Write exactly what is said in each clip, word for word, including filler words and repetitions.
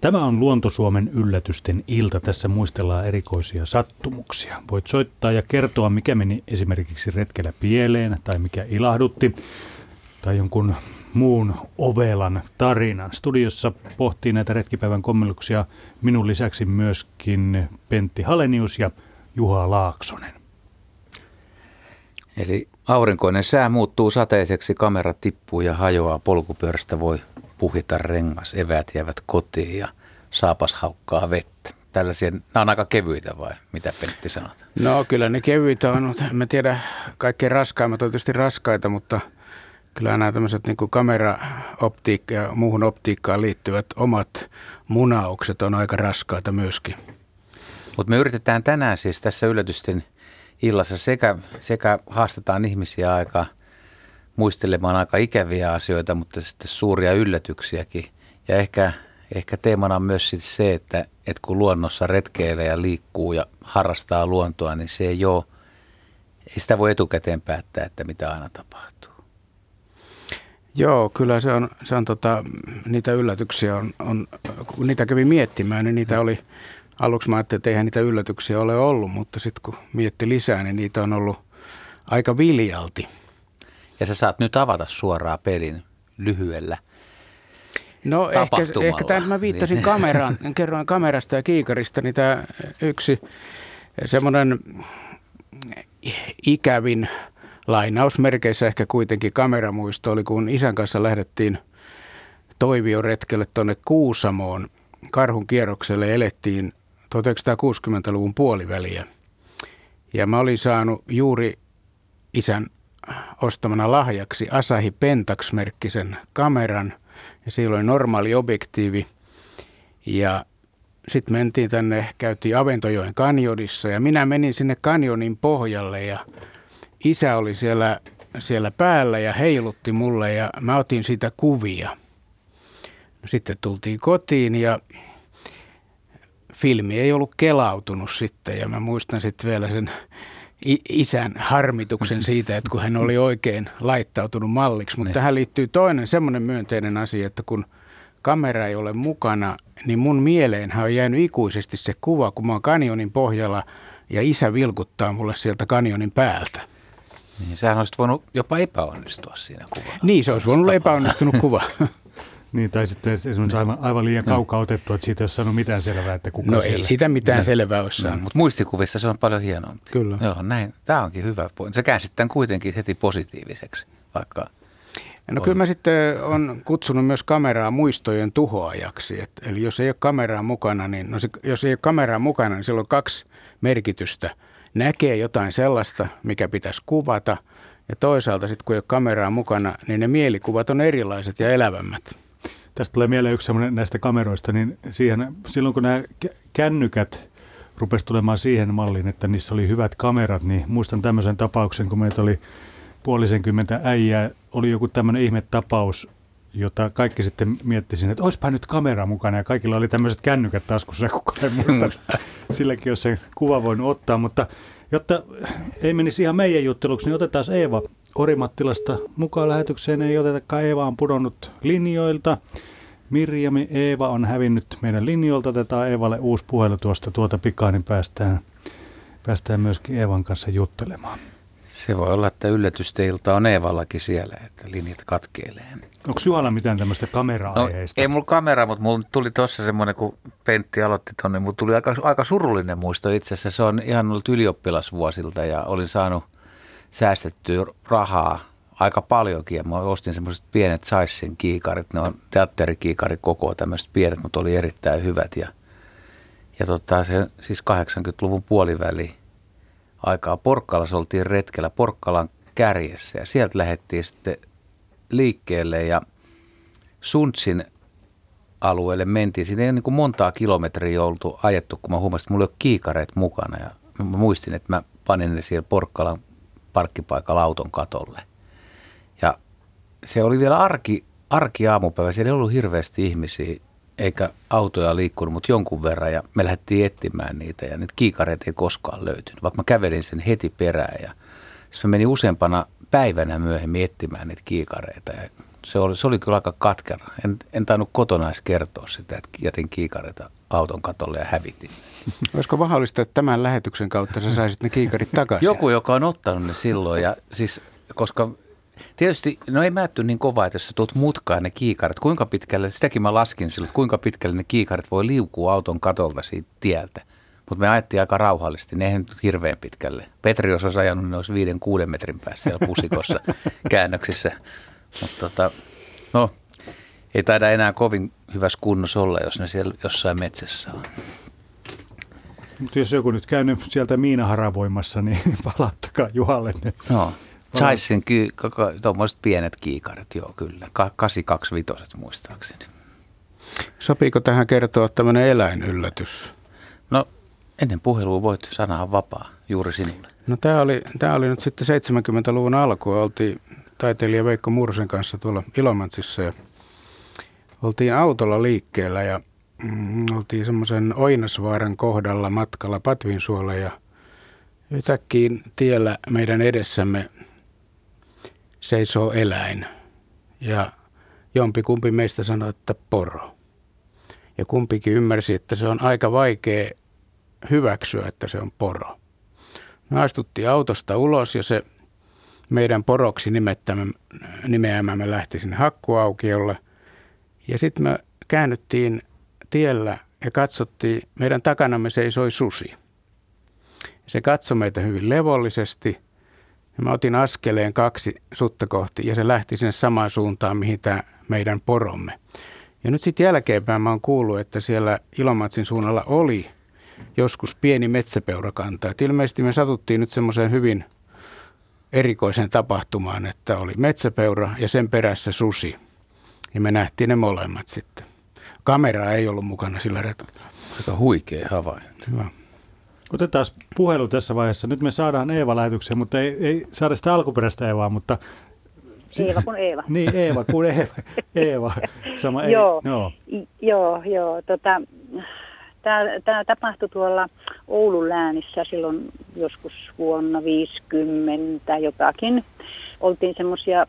Tämä on Luontosuomen yllätysten ilta. Tässä muistellaan erikoisia sattumuksia. Voit soittaa ja kertoa, mikä meni esimerkiksi retkellä pieleen tai mikä ilahdutti tai jonkun muun ovelan tarinan. Studiossa pohtii näitä retkipäivän kommelluksia minun lisäksi myöskin Pentti Halenius ja Juha Laaksonen. Eli aurinkoinen sää muuttuu sateiseksi, kamera tippuu ja hajoaa, polkupyörästä voi puhita rengas, eväät jäävät kotiin ja saapas haukkaa vettä. Tällaisia, nämä on aika kevyitä vai mitä Pentti sanot? No kyllä ne kevyitä on, mutta en tiedä, kaikki raskaimmat on tietysti raskaita, mutta kyllä nämä tämmöiset niin kuin kameraoptiikka ja muuhun optiikkaan liittyvät omat munaukset on aika raskaita myöskin. Mutta me yritetään tänään siis tässä yllätysten illassa sekä, sekä haastetaan ihmisiä aika muistelemaan aika ikäviä asioita, mutta sitten suuria yllätyksiäkin. Ja ehkä, ehkä teemana on myös sitten se, että, että kun luonnossa retkeilee ja liikkuu ja harrastaa luontoa, niin se ei ole, ei sitä voi etukäteen päättää, että mitä aina tapahtuu. Joo, kyllä se on, se on tota, niitä yllätyksiä on, on, kun niitä kävi miettimään, niin niitä oli, aluksi mä ajattelin, että eihän niitä yllätyksiä ole ollut, mutta sitten kun mietti lisää, niin niitä on ollut aika viljalti. Ja sä saat nyt avata suoraan pelin lyhyellä no, tapahtumalla. No ehkä, ehkä mä viittasin niin. kameraan, kerroin kamerasta ja kiikarista, niin tämä yksi semmoinen ikävin lainausmerkeissä ehkä kuitenkin kameramuisto oli, kun isän kanssa lähdettiin toivioretkelle tuonne Kuusamoon karhun kierrokselle ja elettiin tuhatyhdeksänsataakuusikymmentäluvun puoliväliä. Ja mä olin saanut juuri isän ostamana lahjaksi Asahi Pentax-merkkisen kameran ja siellä oli normaali objektiivi. Ja sitten mentiin tänne, käytiin Aventojoen kanjonissa ja minä menin sinne kanjonin pohjalle ja isä oli siellä, siellä päällä ja heilutti mulle ja mä otin siitä kuvia. Sitten tultiin kotiin ja filmi ei ollut kelautunut sitten ja mä muistan sitten vielä sen isän harmituksen siitä, että kun hän oli oikein laittautunut malliksi. Mutta tähän liittyy toinen semmoinen myönteinen asia, että kun kamera ei ole mukana, niin mun mieleenhän on jäänyt ikuisesti se kuva, kun mä oon kanjonin pohjalla ja isä vilkuttaa mulle sieltä kanjonin päältä. Niin, sähän olisit voinut jopa epäonnistua siinä kuvana. Niin, se olisi voinut olla epäonnistunut kuva. Niin, tai sitten esimerkiksi aivan, aivan liian kaukaa otettu, että siitä ei ole saanut mitään selvää, että kuka no siellä. Ei sitä mitään no. selvää ole saanut. No, mutta muistikuvissa se on paljon hienompi. Kyllä. Joo, näin. Tämä onkin hyvä pointti. Sä käänsit tämän kuitenkin heti positiiviseksi, vaikka... No on... kyllä mä sitten olen kutsunut myös kameraa muistojen tuhoajaksi. Et, eli jos ei ole kameraa mukana, niin, no se, jos ei ole kameraa mukana, niin sillä on kaksi merkitystä. Näkee jotain sellaista, mikä pitäisi kuvata. Ja toisaalta sitten, kun ei ole kameraa mukana, niin ne mielikuvat on erilaiset ja elävämmät. Tästä tulee mieleen yksi semmoinen näistä kameroista, niin siihen, silloin kun nämä kännykät rupesi tulemaan siihen malliin, että niissä oli hyvät kamerat, niin muistan tämmöisen tapauksen, kun meitä oli puolisenkymmentä äijää, oli joku tämmöinen ihmetapaus, jota kaikki sitten miettisin, että olisipa nyt kamera mukana ja kaikilla oli tämmöiset kännykät taskussa, kukaan ei muista. Silläkin olisi sen kuva voinut ottaa, mutta jotta ei menisi ihan meidän jutteluksi, niin otetaan Eeva Orimattilasta mukaan lähetykseen. Ei otetakaan, Eeva on pudonnut linjoilta. Mirjami Eeva on hävinnyt meidän linjoilta. Otetaan Eevalle uusi puhelu tuosta tuota pikaa, niin päästään, päästään myöskin Eevan kanssa juttelemaan. Se voi olla, että yllätysten ilta on Eevallakin siellä, että linjat katkeilee. Onko Juhalla mitään tämmöistä kamera-aiheista? No, ei mulla kamera, mutta mulla tuli tuossa semmoinen, kun Pentti aloitti tuonne, mutta tuli aika, aika surullinen muisto itse asiassa. Se on ihan ollut ylioppilasvuosilta ja olin saanut säästettyä rahaa aika paljonkin ja mä ostin semmoiset pienet Saissin kiikarit. Ne on teatterikiikarikoko, tämmöiset pienet, mutta oli erittäin hyvät ja, ja tota, se siis kahdeksankymmentäluvun puoliväliin aikaa Porkkalassa oltiin retkellä Porkkalan kärjessä ja sieltä lähdettiin sitten liikkeelle ja Suntsin alueelle mentiin. Siinä ei ole niin kuin montaa kilometriä oltu ajettu, kun mä huomasin, että mulla ei ole kiikareet mukana ja mä muistin, että mä panin ne siellä Porkkalan parkkipaikalla auton katolle. Ja se oli vielä arki, arki aamupäivä. Siellä ei ollut hirveästi ihmisiä eikä autoja liikkunut, mutta jonkun verran ja me lähdettiin etsimään niitä ja niitä kiikareita ei koskaan löytynyt, vaikka mä kävelin sen heti perään ja sitten mä menin useampana päivänä myöhemmin etsimään niitä kiikareita ja se oli, se oli kyllä aika katkera. En, en tainnut kotona edes kertoa sitä, että jätin kiikareita auton katolle ja hävitin. Olisiko mahdollista, että tämän lähetyksen kautta sä saisit ne kiikarit takaisin? Joku, joka on ottanut ne silloin. Ja siis, koska tietysti, no ei määtty niin kovaa, että jos sä tulet mutkaan ne kiikarit, kuinka pitkälle, sitäkin mä laskin silloin, kuinka pitkälle ne kiikarit voi liukua auton katolta siitä tieltä. Mutta me ajettiin aika rauhallisesti, ne eihän nyt hirveän pitkälle. Petri jos olisi ajanut, ne olisi viiden, kuuden metrin päässä siellä pusikossa käännöksissä. Mutta tota, no, ei taida enää kovin hyvässä kunnossa olla, jos ne siellä jossain metsässä on. Mutta jos joku nyt käy sieltä miinaharavoimassa, niin palauttakaa Juhalle ne. No, saisin tuommoiset pienet kiikarit, joo kyllä. kahdeksan kaksikymmentäviisi muistaakseni. Sopiiko tähän kertoa tämmöinen eläinyllätys? No, ennen puhelua voit, sana on vapaa juuri sinulle. No tämä oli, tämä oli nyt sitten seitsemänkymmentäluvun alkua. Oltiin taiteilija Veikko Muurosen kanssa tuolla Ilomantsissa ja oltiin autolla liikkeellä ja mm, oltiin semmoisen Oinasvaaran kohdalla matkalla Patvinsuolla ja yhtäkkiä tiellä meidän edessämme seisoo eläin ja jompikumpi meistä sanoi, että poro. Ja kumpikin ymmärsi, että se on aika vaikea hyväksyä, että se on poro. Me astuttiin autosta ulos ja se meidän poroksi nimeämämme lähti sinne hakkuaukiolle. Ja sitten me käännyttiin tiellä ja katsottiin, meidän takanamme seisoi susi. Se katsoi meitä hyvin levollisesti. Ja mä otin askeleen kaksi sutta kohti ja se lähti sinne samaan suuntaan, mihin tämä meidän poromme. Ja nyt sitten jälkeenpäin mä oon kuullut, että siellä Ilomantsin suunnalla oli joskus pieni metsäpeurakanta. Et ilmeisesti me satuttiin nyt semmoiseen hyvin erikoiseen tapahtumaan, että oli metsäpeura ja sen perässä susi. Ja me nähtiin ne molemmat sitten. Kamera ei ollut mukana sillä retkellä. Aika huikea havainto. Hyvä. Otetaan puhelu tässä vaiheessa. Nyt me saadaan Eeva-lähetykseen, mutta ei, ei saada sitä alkuperäistä Eevaa, mutta... Eeva kun Eeva. Niin, Eeva kun Eeva. Eeva. Sama Eeva. Joo, no. joo, joo. Tota, tämä tapahtui tuolla Oulun läänissä silloin joskus vuonna viisikymmentä jotakin. Oltiin semmoisia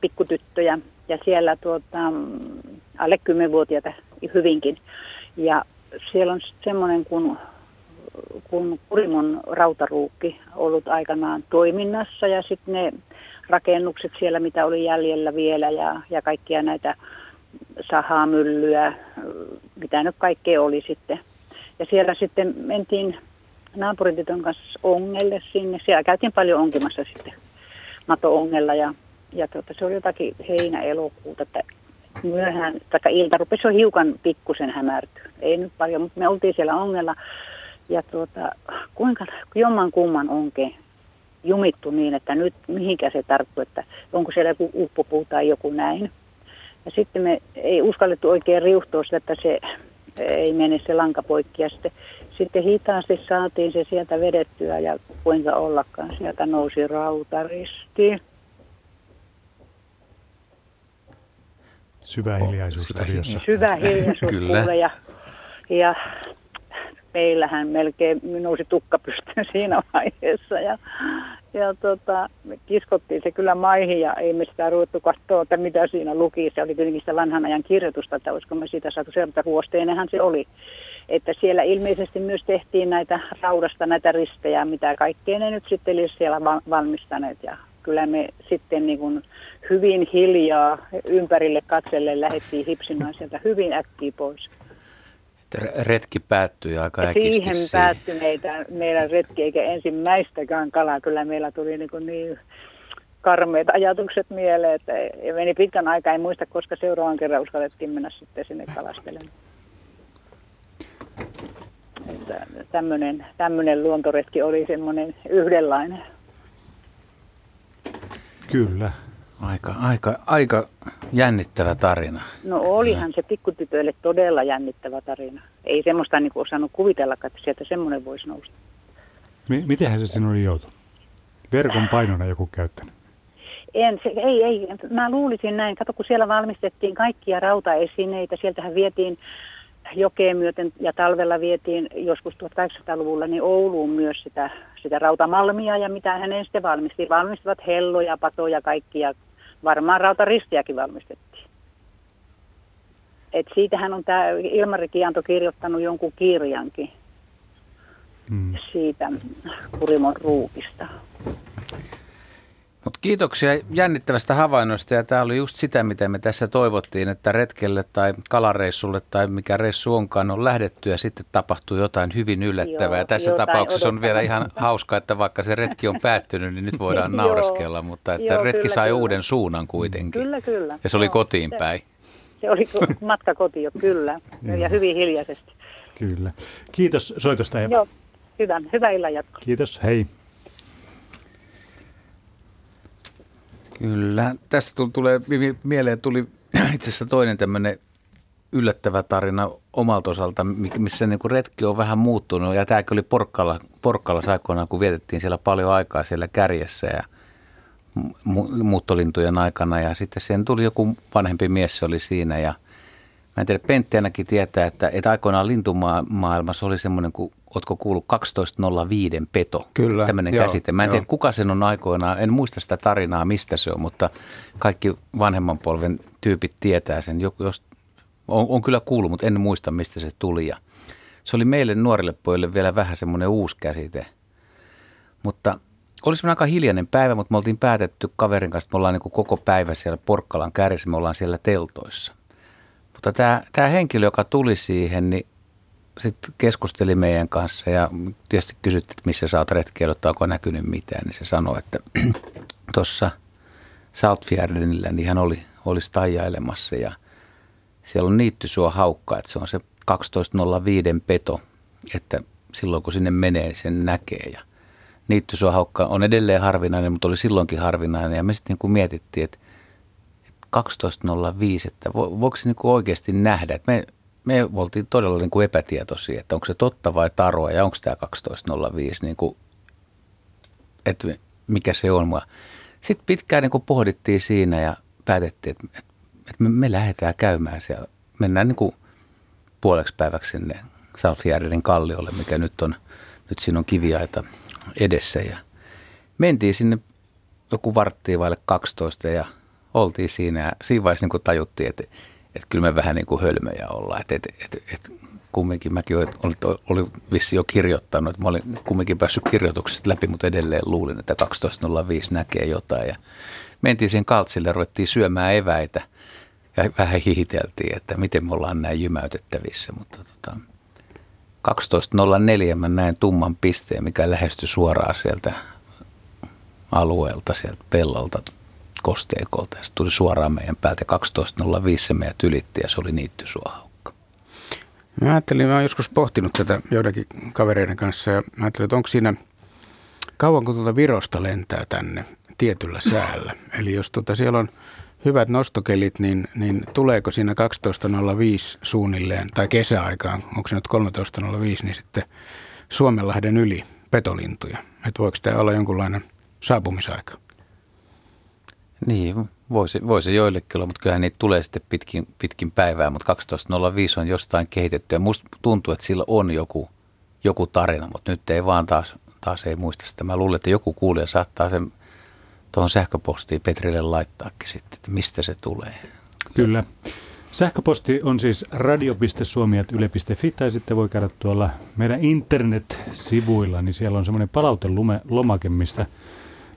pikkutyttöjä ja siellä tuota, alle kymmenvuotiaita hyvinkin. Ja siellä on semmoinen kun, kun Kurimon rautaruukki ollut aikanaan toiminnassa ja sitten ne rakennukset siellä, mitä oli jäljellä vielä ja, ja kaikkia näitä sahamyllyä, mitä nyt kaikkea oli sitten. Ja siellä sitten mentiin naapuritytön kanssa ongelle sinne. Siellä käytiin paljon onkimassa sitten mato-ongella ja, ja tuota, se oli jotakin heinä-elokuuta, että myöhään, taikka ilta rupesi jo hiukan pikkusen hämärtyä. Ei nyt paljon, mutta me oltiin siellä ongella ja tuota, kuinka jomman kumman onkeen jumittu niin, että nyt mihinkä se tarttuu, että onko siellä joku uppopuu tai joku näin. Ja sitten me ei uskallettu oikein riuhtua sitä, että se ei mene se lanka poikki. Ja sitten, sitten hitaasti saatiin se sieltä vedettyä ja kuinka ollakaan sieltä nousi rautaristi. Syvä hiljaisuus tarjossa. Syvä hiljaisuus kuule ja, ja meillähän melkein nousi tukka pystyyn siinä vaiheessa ja, ja tota, me kiskottiin se kyllä maihin ja ei me sitä ruvettu katsoa, että mitä siinä luki. Se oli kuitenkin sitä vanhan ajan kirjoitusta, että olisiko me sitä saatu sieltä huosteenähän se oli. Että siellä ilmeisesti myös tehtiin näitä raudasta näitä ristejä, mitä kaikkea ne nyt sitten oli siellä valmistaneet ja kyllä me sitten niin kuin hyvin hiljaa ympärille katsellen lähdettiin hipsimaan sieltä hyvin äkkiä pois. Retki päättyi aika äkisti. Siihen päättyi meidän, meidän retki, eikä ensimmäistäkään kalaa. Kyllä meillä tuli niin, niin karmeat ajatukset mieleen, että meni pitkän aikaa, en muista, koska seuraavan kerran uskallettiin mennä sitten sinne kalastelemaan. Tämmöinen, tämmöinen luontoretki oli semmoinen yhdenlainen. Kyllä. Aika, aika, aika jännittävä tarina. No olihan se pikkutytöille todella jännittävä tarina. Ei semmoista niin kuin osannut kuvitellakaan, että sieltä semmoinen voisi nousta. M- Mitenhän se sinun oli joutunut? Verkon painona joku käyttänyt? En, se, ei, ei. Mä luulisin näin. Kato, kun siellä valmistettiin kaikkia rautaesineitä. Sieltähän vietiin jokeen myöten ja talvella vietiin joskus tuhatkahdeksansataaluvulla niin Ouluun myös sitä, sitä rautamalmia ja mitä hänen sitten valmisti. Valmistivat helloja, patoja, kaikkia varmaan rautaristiäkin valmistettiin. Et siitähän on tämä Ilmarikianto kirjoittanut jonkun kirjankin hmm. siitä Kurimon ruukista. Mut kiitoksia jännittävästä havainnosta, ja tämä oli just sitä, mitä me tässä toivottiin, että retkelle tai kalareissulle tai mikä reissu onkaan on lähdetty ja sitten tapahtuu jotain hyvin yllättävää. Joo, tässä tapauksessa odotan. On vielä ihan hauska, että vaikka se retki on päättynyt, niin nyt voidaan naureskella, mutta että Joo, retki kyllä, sai kyllä. uuden suunnan kuitenkin. Kyllä, kyllä. Ja se oli Joo, kotiin se, päin. Se oli matka kotiin, kyllä, ja hyvin hiljaisesti. Kyllä. Kiitos soitosta, Eva. Joo, hyvä, hyvä illan jatko. Kiitos, hei. Kyllä. Tästä tuli, tulee mieleen tuli itse asiassa toinen tämmöinen yllättävä tarina omalta osalta, missä niin kuin retki on vähän muuttunut. Ja tämäkin oli Porkkala, Porkkalassa aikoinaan, kun vietettiin siellä paljon aikaa siellä kärjessä ja mu- muuttolintujen aikana. Ja sitten siihen tuli joku vanhempi mies, se oli siinä. Ja mä en tiedä, Pentti ainakin tietää, että, että aikoinaan lintumaailmassa oli semmoinen kuin... Ootko kuullut kaksitoista nolla viisi peto? Kyllä. Tämmöinen joo, käsite. Mä en tiedä, joo. kuka sen on aikoinaan. En muista sitä tarinaa, mistä se on, mutta kaikki vanhemman polven tyypit tietää sen. Jos, on, on kyllä kuullut, mutta en muista, mistä se tuli. Ja se oli meille nuorille pojille vielä vähän semmoinen uusi käsite. Mutta oli semmoinen aika hiljainen päivä, mutta me oltiin päätetty kaverin kanssa, että me ollaan niin kuin koko päivä siellä Porkkalan kärjessä, me ollaan siellä teltoissa. Mutta tämä, tämä henkilö, joka tuli siihen, niin sitten keskusteli meidän kanssa ja tietysti kysyttiin, että missä sä oot retkeillä, että onko näkynyt mitään. Niin se sanoi, että tuossa Saltfjärdenillä niin hän oli, olisi taijailemassa ja siellä on niittysuo haukka, että se on se kaksitoista nolla viisi peto, että silloin kun sinne menee, sen näkee. Ja niittysuo haukka on edelleen harvinainen, mutta oli silloinkin harvinainen ja me sitten niin mietittiin, että kaksitoista nolla viisi, että voiko se niin kuin oikeasti nähdä, että me... Me oltiin todella niin kuin epätietoisia, että onko se totta vai taroa ja onko tämä kaksitoista nolla viisi, niin kuin, että mikä se on. Sitten pitkään niin kuin pohdittiin siinä ja päätettiin, että, että me, me lähdetään käymään siellä. Mennään niin kuin puoleksi päiväksi sinne Saltfjärden kalliolle, mikä nyt on, nyt siinä on kiviaita edessä. Ja mentiin sinne joku varttia vaille kaksitoista ja oltiin siinä ja siinä vaiheessa niin kuin tajuttiin, että Että kyllä me vähän niin kuin hölmöjä ollaan. Että et, et, et kumminkin mäkin olin, olin vissiin jo kirjoittanut. Että mä olin kumminkin päässyt kirjoituksesta läpi, mutta edelleen luulin, että kaksitoista nolla viisi näkee jotain. Ja mentiin siihen kaltsille ja ruvettiin syömään eväitä. Ja vähän hihiteltiin, että miten me ollaan näin jymäytettävissä. Mutta tota, kaksitoista nolla neljä mä näin tumman pisteen, mikä lähestyi suoraan sieltä alueelta, sieltä pellolta. Kosteikolta. Se tuli suoraan meidän päältä. kaksitoista nolla viisi se meidät ylitti ja se oli niittysuohaukka. Mä ajattelin, mä oon joskus pohtinut tätä joidenkin kavereiden kanssa ja mä ajattelin, että onko siinä kauanko tuota Virosta lentää tänne tietyllä säällä. Eli jos tuota siellä on hyvät nostokelit, niin, niin tuleeko siinä kaksitoista nolla viisi suunnilleen tai kesäaikaan, onko se nyt kolmetoista nolla viisi, niin sitten Suomenlahden yli petolintuja. Että voiko tämä olla jonkunlainen saapumisaika? Niin, voisi, voisi joillekin olla, mutta kyllähän niitä tulee sitten pitkin, pitkin päivää, mutta kaksitoista nolla viisi on jostain kehitetty ja musta tuntuu, että sillä on joku, joku tarina, mutta nyt ei vaan taas, taas ei muista sitä. Mä luulen, että joku kuulija saattaa sen tuohon sähköpostiin Petrille laittaakin sitten, että mistä se tulee. Kyllä. Sähköposti on siis radio piste suomi ät yle piste fi tai sitten voi käydä tuolla meidän internet-sivuilla, niin siellä on semmoinen palautelomake, mistä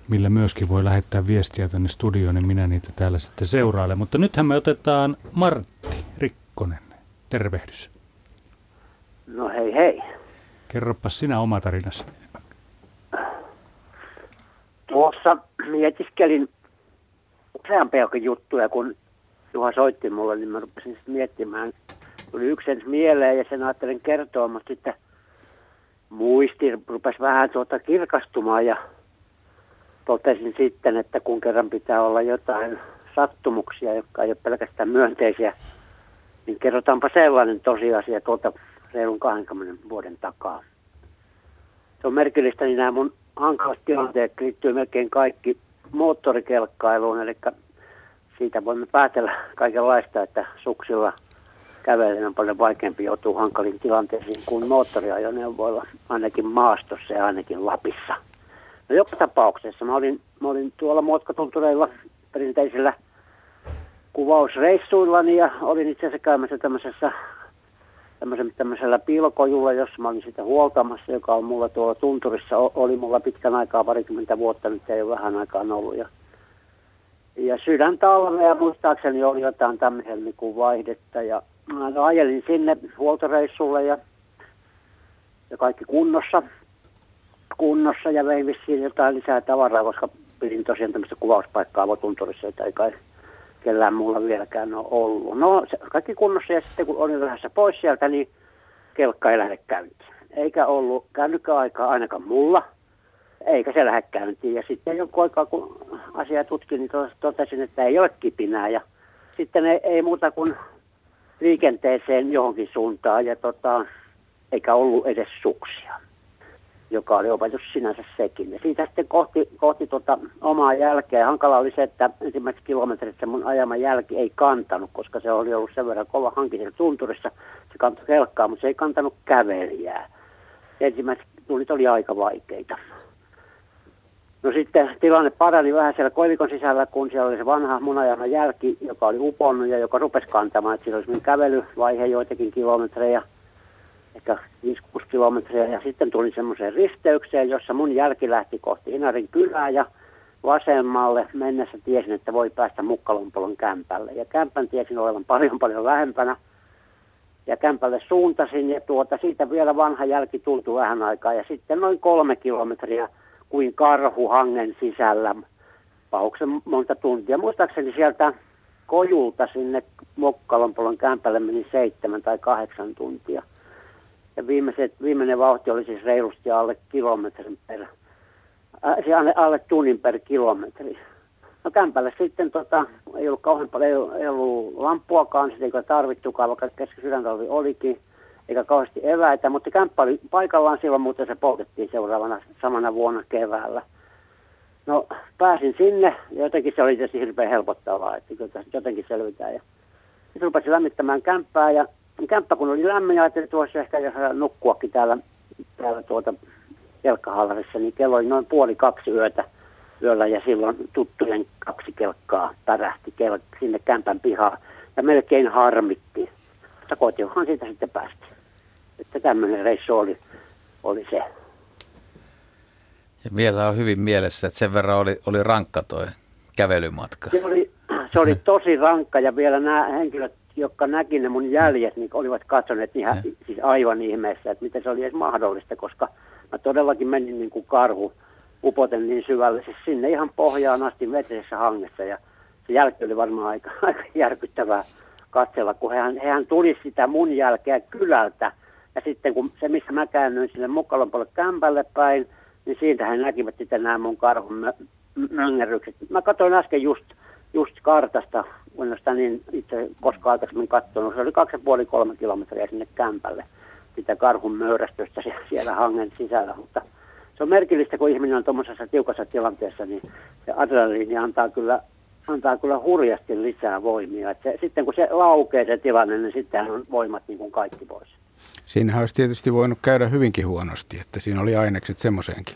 millä myöskin voi lähettää viestiä tänne studioon, niin minä niitä täällä sitten seurailen. Mutta nythän me otetaan Martti Rikkonen. Tervehdys. No hei hei. Kerropas sinä oma tarinasi. Tuossa mietiskelin useampiakin juttuja, kun Juha soitti mulle, niin mä rupesin sitten miettimään. Tuli yksi ensin mieleen ja sen ajattelin kertoa, mutta sitten muisti rupesi vähän tuota kirkastumaan ja totesin sitten, että kun kerran pitää olla jotain sattumuksia, jotka ei ole pelkästään myönteisiä, niin kerrotaanpa sellainen tosiasia tuolta reilun kahdenkymmenen vuoden takaa. Se on merkillistä, niin nämä mun hankalat tilanteet liittyy melkein kaikki moottorikelkkailuun, eli siitä voimme päätellä kaikenlaista, että suksilla kävelen on paljon vaikeampi joutua hankaliin tilanteisiin kuin moottoriajoneuvoilla, ainakin maastossa ja ainakin Lapissa. No joka tapauksessa. Mä olin, mä olin tuolla Muotkatuntureilla perinteisillä kuvausreissuillani ja olin itse asiassa käymässä tämmöisessä tämmöisellä piilokojulla, jossa mä olin sitä huoltamassa, joka on mulla tuolla tunturissa, oli mulla pitkän aikaa, parikymmentä vuotta, nyt ei ole vähän aikaan ollut. Ja, ja sydän talvea, muistaakseni oli jotain tämmöisen helmikuun vaihdetta, ja mä ajelin sinne huoltoreissulle ja, ja kaikki kunnossa, kunnossa ja vein vissiin jotain lisää tavaraa, koska pidin tosiaan tämmöistä kuvauspaikkaa avotunturissa, jota ei kai kellään mulla vieläkään on ollut. No kaikki kunnossa ja sitten kun olin lähdössä pois sieltä, niin kelkka ei lähde käyntiin. Eikä ollut käynytkään aikaa ainakaan mulla, eikä se lähde käyntiin. Ja sitten jonkun aikaa kun asiaa tutkin, niin totesin, että ei ole kipinää. Ja sitten ei, ei muuta kuin liikenteeseen johonkin suuntaan ja tota, eikä ollut edes suksia, joka oli opetus sinänsä sekin. Ja siitä sitten kohti, kohti tuota omaa jälkeä. Hankala oli se, että ensimmäiset kilometrit mun ajama jälki ei kantanut, koska se oli ollut sen verran kova hanki siellä tunturissa. Se kantoi kelkkaa, mutta se ei kantanut kävelijää. Ensimmäiset tunnit oli aika vaikeita. No sitten tilanne parani vähän siellä koivikon sisällä, kun siellä oli se vanha mun ajama jälki, joka oli uponnut ja joka rupesi kantamaan. Että siinä oli semmoinen kävelyvaihe joitakin kilometrejä, ehkä viisi kuusi kilometriä, ja sitten tulin semmoiseen risteykseen, jossa mun jälki lähti kohti Inarin kylää, ja vasemmalle mennessä tiesin, että voi päästä Mukkalompolon kämpälle. Ja kämpän tiesin olevan paljon paljon lähempänä, ja kämpälle suuntasin, ja tuota, siitä vielä vanha jälki tultu vähän aikaa, ja sitten noin kolme kilometriä kuin karhu hangen sisällä, pauksen monta tuntia. Muistaakseni sieltä kojulta sinne Mukkalompolon kämpälle meni seitsemän tai kahdeksan tuntia. Ja viimeiset, viimeinen vauhti oli siis reilusti alle kilometrin per, alle, alle tunnin per kilometri. No kämpällä sitten tota, ei ollut kauhean paljon, ei ollut lamppuakaan, sitä ei tarvittukaan, vaikka keskisydäntalvi olikin, eikä kauheasti eväitä, mutta kämppä oli paikallaan silloin, muuten se poltettiin seuraavana samana vuonna keväällä. No pääsin sinne, ja jotenkin se oli tietysti hirveän helpottavaa, että jotenkin selvitään. Ja sitten rupesin lämmittämään kämppää, ja kämppä kun oli lämmin, ajattelin, että voisi ehkä nukkuakin täällä, täällä tuota kelkkahallarissa, niin kello oli noin puoli kaksi yötä yöllä, ja silloin tuttujen kaksi kelkkaa pärähti kelk- sinne kämpän pihaan, ja melkein harmitti. Mutta kotiinhan siitä sitten päästiin. Että tämmöinen reissu oli, oli se. Ja vielä on hyvin mielessä, että sen verran oli, oli rankka toi kävelymatka. Se oli, se oli tosi rankka, ja vielä nämä henkilöt, jotka näki ne mun jäljet, niin olivat katsoneet ihan, siis aivan ihmeessä, että miten se oli edes mahdollista, koska mä todellakin menin niin kuin karhu upoten niin syvälle, siis sinne ihan pohjaan asti metrisessä hangessa, ja se jälki oli varmaan aika, aika järkyttävää katsella, kun hehän, hehän tuli sitä mun jälkeä kylältä, ja sitten kun se, missä mä käännyin sinne Mukkalompolon kämpälle päin, niin siitä he näkivät sitten nämä mun karhun möngerrykset. Mä katsoin äsken just just kartasta, kun en sitä niin itse koskaan aikaisemmin katsonut, se oli kaksi ja puoli kolme kilometriä sinne kämpälle, sitä karhun möyrästystä siellä hangen sisällä, mutta se on merkillistä, kun ihminen on tuommoisessa tiukassa tilanteessa, niin se adrenaliini antaa kyllä, antaa kyllä hurjasti lisää voimia. Et se, sitten kun se laukee se tilanne, niin sittenhän on voimat niin kuin kaikki pois. Siinähän olisi tietysti voinut käydä hyvinkin huonosti, että siinä oli ainekset semmoiseenkin.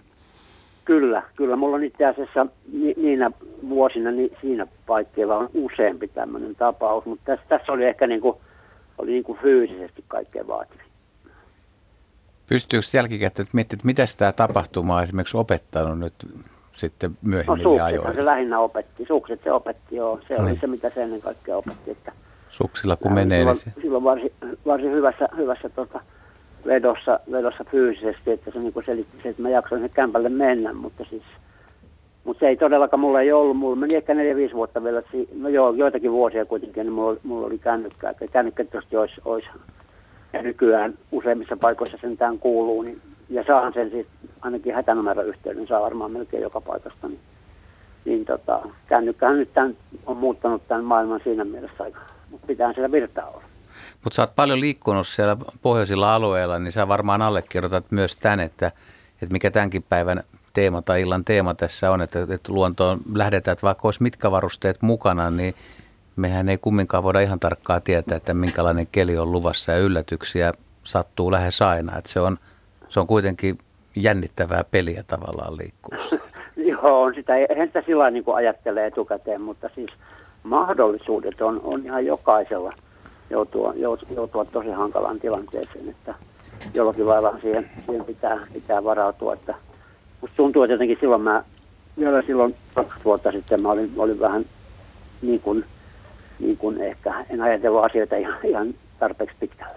Kyllä, kyllä. Mulla on itse asiassa ni- niinä vuosina ni- siinä paikkeilla on useampi tämmöinen tapaus, mutta tässä, tässä oli ehkä niinku, oli niinku fyysisesti kaikkein vaativin. Pystyykö jälkikäteen miettimään, että mitäs tämä tapahtuma on esimerkiksi opettanut nyt sitten myöhemmin no, ajoilla? No se lähinnä opetti, sukset se opetti, joo. Se oli se, mitä se ennen kaikkea opetti. Että suksilla kun menee. Silloin, niin se... silloin varsin, varsin hyvässä, hyvässä tota, Vedossa, vedossa fyysisesti, että se niin selitti se, että mä jaksoin sinne kämpälle mennä, mutta siis, mutta se ei todellakaan mulla ei ollut, mulla meni ehkä neljä viisi vuotta vielä, no joo, joitakin vuosia kuitenkin, niin mulla, mulla oli kännykkää, kännykkä tietysti olisi, olisi, ja nykyään useimmissa paikoissa sentään kuuluu, niin, ja saahan sen siis, ainakin hätänumeroyhteyden saa varmaan melkein joka paikasta, niin, niin tota, kännykkähän nyt tämän, on muuttanut tämän maailman siinä mielessä aika, mutta pitää siellä virtaa olla. Mutta sä oot paljon liikkunut siellä pohjoisilla alueilla, niin sä varmaan allekirjoitat myös tämän, että, että mikä tämänkin päivän teema tai illan teema tässä on, että, että luontoon lähdetään, että vaikka olisi mitkä varusteet mukana, niin mehän ei kumminkaan voida ihan tarkkaan tietää, että minkälainen keli on luvassa ja yllätyksiä sattuu lähes aina. Että se on, se on kuitenkin jännittävää peliä tavallaan liikkuessa. Joo, Joo, on sitä, eihän sitä sillä lailla niin kuin ajattelee etukäteen, mutta siis mahdollisuudet on, on ihan jokaisella joutua, joutua tosi hankalaan tilanteeseen, että jollakin lailla siihen, siihen pitää, pitää varautua, että musta tuntuu, että jotenkin silloin mä, vielä silloin kaksi vuotta sitten mä olin, olin vähän niin kuin, niin kuin ehkä en ajatellut asioita ihan, ihan tarpeeksi pitkälle.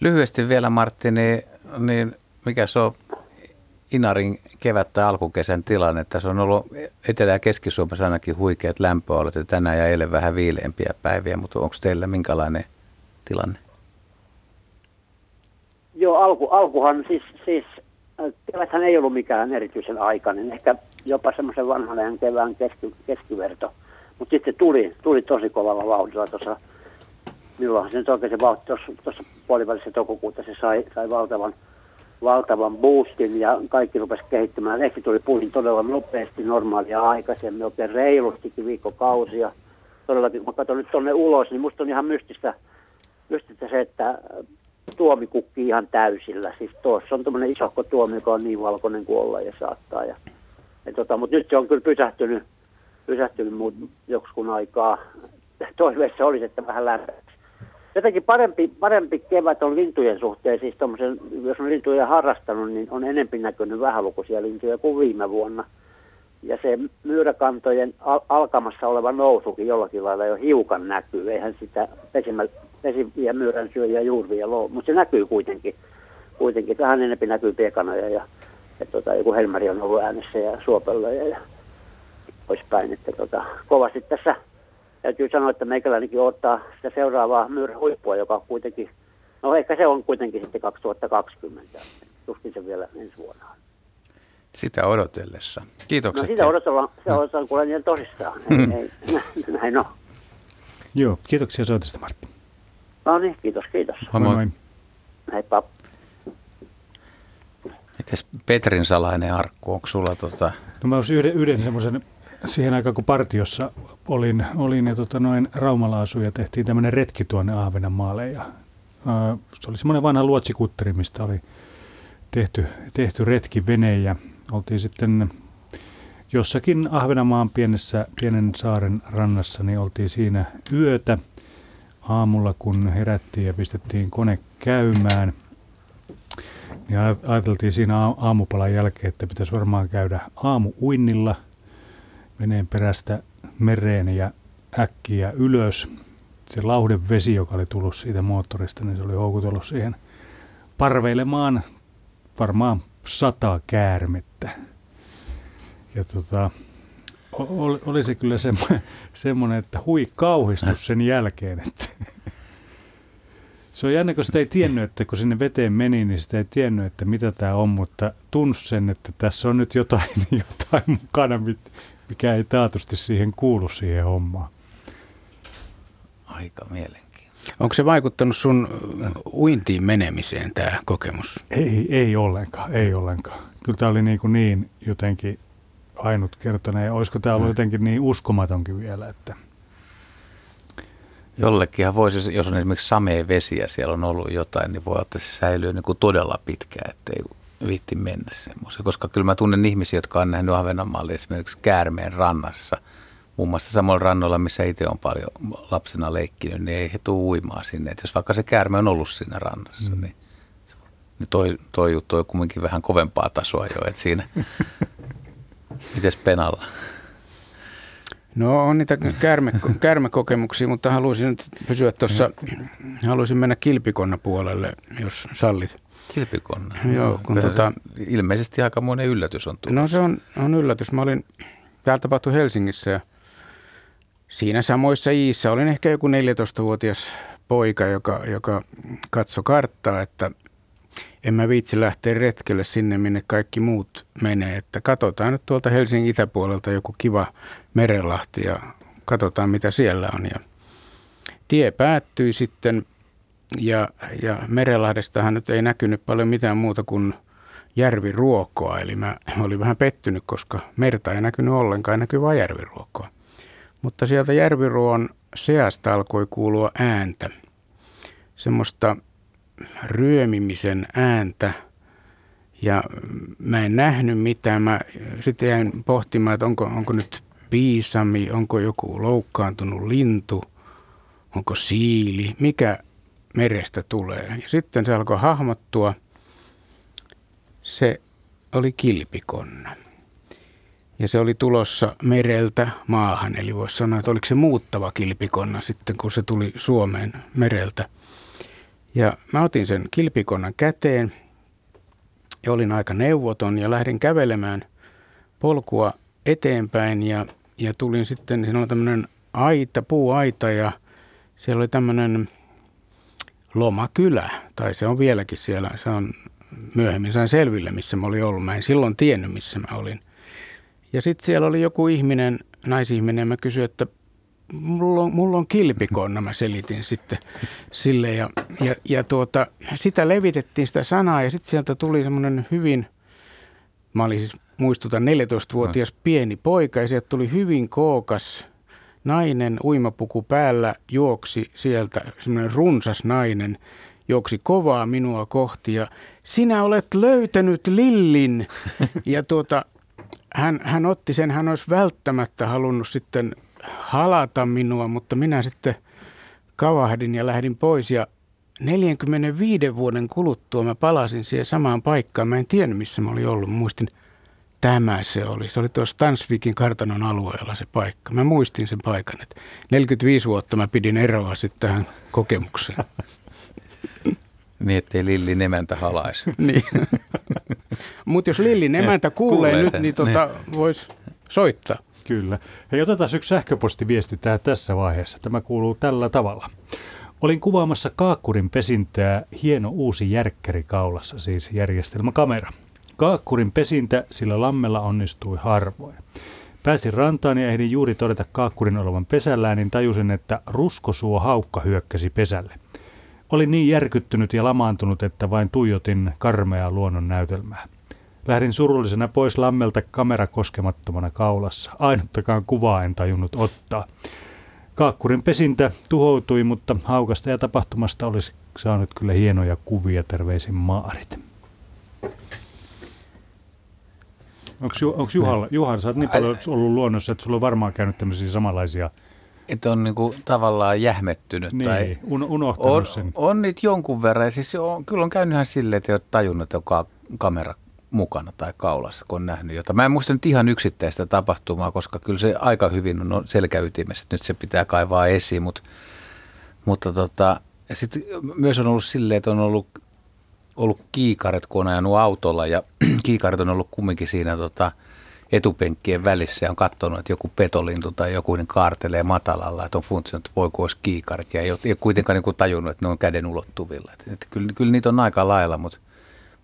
Lyhyesti vielä, Martti, niin, niin mikä se on Inarin kevät- tai alkukesän tilanne? Tässä on ollut Etelä- ja Keski-Suomessa ainakin huikeat lämpöolot ja tänään ja eilen vähän viileämpiä päiviä, mutta onko teillä minkälainen tilanne? Joo, alku, alkuhan siis, siis keväthän ei ollut mikään erityisen aikainen, ehkä jopa semmoisen vanhan kevään keski, keskiverto, mutta sitten tuli, tuli tosi kovalla vauhdilla tuossa, milloinhan se nyt oikein se vauhti tuossa puolivälissä toukokuuta, se sai, sai valtavan, valtavan boostin ja kaikki rupesi kehittämään. Lehti tuli puihin todella nopeasti, normaalia aikaisemmin, oikein reilustikin viikkokausia. Todellakin, kun mä katson nyt tuonne ulos, niin musta on ihan mystistä, mystistä se, että tuomi kukkii ihan täysillä. Siis tuossa on tuommoinen isohko tuomi, joka on niin valkoinen kuin olla ja saattaa. Ja, ja tota, mutta nyt se on kyllä pysähtynyt, pysähtynyt joksikun aikaa. Toiveessa olisi, että vähän lämpäksi. Jotenkin parempi, parempi kevät on lintujen suhteen, siis tommosen, jos on lintuja harrastanut, niin on enemmän näkynyt vähälukuisia lintuja kuin viime vuonna. Ja se myyräkantojen al- alkamassa oleva nousukin jollakin lailla jo hiukan näkyy, eihän sitä pesimä, pesiviä myyrän syöjiä juurvia loo, mutta se näkyy kuitenkin. Kuitenkin vähän enemmän näkyy piekanoja ja, ja tota, joku helmari on ollut äänessä ja suopelloja ja poispäin, että tota, kovasti tässä. Täytyy sanoa, että meikäläinenkin odottaa sitä seuraavaa myyrän huippua, joka kuitenkin, no ehkä se on kuitenkin sitten kaksituhattakaksikymmentä, tuskin se vielä ensi vuonna. Sitä odotellessa. Kiitokset. No sitä odotellaan, se no. odotellaan kuulee niiden tosissaan, mm. ei, ei, näin on. Joo, kiitoksia soitosta, Martti. No niin, kiitos, kiitos. Moi moi. moi. Heippa. Mites Petrin salainen arkku, onko sulla tota? No mä olisin yhden, yhden semmoisen. Siihen aikaan, kun partiossa olin, olin ja tota noin Raumalla asuin ja tehtiin tämmöinen retki tuonne Ahvenanmaalle. Ja, ää, se oli semmoinen vanha luotsikutteri, mistä oli tehty, tehty retkivene ja oltiin sitten jossakin Ahvenanmaan pienessä, pienen saaren rannassa, niin oltiin siinä yötä aamulla, kun herättiin ja pistettiin kone käymään. Niin ajateltiin siinä aamupalan jälkeen, että pitäisi varmaan käydä aamuuinnilla. Veneen perästä mereen ja äkkiä ylös. Se lauhdevesi, joka oli tullut siitä moottorista, niin se oli houkutellut siihen parveilemaan varmaan sata käärmettä. Ja tota, oli, oli se kyllä semmoinen, että hui kauhistus sen jälkeen. Että se on jännä, kun sitä ei tiennyt, että kun sinne veteen meni, niin sitä ei tiennyt, että mitä tämä on, mutta tunsi sen, että tässä on nyt jotain, jotain mukana, mikä ei taatusti siihen kuulu siihen hommaan. Aika mielenkiintoista. Onko se vaikuttanut sun uintiin menemiseen tämä kokemus? Ei, ei ollenkaan, ei ollenkaan. Kyllä tämä oli niin, kuin niin jotenkin ainutkertainen ja olisiko tämä ollut jotenkin niin uskomatonkin vielä, että jollekinhan voisi, jos on esimerkiksi samea vesi ja siellä on ollut jotain, niin voi olla, että se säilyy niin kuin todella pitkään, ettei viitti mennä semmoisen. Koska kyllä mä tunnen ihmisiä, jotka on nähnyt Ahvenanmaalle esimerkiksi käärmeen rannassa. Muun muassa samoilla rannoilla, missä itse on paljon lapsena leikkinyt, niin ei he tule uimaan sinne. Et jos vaikka se käärme on ollut siinä rannassa, mm. niin toi, toi juttu on kumminkin vähän kovempaa tasoa jo. Et siinä, mites Penalla? No on niitä käärme, käärmekokemuksia, mutta haluaisin nyt pysyä tuossa, haluaisin mennä kilpikonna puolelle, jos sallit. Kilpikonna? Joo. Kun tota, ilmeisesti aikamoinen yllätys on tullut. No se on, on yllätys. Mä olin, täällä tapahtui Helsingissä ja siinä samoissa iissä olin ehkä joku neljätoistavuotias poika, joka, joka katsoi karttaa, että en mä viitsi lähteä retkelle sinne, minne kaikki muut menee. Että katsotaan nyt tuolta Helsingin itäpuolelta joku kiva merenlahti ja katsotaan, mitä siellä on. Ja tie päättyi sitten ja, ja merenlahdestahan nyt ei näkynyt paljon mitään muuta kuin järviruokoa. Eli mä olin vähän pettynyt, koska merta ei näkynyt ollenkaan, näkyy vain järviruokoa. Mutta sieltä järviruon seasta alkoi kuulua ääntä, semmoista ryömimisen ääntä Ja mä en nähnyt mitään. Mä sitten jäin pohtimaan, että onko, onko nyt piisami, onko joku loukkaantunut lintu, onko siili, mikä merestä tulee. Ja sitten se alkoi hahmottua. Se oli kilpikonna. Ja se oli tulossa mereltä maahan. Eli voisi sanoa, että oliko se muuttava kilpikonna sitten, kun se tuli Suomeen mereltä. Ja mä otin sen kilpikonnan käteen. Ja olin aika neuvoton ja lähdin kävelemään polkua eteenpäin ja, ja tulin sitten, siinä oli tämmöinen aita, puuaita ja siellä oli tämmöinen lomakylä, tai se on vieläkin siellä, se on myöhemmin sain selville, missä mä olin ollut, mä en silloin tiennyt, missä mä olin. Ja sitten siellä oli joku ihminen, naisihminen, mä kysyin, että mulla on, mulla on kilpikonna, mä selitin sitten sille ja, ja, ja tuota, sitä levitettiin sitä sanaa ja sitten sieltä tuli semmoinen hyvin, mä olin siis muistutan neljätoistavuotias pieni poika ja sieltä tuli hyvin kookas nainen, uimapuku päällä juoksi sieltä, semmoinen runsas nainen juoksi kovaa minua kohti ja sinä olet löytänyt lillin ja tuota, hän, hän otti sen, hän olisi välttämättä halunnut sitten halata minua, mutta minä sitten kavahdin ja lähdin pois ja neljänkymmenenviiden vuoden kuluttua mä palasin siihen samaan paikkaan. Mä en tiennyt, missä mä olin ollut. Mä muistin, tämä se oli. Se oli tuossa Stansvikin kartanon alueella se paikka. Mä muistin sen paikan, että neljäkymmentäviisi vuotta mä pidin eroa sitten tähän kokemukseen. Niin, ettei Lillin emäntä halaisi. Niin. Mutta jos Lillin emäntä kuulee, kuulee nyt, tämän. niin tota, voisi soittaa. Kyllä. Hei, otetaan yksi sähköpostiviesti tässä vaiheessa. Tämä kuuluu tällä tavalla. Olin kuvaamassa kaakkurin pesintää, hieno uusi järkkäri kaulassa, siis järjestelmäkamera. Kaakkurin pesintä, sillä lammella onnistui harvoin. Pääsin rantaan ja ehdin juuri todeta kaakkurin olevan pesällään, niin tajusin, että ruskosuo haukka hyökkäsi pesälle. Olin niin järkyttynyt ja lamaantunut, että vain tuijotin karmeaa luonnon näytelmää. Lähdin surullisena pois lammelta kamera koskemattomana kaulassa. Ainuttakaan kuvaa en tajunnut ottaa. Kaakkurin pesintä tuhoutui, mutta haukasta ja tapahtumasta olisi saanut kyllä hienoja kuvia. Terveisin Maarit. Onko Juhalla? Juha, sä oot niin paljon ollut luonnossa, että sulla on varmaan käynyt tämmöisiä samanlaisia. Että on niinku tavallaan jähmettynyt. Niin, tai unohtanut on, sen. On niitä jonkun verran. Siis on, kyllä on käynythän silleen, että ei ole tajunnut, että on kamera mukana tai kaulassa, kun on nähnyt jotain. Mä en muista nyt ihan yksittäistä tapahtumaa, koska kyllä se aika hyvin on selkäytimessä. Nyt se pitää kaivaa esiin, mutta, mutta tota, sitten myös on ollut silleen, että on ollut, ollut kiikaret, kun on ajanut autolla ja kiikaret on ollut kumminkin siinä tota, etupenkkien välissä ja on katsonut, että joku petolintu tai joku niin kaartelee matalalla, että on funtsinut, että voiko olisi kiikaret ja ei ole, ei ole kuitenkaan niin tajunnut, että ne on käden ulottuvilla. Et, et kyllä, kyllä niitä on aika lailla, mutta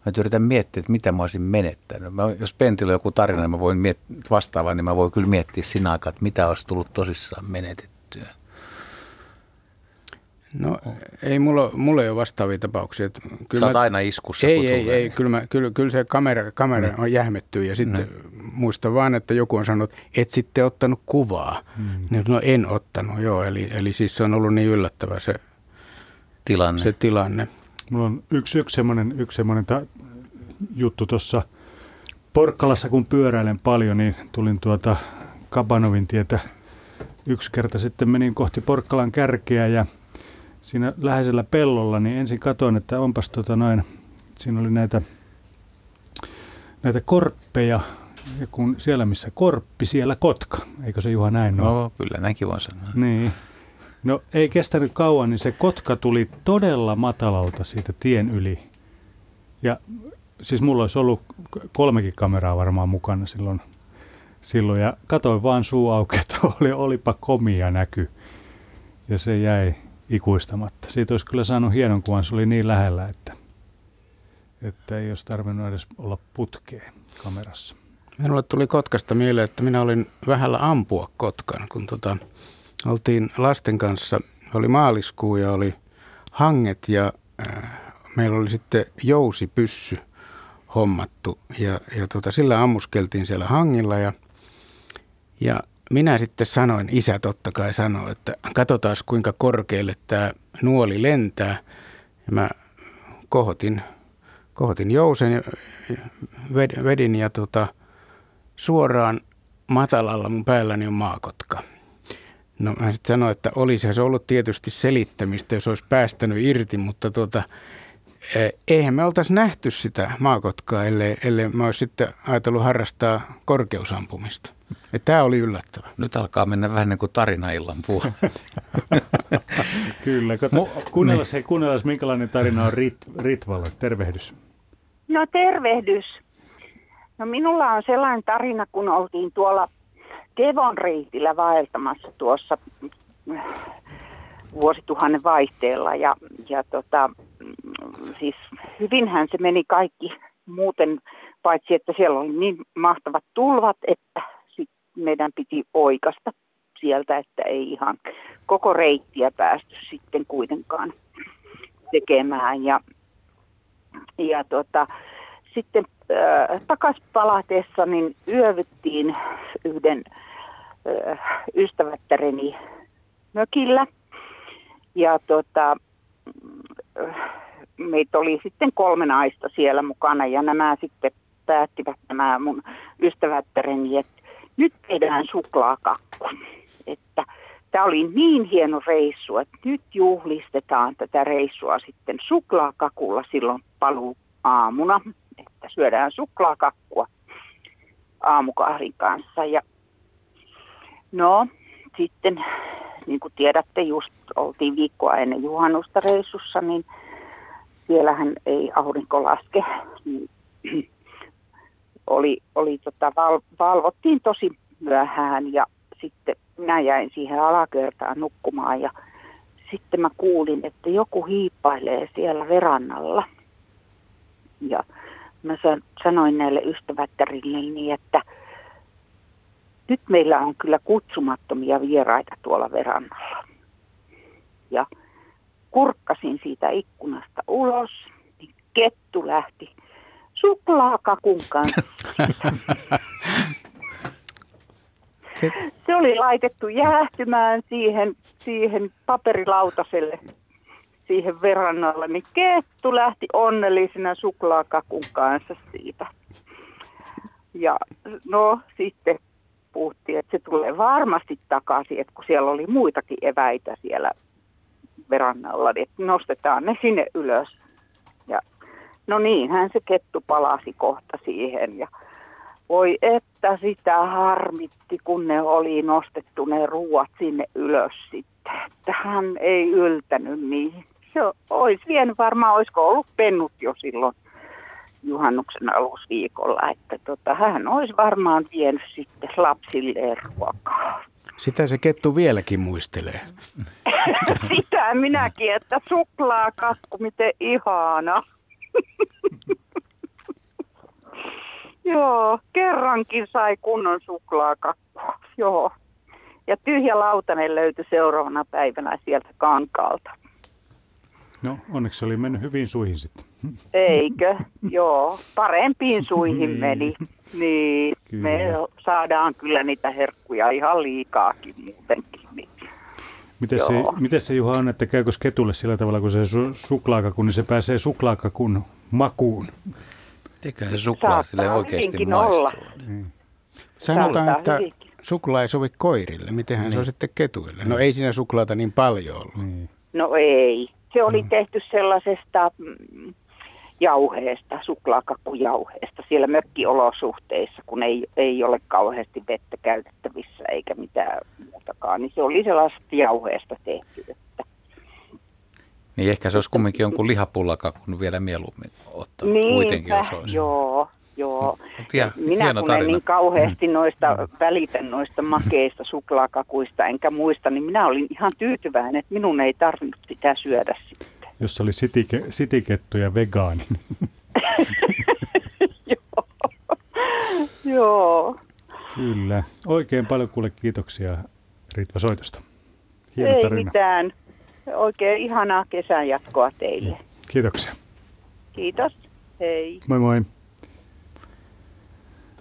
mä yritän miettiä, että mitä mä olisin menettänyt. Mä, jos Pentillä on joku tarina, niin mä voin miet- vastaavaa, niin mä voin kyllä miettiä siinä aikaa, että mitä olisi tullut tosissaan menetettyä. No ei, mulla, mulla ei ole vastaavia tapauksia. Kyllä sä oot mä... aina iskussa. Ei, ei, ei. Kyllä, mä, kyllä, kyllä se kamera, kamera no. on jähmettynyt ja sitten no. muista vaan, että joku on sanonut, että et sitten ottanut kuvaa. Mm. Niin, no en ottanut, joo. Eli, eli siis se on ollut niin yllättävä se tilanne. Se tilanne. Mulla on yksi, yksi semmoinen, yksi semmoinen ta- juttu tuossa Porkkalassa, kun pyöräilen paljon, niin tulin tuota Kabanovin tietä. Yksi kerta sitten menin kohti Porkkalan kärkeä ja siinä läheisellä pellolla, niin ensin katsoin, että onpas tota noin, siinä oli näitä, näitä korppeja. Ja kun siellä missä korppi, siellä kotka. Eikö se Juha näin ole? No kyllä, näinkin voi sanoa. Niin. No ei kestänyt kauan, niin se kotka tuli todella matalalta siitä tien yli. Ja siis mulla olisi ollut kolmekin kameraa varmaan mukana silloin. silloin ja katsoin vaan suu auki, että oli, olipa komia näky. Ja se jäi ikuistamatta. Siitä olisi kyllä saanut hienon kuvan, se oli niin lähellä, että, että ei olisi tarvinnut edes olla putkeen kamerassa. Minulle tuli kotkasta mieleen, että minä olin vähällä ampua kotkan, kun tota... oltiin lasten kanssa, oli maaliskuu ja oli hanget ja äh, meillä oli sitten jousipyssy hommattu ja, ja tota, sillä ammuskeltiin siellä hangilla ja, ja minä sitten sanoin, isä totta kai sanoi, että katsotaan kuinka korkealle tämä nuoli lentää ja mä kohotin kohotin jousen, vedin ja tota, suoraan matalalla mun päälläni on maakotka. No mä sitten sanoin, että olisi se ollut tietysti selittämistä, jos olisi päästänyt irti, mutta tuota, eihän me oltaisi nähty sitä maakotkaa, ellei, ellei mä olisi sitten ajatellut harrastaa korkeusampumista. Ja tämä oli yllättävää. Nyt alkaa mennä vähän niin kuin tarinaillan puolella. Kyllä. Kuunnellaan se, kuunnellaan, minkälainen tarina on Rit, Ritvalla. Tervehdys. No tervehdys. No minulla on sellainen tarina, kun oltiin tuolla Devon reitillä vaeltamassa tuossa vuosituhannen vaihteella ja, ja tota, siis hyvinhän se meni kaikki muuten, paitsi että siellä oli niin mahtavat tulvat, että sit meidän piti oikaista sieltä, että ei ihan koko reittiä päästy sitten kuitenkaan tekemään ja, ja tota, sitten takaisin palatessa niin yövyttiin yhden ö, ystävättäreni mökillä ja tota, meitä oli sitten kolme naista siellä mukana ja nämä sitten päättivät nämä mun ystävättäreni, että nyt tehdään suklaakakku. Että tämä oli niin hieno reissu, että nyt juhlistetaan tätä reissua sitten suklaakakulla silloin paluu aamuna. Että syödään suklaakakkua aamukahvin kanssa. Ja no, sitten niin kuin tiedätte, just oltiin viikkoa ennen juhannusta reissussa, niin siellähän ei aurinko laske. oli, oli, tota, val, valvottiin tosi myöhään ja sitten minä jäin siihen alakertaan nukkumaan ja sitten mä kuulin, että joku hiippailee siellä verannalla. Ja mä sanoin näille ystävättärille, että nyt meillä on kyllä kutsumattomia vieraita tuolla verannalla. Ja kurkkasin siitä ikkunasta ulos, niin kettu lähti suklaakakun kanssa. Se oli laitettu jäähtymään siihen, siihen paperilautaselle. Siihen verrannalle, niin kettu lähti onnellisena suklaakakun kanssa siitä. Ja no sitten puhuttiin, että se tulee varmasti takaisin, että kun siellä oli muitakin eväitä siellä verannalla, niin että nostetaan ne sinne ylös. Ja no niinhän se kettu palasi kohta siihen ja voi että sitä harmitti, kun ne oli nostettu ne ruuat sinne ylös sitten, että hän ei yltänyt niihin. Joo, olisi vienyt varmaan, olisiko ollut pennut jo silloin juhannuksen alusviikolla, että tota, hän olisi varmaan vienyt sitten lapsilleen ruokaa. Sitä se kettu vieläkin muistelee. Sitä minäkin, että suklaakakku, miten ihana. Joo, kerrankin sai kunnon suklaakakkua, joo. Ja tyhjä lautanen löytyi seuraavana päivänä sieltä kankaalta. No, onneksi oli mennyt hyvin suihin sitten. Eikö? Joo, parempiin suihin meni. Niin, kyllä. Me saadaan kyllä niitä herkkuja ihan liikaakin muutenkin. Niin. Miten, se, miten se, Juha, on, että käykö ketulle sillä tavalla, kun se su- suklaakakun, niin se pääsee suklaakakun makuun? Tekö se suklaa sille oikeasti maistuu? Niin. Sanotaan, että suklaa ei sovi koirille. Mitenhän niin. Se on sitten ketuille? No ei siinä suklaata niin paljon ollut. Niin. No ei. Se oli tehty sellaisesta jauheesta, suklaakakkujauheesta siellä mökkiolosuhteissa, kun ei, ei ole kauheasti vettä käytettävissä eikä mitään muutakaan. Niin se oli sellaisesta jauheesta tehty. Että. Niin ehkä se olisi kumminkin jonkun lihapullakakun vielä mieluummin ottaa. Niinpä, joo, joo. Hien, Minä kun en niin kauheasti noista, välitän noista makeista suklaakakuista, enkä muista, niin minä olin ihan tyytyväinen, että minun ei tarvinnut sitä syödä sitten. Jos oli sitike, sitikettu ja vegaani. Joo, joo. Kyllä. Oikein paljon kuule kiitoksia Ritva soitosta. Hieno tarina. Ei mitään. Oikein ihanaa kesän jatkoa teille. Kiitoksia. Kiitos. Hei. Moi moi.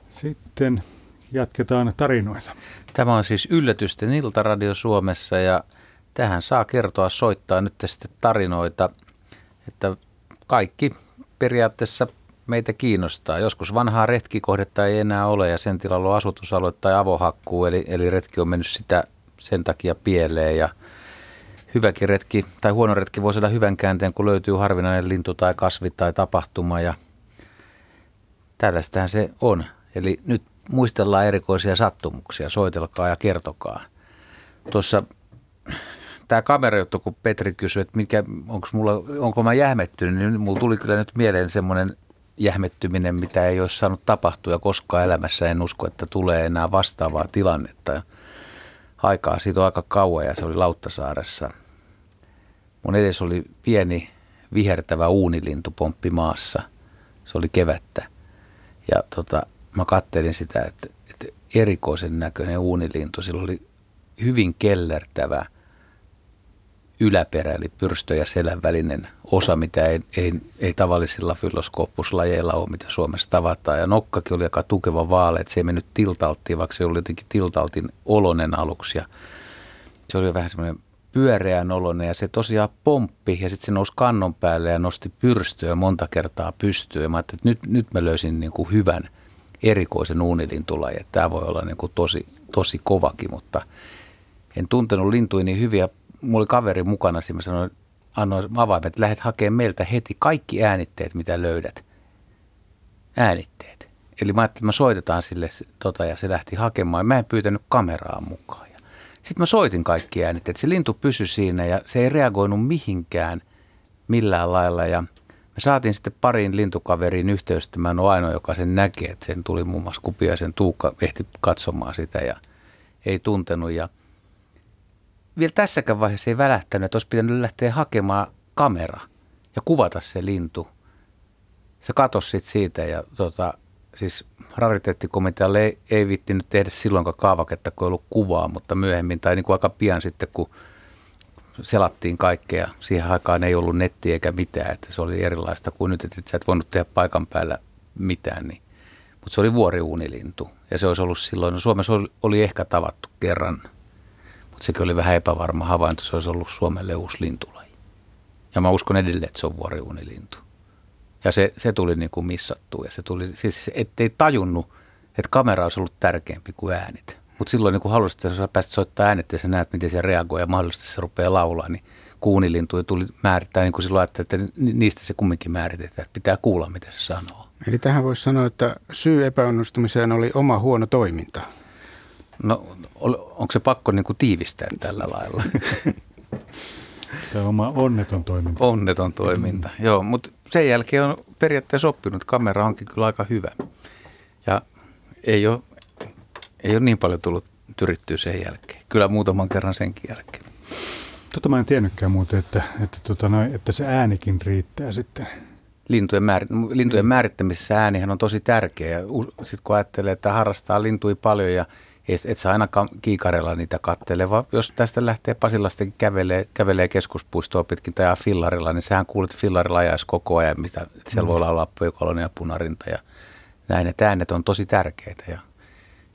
Sitten jatketaan tarinoita. Tämä on siis Yllätysten ilta Radio Suomessa ja tähän saa kertoa soittaa nyt sitten tarinoita, että kaikki periaatteessa meitä kiinnostaa. Joskus vanhaa retkikohdetta ei enää ole ja sen tilalla on asutusalue tai avohakkuu, eli, eli retki on mennyt sitä sen takia pieleen ja hyväkin retki tai huono retki voi saada hyvän käänteen, kun löytyy harvinainen lintu tai kasvi tai tapahtuma ja tällaistähän se on. Eli nyt muistellaan erikoisia sattumuksia, soitelkaa ja kertokaa. Tuossa tämä kamerajuttu, kun Petri kysyi, että mikä, mulla, onko mä jähmettynyt, niin mulla tuli kyllä nyt mieleen semmoinen jähmettyminen, mitä ei olisi saanut tapahtua koskaan elämässä. En usko, että tulee enää vastaavaa tilannetta. Aikaa siitä on aika kauan ja se oli Lauttasaaressa. Mun edes oli pieni vihertävä uunilintupomppi maassa. Se oli kevättä. Ja tota, mä kattelin sitä, että, että erikoisen näköinen uunilintu. Sillä oli hyvin kellertävä yläperä, eli pyrstö ja selän välinen osa, mitä ei, ei, ei tavallisilla fyloskooppuslajeilla ole, mitä Suomessa tavataan. Ja nokkakin oli aika tukeva vaale, että se ei mennyt tiltalttiin, vaikka se oli jotenkin tiltaltin olonen aluksi. Ja se oli vähän semmoinen pyöreän olonen ja se tosiaan pomppi ja sitten se nousi kannon päälle ja nosti pyrstöä monta kertaa pystyyn. Ja mä ajattelin, että nyt, nyt mä löysin niin kuin hyvän erikoisen uunilintulajin. Tämä voi olla niin kuin tosi, tosi kovakin, mutta en tuntenut lintuja niin hyviä. Mulla oli kaveri mukana, siinä mä sanoin, annoin avaimet, että lähdet hakemaan meiltä heti kaikki äänitteet, mitä löydät. Äänitteet. Eli mä ajattelin, että mä soitetaan sille tota, ja se lähti hakemaan. Mä en pyytänyt kameraa mukaan. Sitten mä soitin kaikki äänitteet. Se lintu pysyi siinä ja se ei reagoinut mihinkään millään lailla. Ja me saatiin sitten pariin lintukaveriin yhteystä. Mä en ole ainoa, joka sen näki. Että sen tuli muun muassa Kupia ja sen Tuukka ehti katsomaan sitä ja ei tuntenut ja vielä tässäkään vaiheessa ei välähtänyt, että olisi pitänyt lähteä hakemaan kamera ja kuvata se lintu. Se katosi sitten siitä ja tota, siis rariteettikomitealle ei, ei viittinyt tehdä silloinkaan kaavaketta, kun ei ollut kuvaa, mutta myöhemmin tai niin kuin aika pian sitten, kun selattiin kaikkea. Siihen aikaan ei ollut nettiä eikä mitään, että se oli erilaista kuin nyt, että sä et voinut tehdä paikan päällä mitään. Niin. Mutta se oli vuoriuunilintu ja se olisi ollut silloin, no Suomessa oli, oli ehkä tavattu kerran. Sekin oli vähän epävarma havainto, se olisi ollut Suomelle uusi lintulaji. Ja mä uskon edelleen, että se on vuoriuunilintu. Ja se, se tuli niin kuin missattua. Ja se tuli, siis ettei tajunnut, että kamera olisi ollut tärkeämpi kuin äänit. Mutta silloin niin kuin haluaisit, että sä pääsit soittaa äänet ja sä näet, miten se reagoi ja mahdollisesti se rupeaa laulaa, niin kuunilintuja tuli määrittää, niin kuin silloin että niistä se kumminkin määritetään, että pitää kuulla, mitä se sanoo. Eli tähän voisi sanoa, että syy epäonnistumiseen oli oma huono toiminta. No, onko se pakko niin kuin tiivistää tällä lailla? Tämä on onneton toiminta. Onneton toiminta, joo. Mutta sen jälkeen on periaatteessa oppinut. Kamera onkin kyllä aika hyvä. Ja ei ole, ei ole niin paljon tullut tyrittyä sen jälkeen. Kyllä muutaman kerran senkin jälkeen. Tota mä en tiennytkään muuten, että, että, tota noin, että se äänikin riittää sitten. Lintujen, määr, lintujen määrittämisessä äänihän on tosi tärkeä. Sitten kun ajattelee, että harrastaa lintuja paljon ja et sä ainakaan kiikarella niitä kattele, vaan jos tästä lähtee Pasilastakin kävelee, kävelee keskuspuistoa pitkin tai fillarilla, niin sähän kuulet fillarilla ajaisi koko ajan, mitä siellä voi olla lappojukolonia ja punarinta ja näin. Että äänet on tosi tärkeitä ja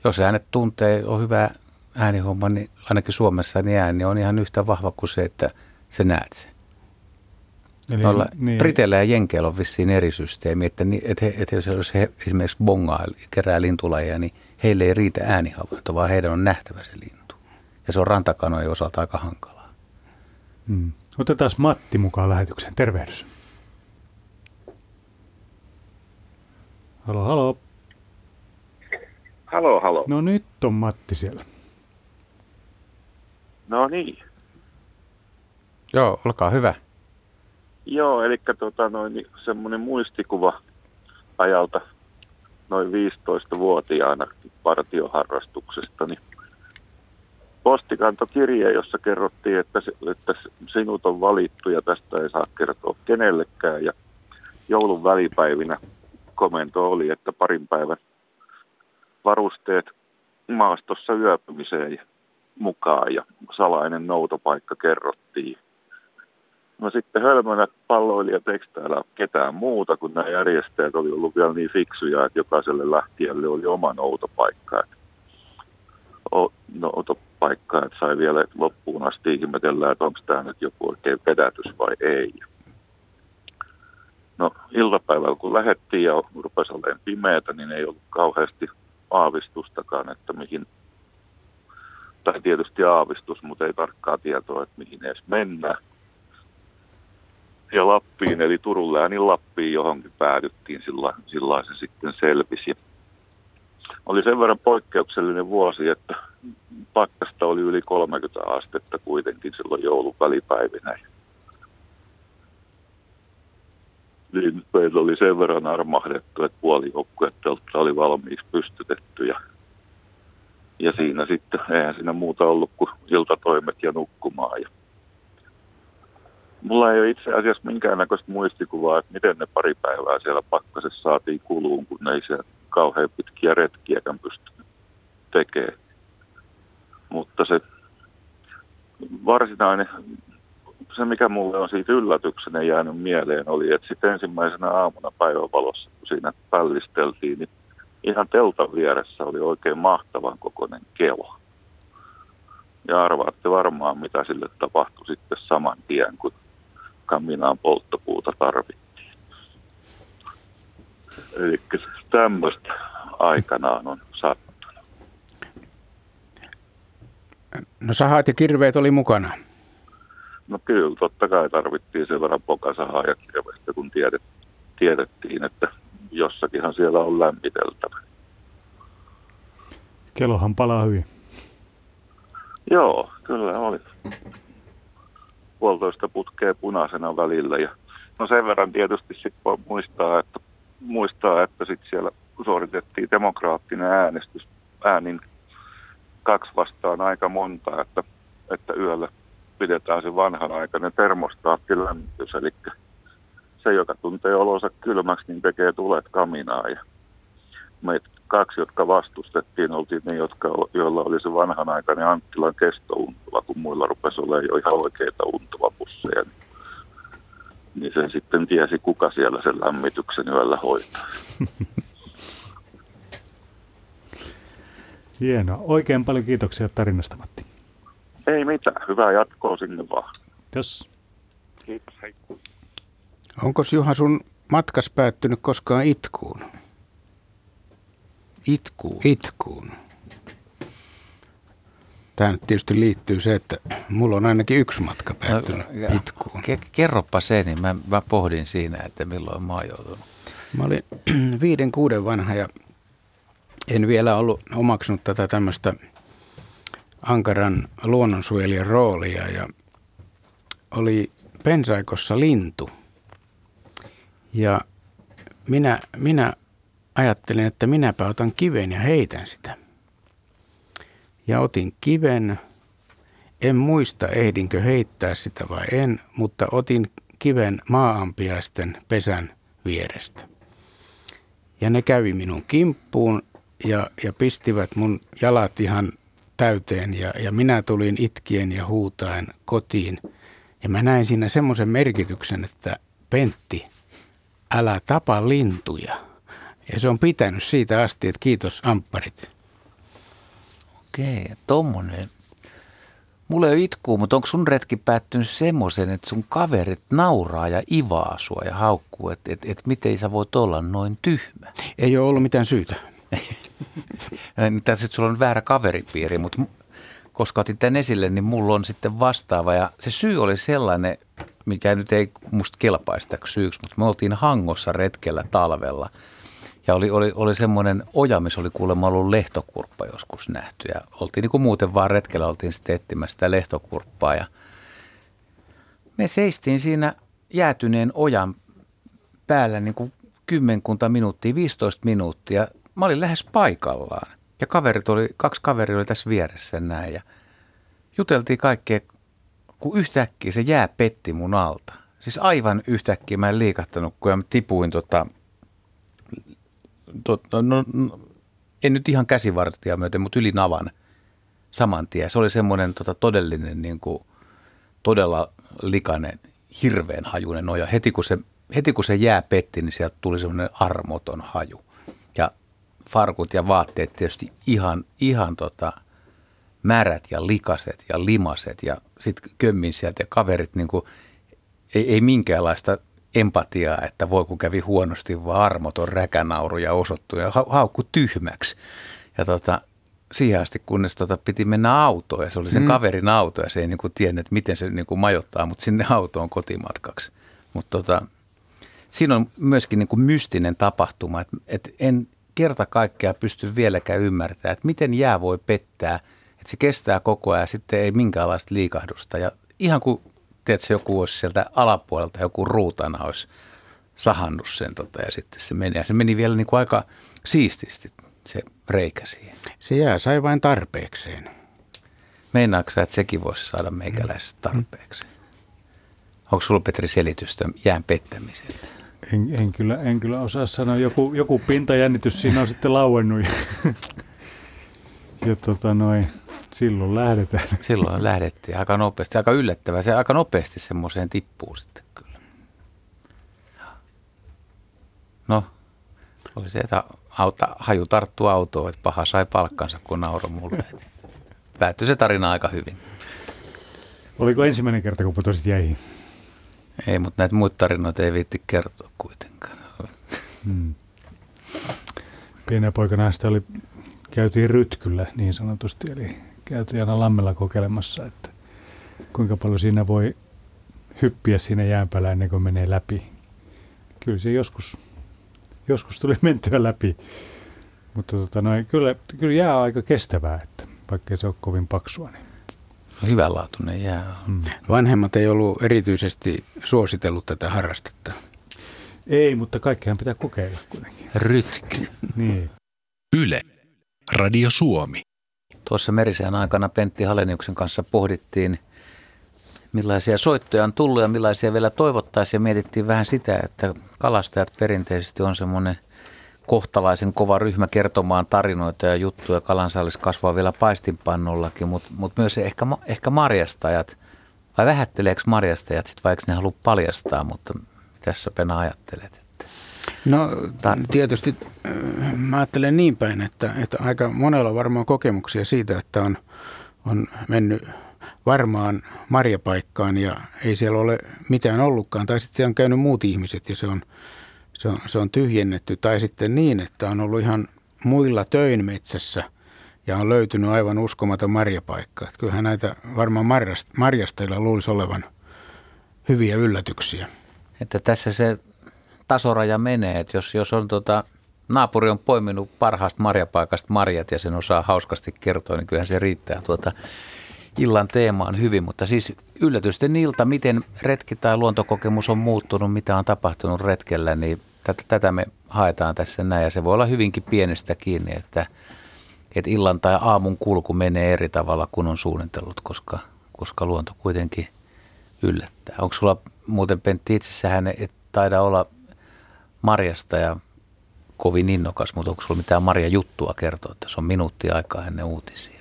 jos äänet tuntee, on hyvä äänihomma, niin ainakin Suomessa niin ääni on ihan yhtä vahva kuin se, että sä näet sen. Eli, niin. Briteillä ja jenkeillä on vissiin eri systeemi, että, että, he, että jos he esimerkiksi bongaa kerää lintulajeja, niin heille ei riitä äänihavainto, vaan heidän on nähtävä se lintu. Ja se on rantakanojen osalta aika hankalaa. Mm. Otetaan Matti mukaan lähetykseen. Tervehdys. Halo, halo. Halo, halo. No nyt on Matti siellä. No niin. Joo, olkaa hyvä. Joo, eli tota noin semmoinen muistikuva ajalta noin viisitoistavuotiaana partioharrastuksesta, niin postikantokirje, jossa kerrottiin, että, että sinut on valittu ja tästä ei saa kertoa kenellekään. Ja joulun välipäivinä komento oli, että parin päivän varusteet maastossa yöpymiseen mukaan ja salainen noutopaikka kerrottiin. No sitten hölmönä palloilija tekstäällä ketään muuta, kun nämä järjestäjät oli ollut vielä niin fiksuja, että jokaiselle lähtijälle oli oma noutopaikka. Noutopaikka, että sai vielä loppuun asti ihmetellään, että onko tämä nyt joku oikein vedätys vai ei. No iltapäivällä kun lähdettiin ja rupesi olemaan pimeätä, niin ei ollut kauheasti aavistustakaan, että mihin, tai tietysti aavistus, mutta ei tarkkaa tietoa, että mihin edes mennään. Ja Lappiin, eli Turun läänin Lappiin johonkin päädyttiin, sillä, sillä se sitten selvisi. Oli sen verran poikkeuksellinen vuosi, että pakkasta oli yli kolmekymmentä astetta kuitenkin silloin joulun välipäivinä. Niin meillä oli sen verran armahdettu, että puoli joukkueteltta oli valmiiksi pystytetty ja, ja siinä sitten, eihän siinä muuta ollut kuin iltatoimet ja nukkumaan. Ja mulla ei ole itse asiassa minkäännäköistä muistikuvaa, että miten ne pari päivää siellä pakkasessa saatiin kuluun, kun ei se kauhean pitkiä retkiäkään pystynyt tekemään. Mutta se varsinainen, se mikä mulle on siitä yllätyksenä jäänyt mieleen oli, että sitten ensimmäisenä aamuna päivänvalossa, kun siinä pällisteltiin, niin ihan teltan vieressä oli oikein mahtavan kokoinen kelo. Ja arvaatte varmaan, mitä sille tapahtui sitten saman tien, kun kaminaan polttopuuta tarvittiin. Eli tämmöistä aikanaan on sattunut. No sahat ja kirveet oli mukana. No kyllä, totta kai tarvittiin sen verran pokasahaa ja kirveistä, kun tiedet, tiedettiin, että jossakinhan siellä on lämpiteltävä. Kelohan palaa hyvin. Joo, kyllä oli. Puolitoista putkea punaisena välillä. Ja no sen verran tietysti sit muistaa, että, muistaa, että sit siellä suoritettiin demokraattinen äänestys äänin kaksi vastaan aika monta, että, että yöllä pidetään se vanhanaikainen termostaattilämmitys. Eli se, joka tuntee olonsa kylmäksi, niin tekee tulet kaminaa. Ja meitä kaksi, jotka vastustettiin, oltiin ne, jotka, joilla oli se vanhanaikainen Anttilan kestountula, kun muilla rupesi olemaan jo ihan oikeita untulapusseja. Niin, niin sen sitten tiesi, kuka siellä sen lämmityksen yöllä hoitaa. Hienoa. Oikein paljon kiitoksia tarinasta, Matti. Ei mitään. Hyvää jatkoa sinne vaan. Kiitos. Kiitos. Hei. Onko Juha sun matkas päättynyt koskaan itkuun? Itkuun. Itkuun. Tämä nyt tietysti liittyy se, että mulla on ainakin yksi matka päättynyt no, itkuun. Ke- kerropa se, niin mä, mä pohdin siinä, että milloin mä oon joutunut. Mä olin viiden kuuden vanha ja en vielä ollut omaksunut tätä tämmöistä ankaran luonnonsuojelijan roolia. Ja oli pensaikossa lintu ja minä... minä ajattelin, että minäpä otan kiven ja heitän sitä. Ja otin kiven. En muista, ehdinkö heittää sitä vai en, mutta otin kiven maa-ampiaisten pesän vierestä. Ja ne kävi minun kimppuun ja, ja pistivät mun jalat ihan täyteen. Ja, ja minä tulin itkien ja huutaen kotiin. Ja mä näin siinä semmoisen merkityksen, että Pentti, älä tapa lintuja. Ja se on pitänyt siitä asti, että kiitos ampparit. Okei, tommonen. Mulla ei ole itkuu, mutta onko sun retki päättynyt semmoisen, että sun kaverit nauraa ja ivaa sua ja haukkuu, että et, et miten sä voit olla noin tyhmä? Ei ole ollut mitään syytä. Tässä sulla on väärä kaveripiiri, mutta koska otin tämän esille, niin mulla on sitten vastaava. Ja se syy oli sellainen, mikä nyt ei musta kelpaista syyksi, mutta me oltiin Hangossa retkellä talvella. Ja oli, oli, oli semmoinen oja, missä oli kuulemma ollut lehtokurppa joskus nähty. Ja oltiin niin kuin muuten vaan retkellä, oltiin sitten etsimässä sitä lehtokurppaa. Ja me seistiin siinä jäätyneen ojan päällä niin kuin kymmenkunta minuuttia, viisitoista minuuttia. Mä olin lähes paikallaan. Ja kaverit oli, kaksi kaveria oli tässä vieressä näin. Ja juteltiin kaikkea, kun yhtäkkiä se jää petti mun alta. Siis aivan yhtäkkiä mä en liikahtanut, kun mä tipuin tota... Totta, no, en nyt ihan käsivartia myöten, mutta yli navan saman tien. Se oli semmoinen tota, todellinen, niin kuin, todella likainen, hirveän hajuinen oja. Heti kun, se, heti kun se jää petti, niin sieltä tuli semmoinen armoton haju. Ja farkut ja vaatteet tietysti ihan, ihan tota, märät ja likaset ja limaset. Ja sitten kömmin sieltä ja kaverit, niin kuin, ei, ei minkäänlaista empatiaa, että voi kun kävi huonosti, vaan armoton räkänauru ja osoittu ja haukku tyhmäksi. Ja tota, siihen asti, kunnes tota, piti mennä autoon ja se oli sen mm. kaverin auto ja se ei niin kuin tiennyt, miten se niin kuin majoittaa, mutta sinne autoon kotimatkaksi. Mutta tota, siinä on myöskin niin kuin mystinen tapahtuma, että et en kerta kaikkea pysty vieläkään ymmärtämään, että miten jää voi pettää, että se kestää koko ajan ja sitten ei minkäänlaista liikahdusta. Ja ihan kuin teet, se joku olisi sieltä alapuolelta, joku ruutana olisi sahannut sen tota, ja sitten se meni. Ja se meni vielä niin kuin aika siististi se reikä siihen. Se jää sai vain tarpeekseen. Meinaatko sä, että sekin voisi saada meikäläisestä tarpeeksi? Mm. Onko sulla, Petri, selitystä jään pettämiseltä? En, en, kyllä, en kyllä osaa sanoa. Joku, joku pintajännitys siinä on sitten lauennut. Ja, ja tota noin, silloin lähdetään. Silloin lähdettiin aika nopeasti. Aika yllättävää. Se aika nopeasti semmoiseen tippuu sitten kyllä. No, oli se, että auta, haju tarttu autoon, että paha sai palkkansa, kun nauroi mulle. Päättyi se tarina aika hyvin. Oliko ensimmäinen kerta, kun putosit jäihin? Ei, mutta näitä muita tarinoita ei viitti kertoa kuitenkaan. Hmm. Pienä poikana sitä oli, käytiin rytkyllä niin sanotusti, eli käytiin aina lammella kokeilemassa, että kuinka paljon siinä voi hyppiä siinä jään päällä ennen kuin menee läpi. Kyllä se joskus, joskus tuli mentyä läpi, mutta tota, no, kyllä, kyllä jää on aika kestävää, että vaikka se ole kovin paksua, niin. Hyvänlaatuinen jää. Mm. Vanhemmat ei ollut erityisesti suositellut tätä harrastetta. Ei, mutta kaikkihan pitää kokeilla kuitenkin. Rytky. Niin. Yle. Radio Suomi. Tuossa merisään aikana Pentti Haleniuksen kanssa pohdittiin, millaisia soittoja on tullut ja millaisia vielä toivottaisiin. Ja mietittiin vähän sitä, että kalastajat perinteisesti on semmoinen kohtalaisen kova ryhmä kertomaan tarinoita ja juttuja. Kalansaalis kasvaa vielä paistinpannullakin, mutta mut myös ehkä, ehkä marjastajat, vai vähätteleekö marjastajat sitten, vaikka ne halua paljastaa, mutta tässä Pena ajattelet? Että no tar- tietysti mä ajattelen niin päin, että, että aika monella varmaan kokemuksia siitä, että on, on mennyt varmaan marjapaikkaan ja ei siellä ole mitään ollutkaan, tai sitten siellä on käynyt muut ihmiset ja se on Se on, se on tyhjennetty, tai sitten niin, että on ollut ihan muilla töin metsässä ja on löytynyt aivan uskomaton marjapaikka. Että kyllähän näitä varmaan marjast, marjastajilla luulisi olevan hyviä yllätyksiä. Että tässä se tasoraja menee, että jos, jos on tota, naapuri on poiminut parhaasta marjapaikasta marjat ja sen osaa hauskasti kertoa, niin kyllähän se riittää tuota illan teemaan hyvin, mutta siis yllätysten ilta, miten retki tai luontokokemus on muuttunut, mitä on tapahtunut retkellä, niin tätä, tätä me haetaan tässä näin ja se voi olla hyvinkin pienestä kiinni, että, että illan tai aamun kulku menee eri tavalla kuin on suunnitellut, koska, koska luonto kuitenkin yllättää. Onko sulla muuten, Pentti, itsessähän et taida olla marjasta ja kovin innokas, mutta onko sulla mitään marjajuttua kertoa, että se on minuutti aikaa ennen uutisia?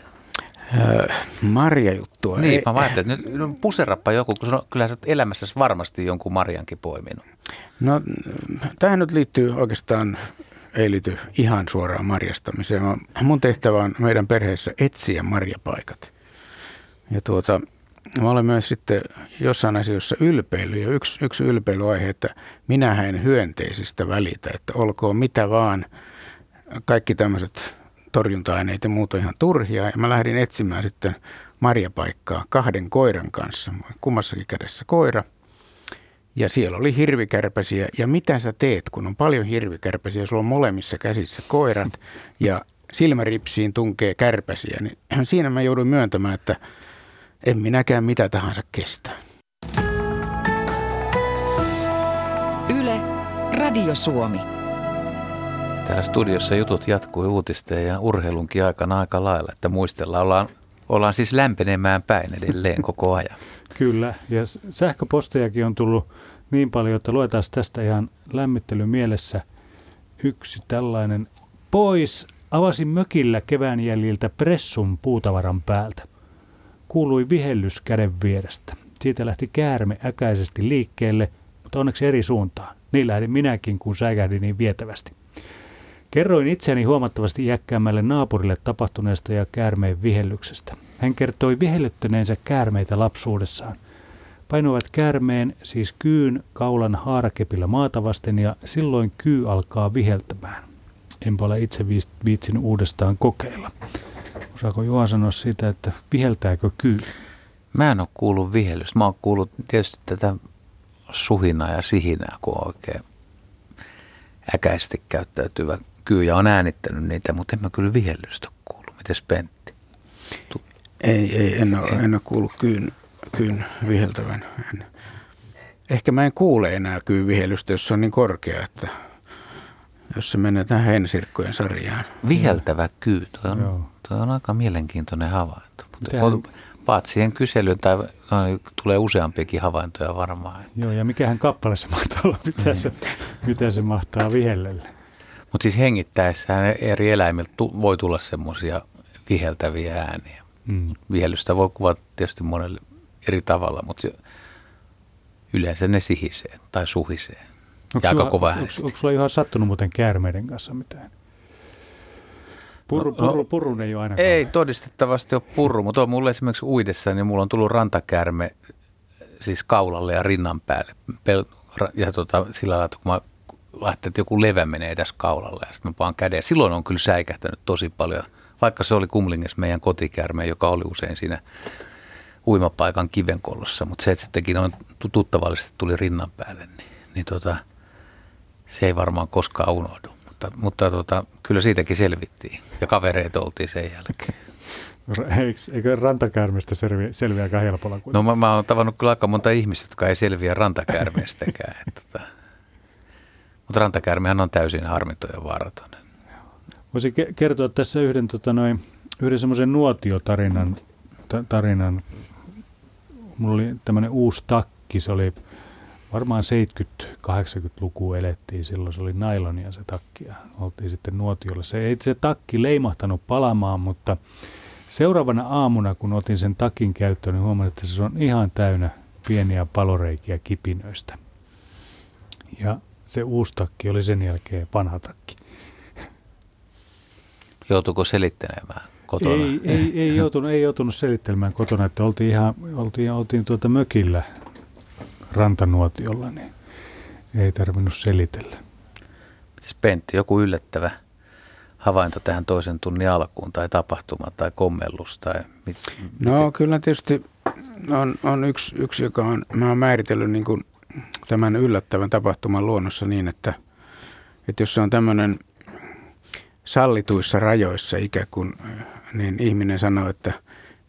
Öö, marjajuttua. Niin, mä ajattelin, että nyt on puserappa joku, kun kyllähän sä oot elämässäsi varmasti jonkun marjankin poiminut. No, tämähän nyt liittyy oikeastaan, ei liity ihan suoraan marjastamiseen. Mun tehtävä on meidän perheessä etsiä marjapaikat. Ja tuota, mä olen myös sitten jossain asioissa ylpeily, ja yksi, yksi ylpeilyaihe, että minähän en hyönteisistä välitä, että olkoon mitä vaan, kaikki tämmöiset torjunta-aineet ja muuta ihan turhia. Ja mä lähdin etsimään sitten marjapaikkaa kahden koiran kanssa. Kummassakin kädessä koira. Ja siellä oli hirvikärpäsiä. Ja mitä sä teet, kun on paljon hirvikärpäsiä? Sulla on molemmissa käsissä koirat ja silmäripsiin tunkee kärpäsiä. Niin siinä mä jouduin myöntämään, että en minäkään mitä tahansa kestä. Yle, Radio Suomi. Täällä studiossa jutut jatkuu uutisten ja urheilunkin aikana aika lailla, että muistellaan, ollaan, ollaan siis lämpenemään päin edelleen koko ajan. Kyllä, ja sähköpostejakin on tullut niin paljon, että luetaan tästä ihan lämmittely mielessä yksi tällainen. Pois avasin mökillä kevään jäljiltä pressun puutavaran päältä. Kuului vihellys käden vierestä. Siitä lähti käärme äkäisesti liikkeelle, mutta onneksi eri suuntaan. Niin lähdin minäkin, kun säikähdin niin vietävästi. Kerroin itseäni huomattavasti iäkkäämmälle naapurille tapahtuneesta ja käärmeen vihellyksestä. Hän kertoi vihellyttäneensä käärmeitä lapsuudessaan. painoivat käärmeen, siis kyyn, kaulan haarakepillä maata vasten ja silloin kyy alkaa viheltämään. Enpä ole itse viitsin uudestaan kokeilla. Osaako Juha sanoa siitä, että viheltääkö kyy? Mä en ole kuullut vihelystä. Mä oon kuullut tietysti tätä suhinaa ja sihinää, kun on oikein äkäisesti käyttäytyvä kyy ja on äänittänyt niitä, mutta en mä kyllä vihelystä ole kuullut. Mites Pentti? Tu- ei, ei, en ole, en ole kuullut kyyn, kyyn viheltävän. En. Ehkä mä en kuule enää kyyn vihelystä, jos se on niin korkea, että jos se menee tähän heinäsirkkojen sarjaan. Viheltävä kyy, toi on, toi on aika mielenkiintoinen havainto. Paatsien kysely, tai no, tulee useampiakin havaintoja varmaan. Että. Joo, ja mikähän kappale se mahtaa olla, mitä, niin. se, mitä se mahtaa vihellelle. Mutta siis hengittäessään eri eläimiltä tu- voi tulla semmoisia viheltäviä ääniä. Mm. Vihelystä voi kuvata tietysti monelle eri tavalla, mutta yleensä ne sihisee tai suhisee. Onko sulla ihan sattunut muuten käärmeiden kanssa mitään? Purru, purru, purru ei ole ainakaan. Ei todistettavasti ole purru, mutta on mulla esimerkiksi uidessa, niin mulla on tullut rantakäärme siis kaulalle ja rinnan päälle. Pel- ja tota, sillä lailla, kun mä ajattelin, että joku levä menee tässä kaulalle ja sitten mä paan käden. Silloin on kyllä säikähtänyt tosi paljon, vaikka se oli Kumlingessa meidän kotikäärme, joka oli usein siinä uimapaikan kivenkollossa. Mutta se, että sittenkin on tuttavallisesti tuli rinnan päälle, niin, niin tota, se ei varmaan koskaan unohdu. Mutta, mutta tota, kyllä siitäkin selvittiin ja kavereita oltiin sen jälkeen. Eikö rantakäärmeestä selviä, selviä aika helpolla? No mä, mä oon tavannut kyllä aika monta ihmistä, jotka ei selviä rantakäärmeestäkään. Tota. Mutta rantakäärmehän on täysin harmiton ja vaaraton. Voisin kertoa tässä yhden, tota noin, yhden semmoisen nuotiotarinan. Ta- tarinan. Mulla oli tämmöinen uusi takki, se oli... Varmaan seitsemänkymmentä-kahdeksankymmentälukua elettiin silloin, se oli nailonia se takki ja oltiin sitten nuotiolla. Se ei se takki leimahtanut palamaan, mutta seuraavana aamuna, kun otin sen takin käyttöön, niin huomasin, että se on ihan täynnä pieniä paloreikiä kipinöistä. Ja se uusi takki oli sen jälkeen vanha takki. Joutuiko selittelemään kotona? Ei, ei, ei, joutunut, ei joutunut selittelemään kotona, että oltiin, ihan, oltiin, oltiin tuota mökillä. Rantanuotiolla, niin ei tarvinnut selitellä. Mites Pentti, joku yllättävä havainto tähän toisen tunnin alkuun, tai tapahtuma, tai kommellus, tai mit, No miten? Kyllä tietysti on, on yksi, yksi, joka on, mä oon määritellyt niin kuin tämän yllättävän tapahtuman luonnossa niin, että, että jos se on tämmöinen sallituissa rajoissa ikään kuin, niin ihminen sanoo, että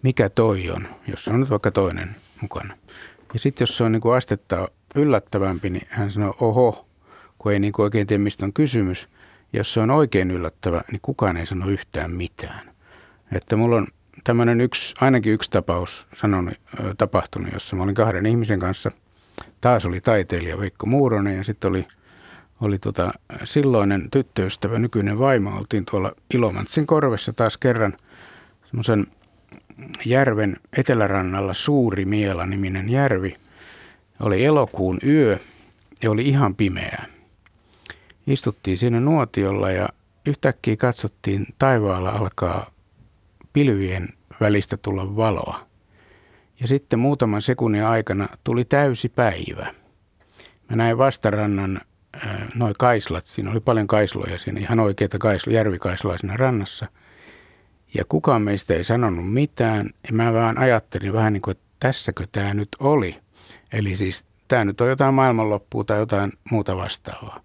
mikä toi on, jos on nyt vaikka toinen mukana. Ja sitten jos se on niinku astetta yllättävämpi, niin hän sanoo oho, kun ei niinku oikein tiedä mistä on kysymys. Ja jos se on oikein yllättävä, niin kukaan ei sano yhtään mitään. Että mulla on tämmöinen yksi, ainakin yksi tapaus sanonut, tapahtunut, jossa mä olin kahden ihmisen kanssa. Taas oli taiteilija Veikko Muuronen ja sitten oli, oli tota, silloinen tyttöystävä, nykyinen vaimo. Oltiin tuolla Ilomantsin korvessa taas kerran semmoisen... järven etelärannalla Suuri Miela -niminen järvi. Oli elokuun yö ja oli ihan pimeää. Istuttiin siinä nuotiolla ja yhtäkkiä katsottiin taivaalla alkaa pilvien välistä tulla valoa. Ja sitten muutaman sekunnin aikana tuli täysi päivä. Mä näin vastarannan noi kaislat. Siinä oli paljon kaisloja siinä, ihan oikeita kaisloja, järvikaislaa siinä rannassa. Ja kukaan meistä ei sanonut mitään, ja mä vaan ajattelin vähän niin kuin, että tässäkö tämä nyt oli. Eli siis tämä nyt on jotain maailmanloppua tai jotain muuta vastaavaa.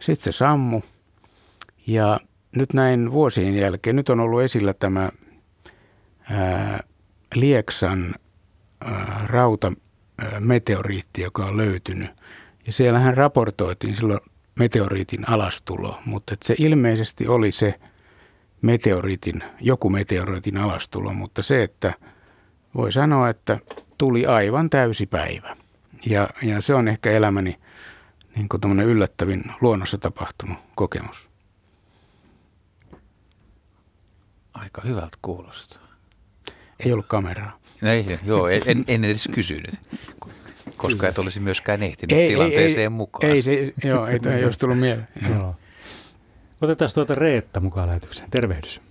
Sitten se sammui, ja nyt näin vuosien jälkeen, nyt on ollut esillä tämä ää, Lieksan ää, rautameteoriitti, joka on löytynyt. Ja siellähän raportoitiin silloin meteoriitin alastulo, mutta se ilmeisesti oli se, meteoriitin, joku meteoriitin alastulo, mutta se, että voi sanoa, että tuli aivan täysi päivä. Ja, ja se on ehkä elämäni niin kuin tämmöinen yllättävin luonnossa tapahtunut kokemus. Aika hyvältä kuulostaa. Ei ollut kameraa. Ei, joo, en, en edes kysynyt, koska kyllä. Et olisi myöskään ehtinyt ei, tilanteeseen ei, ei, mukaan. Ei, se, joo, ei, ei olisi tullut mieleen. Joo. Otetaan tuota Reetta mukaan lähetykseen. Tervehdys.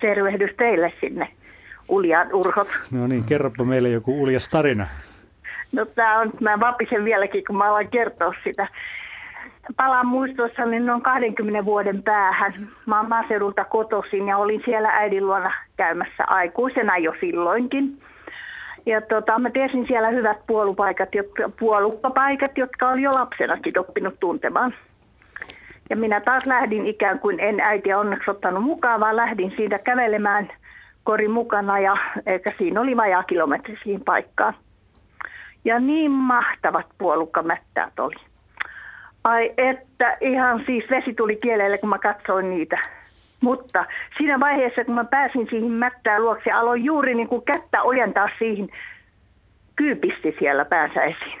Tervehdys teille sinne, uljaan urhot. No niin, kerropa meille joku uljas tarina. No tää on, mä vapisen vieläkin, kun mä alan kertoa sitä. Palaan muistossani noin kahdenkymmenen vuoden päähän. Mä oon maaseudulta kotoisin ja olin siellä äidin luona käymässä aikuisena jo silloinkin. Ja tota, mä tiesin siellä hyvät puolupaikat, jotka, puolukkapaikat, jotka oli jo lapsenakin oppinut tuntemaan. Ja minä taas lähdin ikään kuin, en äitiä onneksi ottanut mukaan, vaan lähdin siitä kävelemään kori mukana ja eikä siinä oli vajaa kilometri siihen paikkaan. Ja niin mahtavat puolukkamättäät oli. Ai että ihan siis vesi tuli kielelle, kun mä katsoin niitä. Mutta siinä vaiheessa, kun mä pääsin siihen mättään luokse, aloin juuri niin kuin kättä ojentaa siihen. Kyypisti siellä päänsä esiin.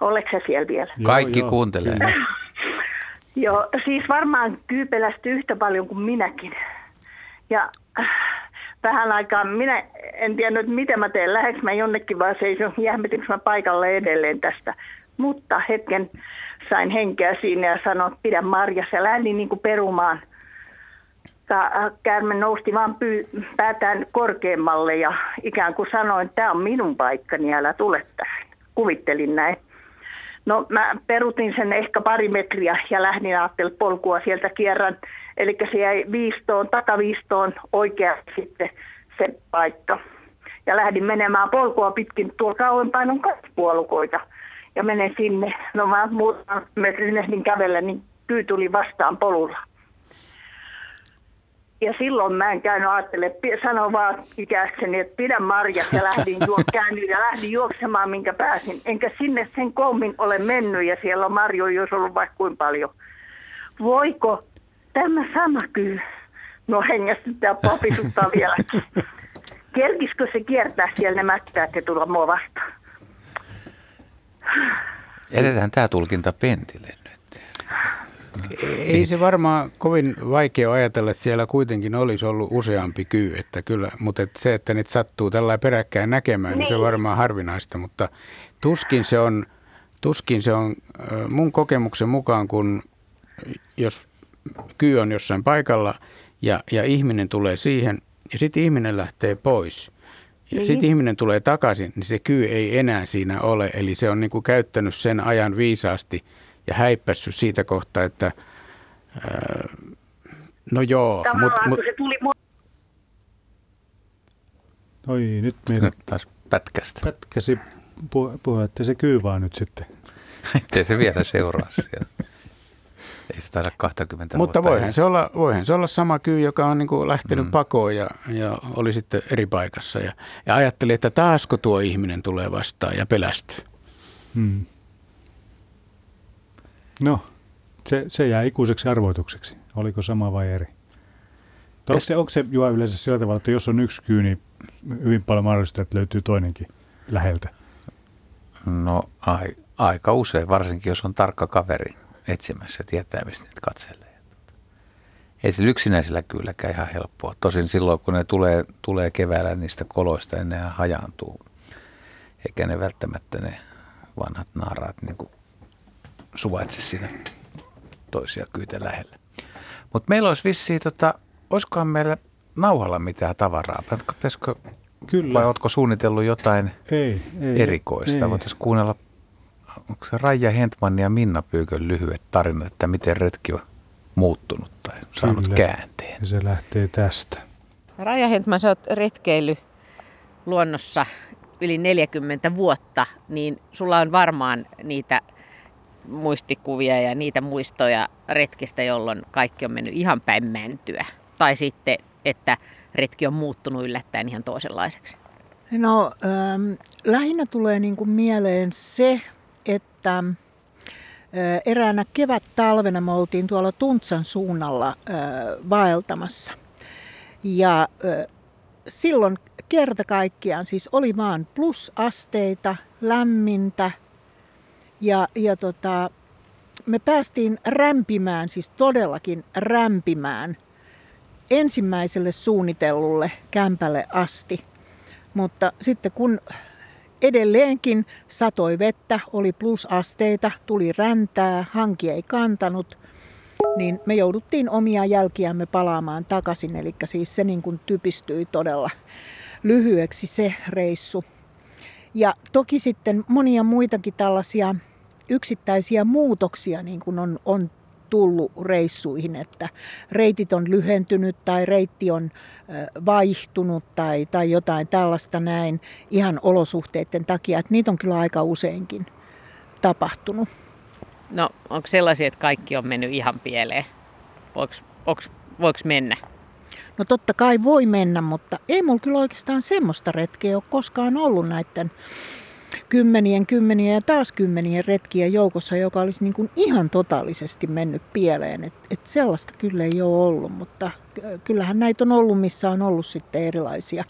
Oletko sä siellä vielä? Kaikki joo, kuuntelee. Joo, siis varmaan kyy pelästyi yhtä paljon kuin minäkin. Ja vähän aikaa, minä en tiedä nyt mitä mä teen, lähdekö mä jonnekin vaan seison, jähmetinkö mä paikalle edelleen tästä. Mutta hetken sain henkeä siinä ja sanoin, että pidä marjassa ja lähdin niin kuin perumaan. Käärme nousti vaan pyy- päätään korkeammalle ja ikään kuin sanoin, että tämä on minun paikkani, älä tule tähän. Kuvittelin näin. No mä perutin sen ehkä pari metriä ja lähdin ajattelemaan polkua sieltä kierran. Eli se jäi viistoon, takaviistoon oikea sitten se paikka. Ja lähdin menemään polkua pitkin, tuolla kauempaan on kaksi puolukoita. Ja menen sinne. No mä muutaman metrin ehdin kävellä, niin kyy tuli vastaan polulla. Ja silloin mä en käynyt ajattelemaan, sanoin vaan ikäkseni, että pidä marjat ja lähdin, juo, käännyin, ja lähdin juoksemaan, minkä pääsin. Enkä sinne sen koommin ole mennyt ja siellä on marjoja, jos ollut vaikka kuinka paljon. Voiko tämä sama kyy? No hengästyttää, papisuttaa vieläkin. Kerkisikö se kiertää siellä ne mättäät ja tulla mua vastaan? Edetään tämä tulkinta Pentille nyt. Ei se varmaan kovin vaikea ajatella, että siellä kuitenkin olisi ollut useampi kyy, että kyllä, mutta että se, että niitä sattuu tällä peräkkäin näkemään, niin se on varmaan harvinaista, mutta tuskin se on, tuskin se on mun kokemuksen mukaan, kun jos kyy on jossain paikalla ja, ja ihminen tulee siihen ja sitten ihminen lähtee pois. Ja sitten ihminen tulee takaisin, niin se kyy ei enää siinä ole. Eli se on niin kuin käyttänyt sen ajan viisaasti ja häippässyt siitä kohtaa, että ää, no joo. Tavallaan mut, kun se tuli mu- Noi, nyt meillä taas pätkästä. Pätkäsi puhe, ettei se kyy vaan nyt sitten. Ettei se vielä seuraa siellä. Ei se taida kaksikymmentä mutta vuotta. Mutta voihan, voihan se olla sama kyy, joka on niin kuin lähtenyt mm. pakoon ja, ja oli sitten eri paikassa. Ja, ja ajatteli, että taasko tuo ihminen tulee vastaan ja pelästyy. Mm. No, se, se jää ikuiseksi arvoitukseksi. Oliko sama vai eri? Onko es... se, onko se Juha, yleensä sillä tavalla, että jos on yksi kyy, niin hyvin paljon mahdollista, että löytyy toinenkin läheltä? No ai, aika usein, varsinkin jos on tarkka kaveri. Etsimässä tietää, mistä niitä katselee. Ei se yksinäisellä kylläkään ihan helppoa. Tosin silloin, kun ne tulee, tulee keväällä niistä koloista, niin nehän hajaantuu. Eikä ne välttämättä ne vanhat naaraat niin kuin suvaitse siinä toisia kyytä lähellä. Mutta meillä olisi vissiin, tota, olisikohan meillä nauhalla mitään tavaraa? Pitäisikö, kyllä. Vai oletko suunnitellut jotain ei, ei, erikoista? Voitaisiin kuunnella. Onko se Raija Hentman ja Minna Pyykön lyhyet tarinat, että miten retki on muuttunut tai saanut kyllä käänteen? Ja se lähtee tästä. Raija Hentman, sä oot retkeillyt luonnossa yli neljäkymmentä vuotta, niin sulla on varmaan niitä muistikuvia ja niitä muistoja retkistä, jolloin kaikki on mennyt ihan päin mäntyä. Tai sitten, että retki on muuttunut yllättäen ihan toisenlaiseksi. No, ähm, lähinnä tulee niin kuin mieleen se, että eräänä kevät-talvena me oltiin tuolla Tuntsan suunnalla vaeltamassa. Ja silloin kerta kaikkiaan siis oli vaan plusasteita, lämmintä ja, ja tota, me päästiin rämpimään, siis todellakin rämpimään ensimmäiselle suunnitellulle kämpälle asti. Mutta sitten kun edelleenkin satoi vettä, oli plusasteita, tuli räntää, hanki ei kantanut, niin me jouduttiin omia jälkiämme palaamaan takaisin. Eli siis se niin kuin typistyi todella lyhyeksi se reissu. Ja toki sitten monia muitakin tällaisia yksittäisiä muutoksia niin kuin on, on tullut reissuihin, että reitit on lyhentynyt tai reitti on vaihtunut tai, tai jotain tällaista näin ihan olosuhteiden takia, että niitä on kyllä aika useinkin tapahtunut. No onko sellaisia, että kaikki on mennyt ihan pieleen? Voiko, voiko, voiko mennä? No totta kai voi mennä, mutta ei mulla kyllä oikeastaan semmoista retkeä ole koskaan ollut näiden kymmenien, kymmenien ja taas kymmenien retkiä joukossa, joka olisi niin kuin ihan totaalisesti mennyt pieleen. Et, et sellaista kyllä ei ole ollut, mutta kyllähän näitä on ollut, missä on ollut sitten erilaisia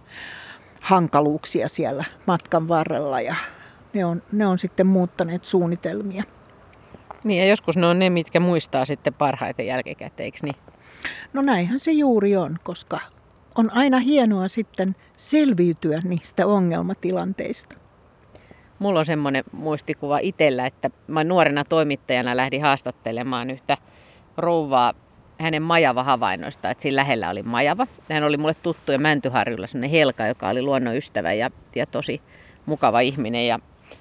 hankaluuksia siellä matkan varrella ja ne on, ne on sitten muuttaneet suunnitelmia. Niin ja joskus ne on ne, mitkä muistaa sitten parhaiten jälkikäteen, eikö niin? No näinhän se juuri on, koska on aina hienoa sitten selviytyä niistä ongelmatilanteista. Mulla on semmoinen muistikuva itsellä, että mä nuorena toimittajana lähdin haastattelemaan yhtä rouvaa hänen majavahavainnoista, että siinä lähellä oli majava. Hän oli mulle tuttu ja Mäntyharjulla semmoinen Helka, joka oli luonnonystävä ja, ja tosi mukava ihminen ja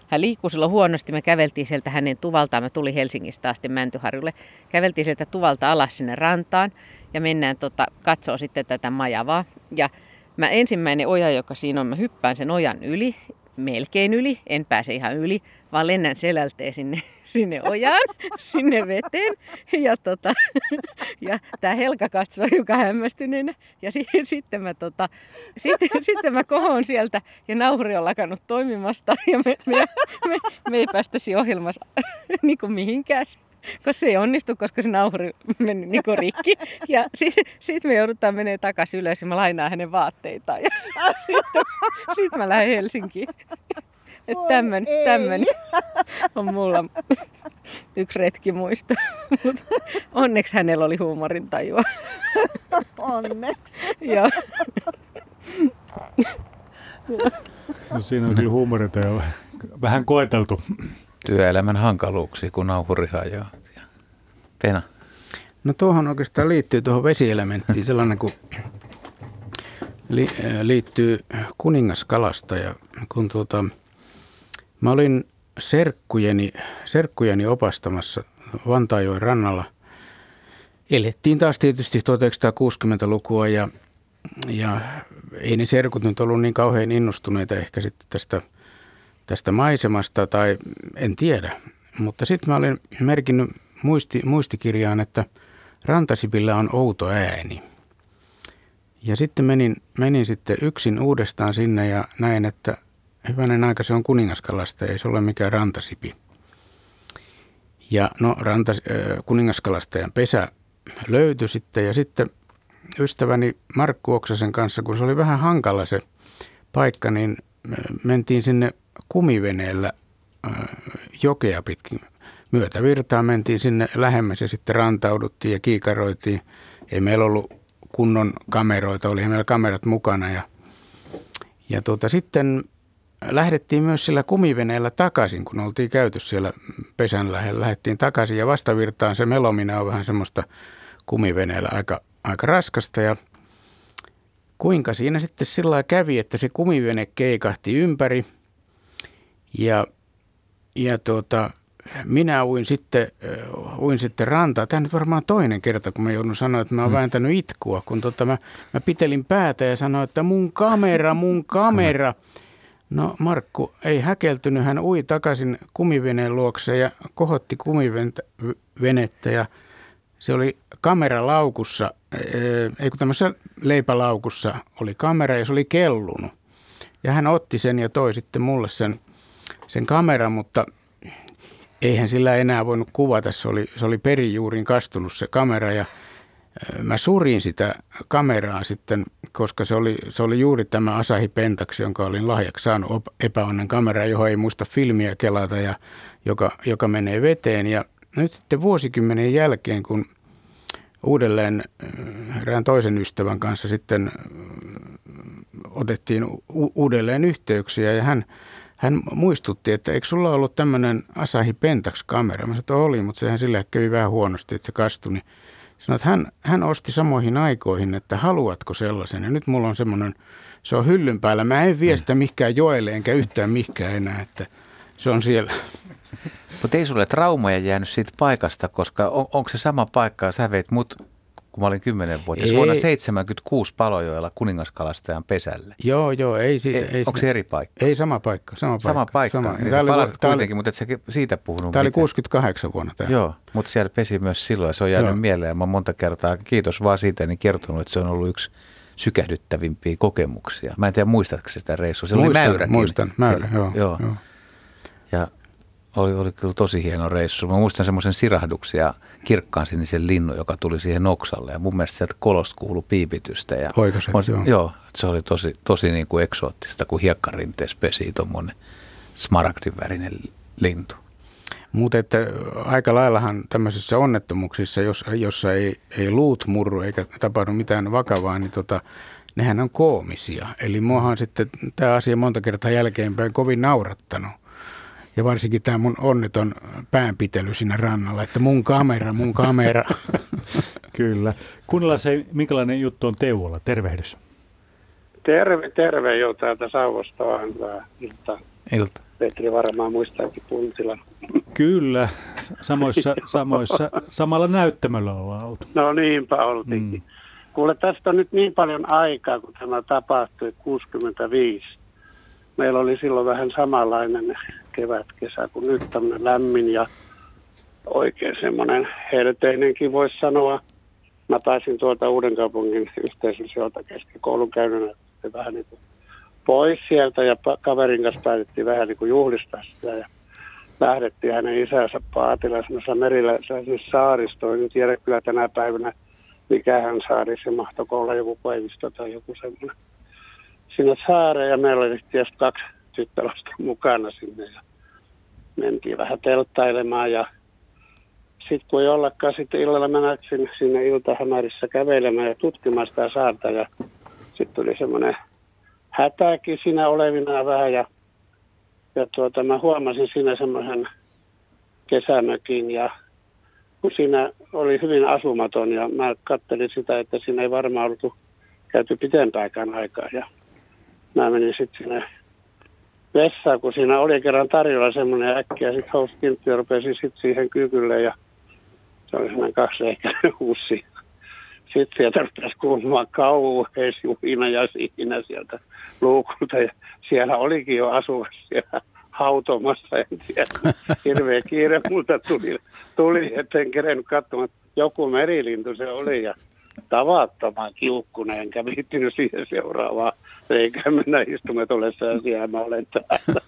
hän liikkui silloin huonosti, me käveltiin sieltä hänen tuvaltaan, mä tulin Helsingistä asti Mäntyharjulle, käveltiin sieltä tuvalta alas sinne rantaan ja mennään tota, katsoo sitten tätä majavaa. Ja mä ensimmäinen oja, joka siinä on, mä hyppään sen ojan yli, melkein yli, en pääse ihan yli, vaan lennän selälteen sinne, sinne ojaan, sinne veteen. Ja, tota, ja tämä Helka katsoi joka hämmästyneenä. Ja si- sitten mä, tota, sit, sit mä kohoon sieltä ja nauri on lakannut toimimasta. Ja me, me, me, me ei päästäisi ohjelmassa niin kuin mihinkään, koska se ei onnistu, koska se nauri meni niin kuin rikki. Ja sitten sit me joudutaan menemään takaisin ylös ja mä lainaan hänen vaatteitaan. Ja sitten sit mä lähden Helsinkiin. Että tämmönen, tämmönen on mulla yksi retki muista. Mut onneksi hänellä oli huumorintajua. Onneksi. Joo. No siinä on kyllä huumorintajua vähän koeteltu. Työelämän hankaluuksia, kun nauhuri hajaa. Pena. No tuohon oikeastaan liittyy tuohon vesielementtiin sellainen, kun li, liittyy kuningaskalastaja. Kun tuota, mä olin serkkujeni, serkkujeni opastamassa Vantaanjoen rannalla. Elettiin taas tietysti tuhatyhdeksänsataakuusikymmentälukua ja, ja ei ne serkut nyt ollut niin kauhean innostuneita ehkä sitten tästä tästä maisemasta tai en tiedä, mutta sitten mä olin merkinnyt muisti, muistikirjaan, että rantasipillä on outo ääni. Ja sitten menin, menin sitten yksin uudestaan sinne ja näin, että hyvänen aika se on kuningaskalastaja, ei se ole mikään rantasipi. Ja no rantas, kuningaskalastajan pesä löytyi sitten ja sitten ystäväni Markku Oksasen kanssa, kun se oli vähän hankala se paikka, niin mentiin sinne kumiveneellä jokea pitkin myötävirtaa. Mentiin sinne lähemmäs ja sitten rantauduttiin ja kiikaroitiin. Ei meillä ollut kunnon kameroita, oli meillä kamerat mukana. Ja, ja tuota, sitten lähdettiin myös sillä kumiveneellä takaisin, kun oltiin käyty siellä pesän lähellä. Lähdettiin takaisin ja vastavirtaan se melomina on vähän semmoista kumiveneellä aika, aika raskasta ja kuinka siinä sitten sillä lailla kävi, että se kumivene keikahti ympäri ja, ja tuota, minä uin sitten, uin sitten rantaa. Tämä nyt varmaan toinen kerta, kun mä joudun sanoa, että mä oon vääntänyt itkua, kun tota mä, mä pitelin päätä ja sanoin, että mun kamera, mun kamera. No Markku ei häkeltynyt, hän ui takaisin kumiveneen luokse ja kohotti kumivenettä ja se oli kameralaukussa, ei kun tämmöisessä leipälaukussa oli kamera ja se oli kellunut. Ja hän otti sen ja toi sitten mulle sen, sen kameran, mutta eihän sillä enää voinut kuvata. Se oli, se oli perijuuriin kastunut se kamera ja mä surin sitä kameraa sitten, koska se oli, se oli juuri tämä Asahi Pentax, jonka olin lahjaksi saanut epäonnen kamera, johon ei muista filmiä kelata ja joka, joka menee veteen ja nyt sitten vuosikymmenen jälkeen, kun uudelleen erään toisen ystävän kanssa sitten otettiin u- uudelleen yhteyksiä ja hän, hän muistutti, että eikö sulla ollut tämmöinen Asahi Pentax-kamera? Mä sanoin, että oli, mutta sehän sillä kävi vähän huonosti, että se kastui. Niin Sanoi, että hän, hän osti samoihin aikoihin, että haluatko sellaisen. Ja nyt mulla on semmoinen, se on hyllyn päällä. Mä en vie sitä mihinkään joelle enkä yhtään mihinkään enää, että se on siellä. Mutta ei sulle traumaja jäänyt siitä paikasta, koska on, onko se sama paikka? Sä veit mut, kun mä olin kymmenvuotias, vuonna seitsemänkymmentäkuusi Palojoella kuningaskalastajan pesälle. Joo, joo, ei siitä. Ei, ei onko sitä, se eri paikka? Ei, sama paikka. Sama, sama paikka. Sama. Niin sä palasit kuitenkin, mutta et sä siitä puhunut. Tämä oli kuusikymmentäkahdeksan vuonna tämä. Joo, mutta siellä pesi myös silloin. Se on jäänyt joo. mieleen. Mä monta kertaa, kiitos vaan siitä, niin kertonut, että se on ollut yksi sykähdyttävimpiä kokemuksia. Mä en tiedä, muistatko sitä reissua? Siellä muistan, oli mäyräkin. Muistan, mäyrä, joo, joo. joo. Ja Oli, oli kyllä tosi hieno reissu. Mä muistan semmoisen sirahduksen ja kirkkaan sinisen linnun, joka tuli siihen oksalle. Ja mun mielestä sieltä kolosta kuului piipitystä. Ja Oikaset, on, joo. joo. Se oli tosi, tosi niin kuin eksoottista, kun hiekkarinteessä pesi tuommoinen smaragdin värinen lintu. Mutta aika laillahan tämmöisissä onnettomuuksissa, jos, jossa ei, ei luut murru eikä tapahdu mitään vakavaa, niin tota, nehän on koomisia. Eli muahan sitten tämä asia monta kertaa jälkeenpäin kovin naurattanut. Ja varsinkin tämä mun onneton päänpitely siinä rannalla, että mun kamera, mun kamera. Kyllä. Kuunnellaan se, minkälainen juttu on Teuvolla. Tervehdys. Terve, terve jo täältä Sauvosta vaan. Ilta. Ilta. Petri varmaan muistaakin Puntilan. Kyllä, samoissa, samoissa, samalla näyttämöllä ollaan oltu. No niinpä oltiinkin. Mm. Kuule, tästä on nyt niin paljon aikaa, kun tämä tapahtui kuusikymmentäviisi. Meillä oli silloin vähän samanlainen kevät-kesä kuin nyt, tämmöinen lämmin ja oikein semmoinen herteinenkin voisi sanoa. Mä pääsin tuolta Uudenkaupungin yhteisölliseltä keskikoulun käynnänä vähän niin kuin pois sieltä ja kaverin kanssa päätettiin vähän niin kuin juhlistaa sitä. Ja lähdettiin hänen isänsä paatilla semmoisella meriläisellä saaristoon. En tiedä kyllä tänä päivänä, mikä hän saari, se mahtoiko olla joku koivisto tai joku semmoinen. Sinne saareen ja meillä oli tietysti kaksi tyttölasta mukana sinne ja mentiin vähän telttailemaan ja sitten kun ei ollakaan, sitten illalla mä näytin sinne iltahämärissä kävelemään ja tutkimaan sitä saarta ja sitten tuli semmoinen hätäkin siinä olevinaan vähän ja, ja tuota, mä huomasin siinä semmoisen kesämökin ja kun siinä oli hyvin asumaton ja mä katselin sitä, että siinä ei varmaan ollut käyty pitempääkään aikaa ja mä menin sitten sinne vessaan, kun siinä oli kerran tarjolla semmoinen äkki, ja sitten houskimppi rupesi sitten siihen kykylle, ja se oli semmoinen kaksireikäinen huussi. Sitten sieltä rupesi kuulumaan kauheisjuhina ja siinä sieltä luukulta, ja siellä olikin jo asuvassa siellä hautomassa, en tiedä. Hirveä kiire multa tuli, tuli että en kerennyt katsomaan. Joku merilintu se oli, ja tavattoman kiukkunen, enkä viittinyt siihen seuraavaan. Eikä mennä istumme tuollessa ja siellä mä olen täällä.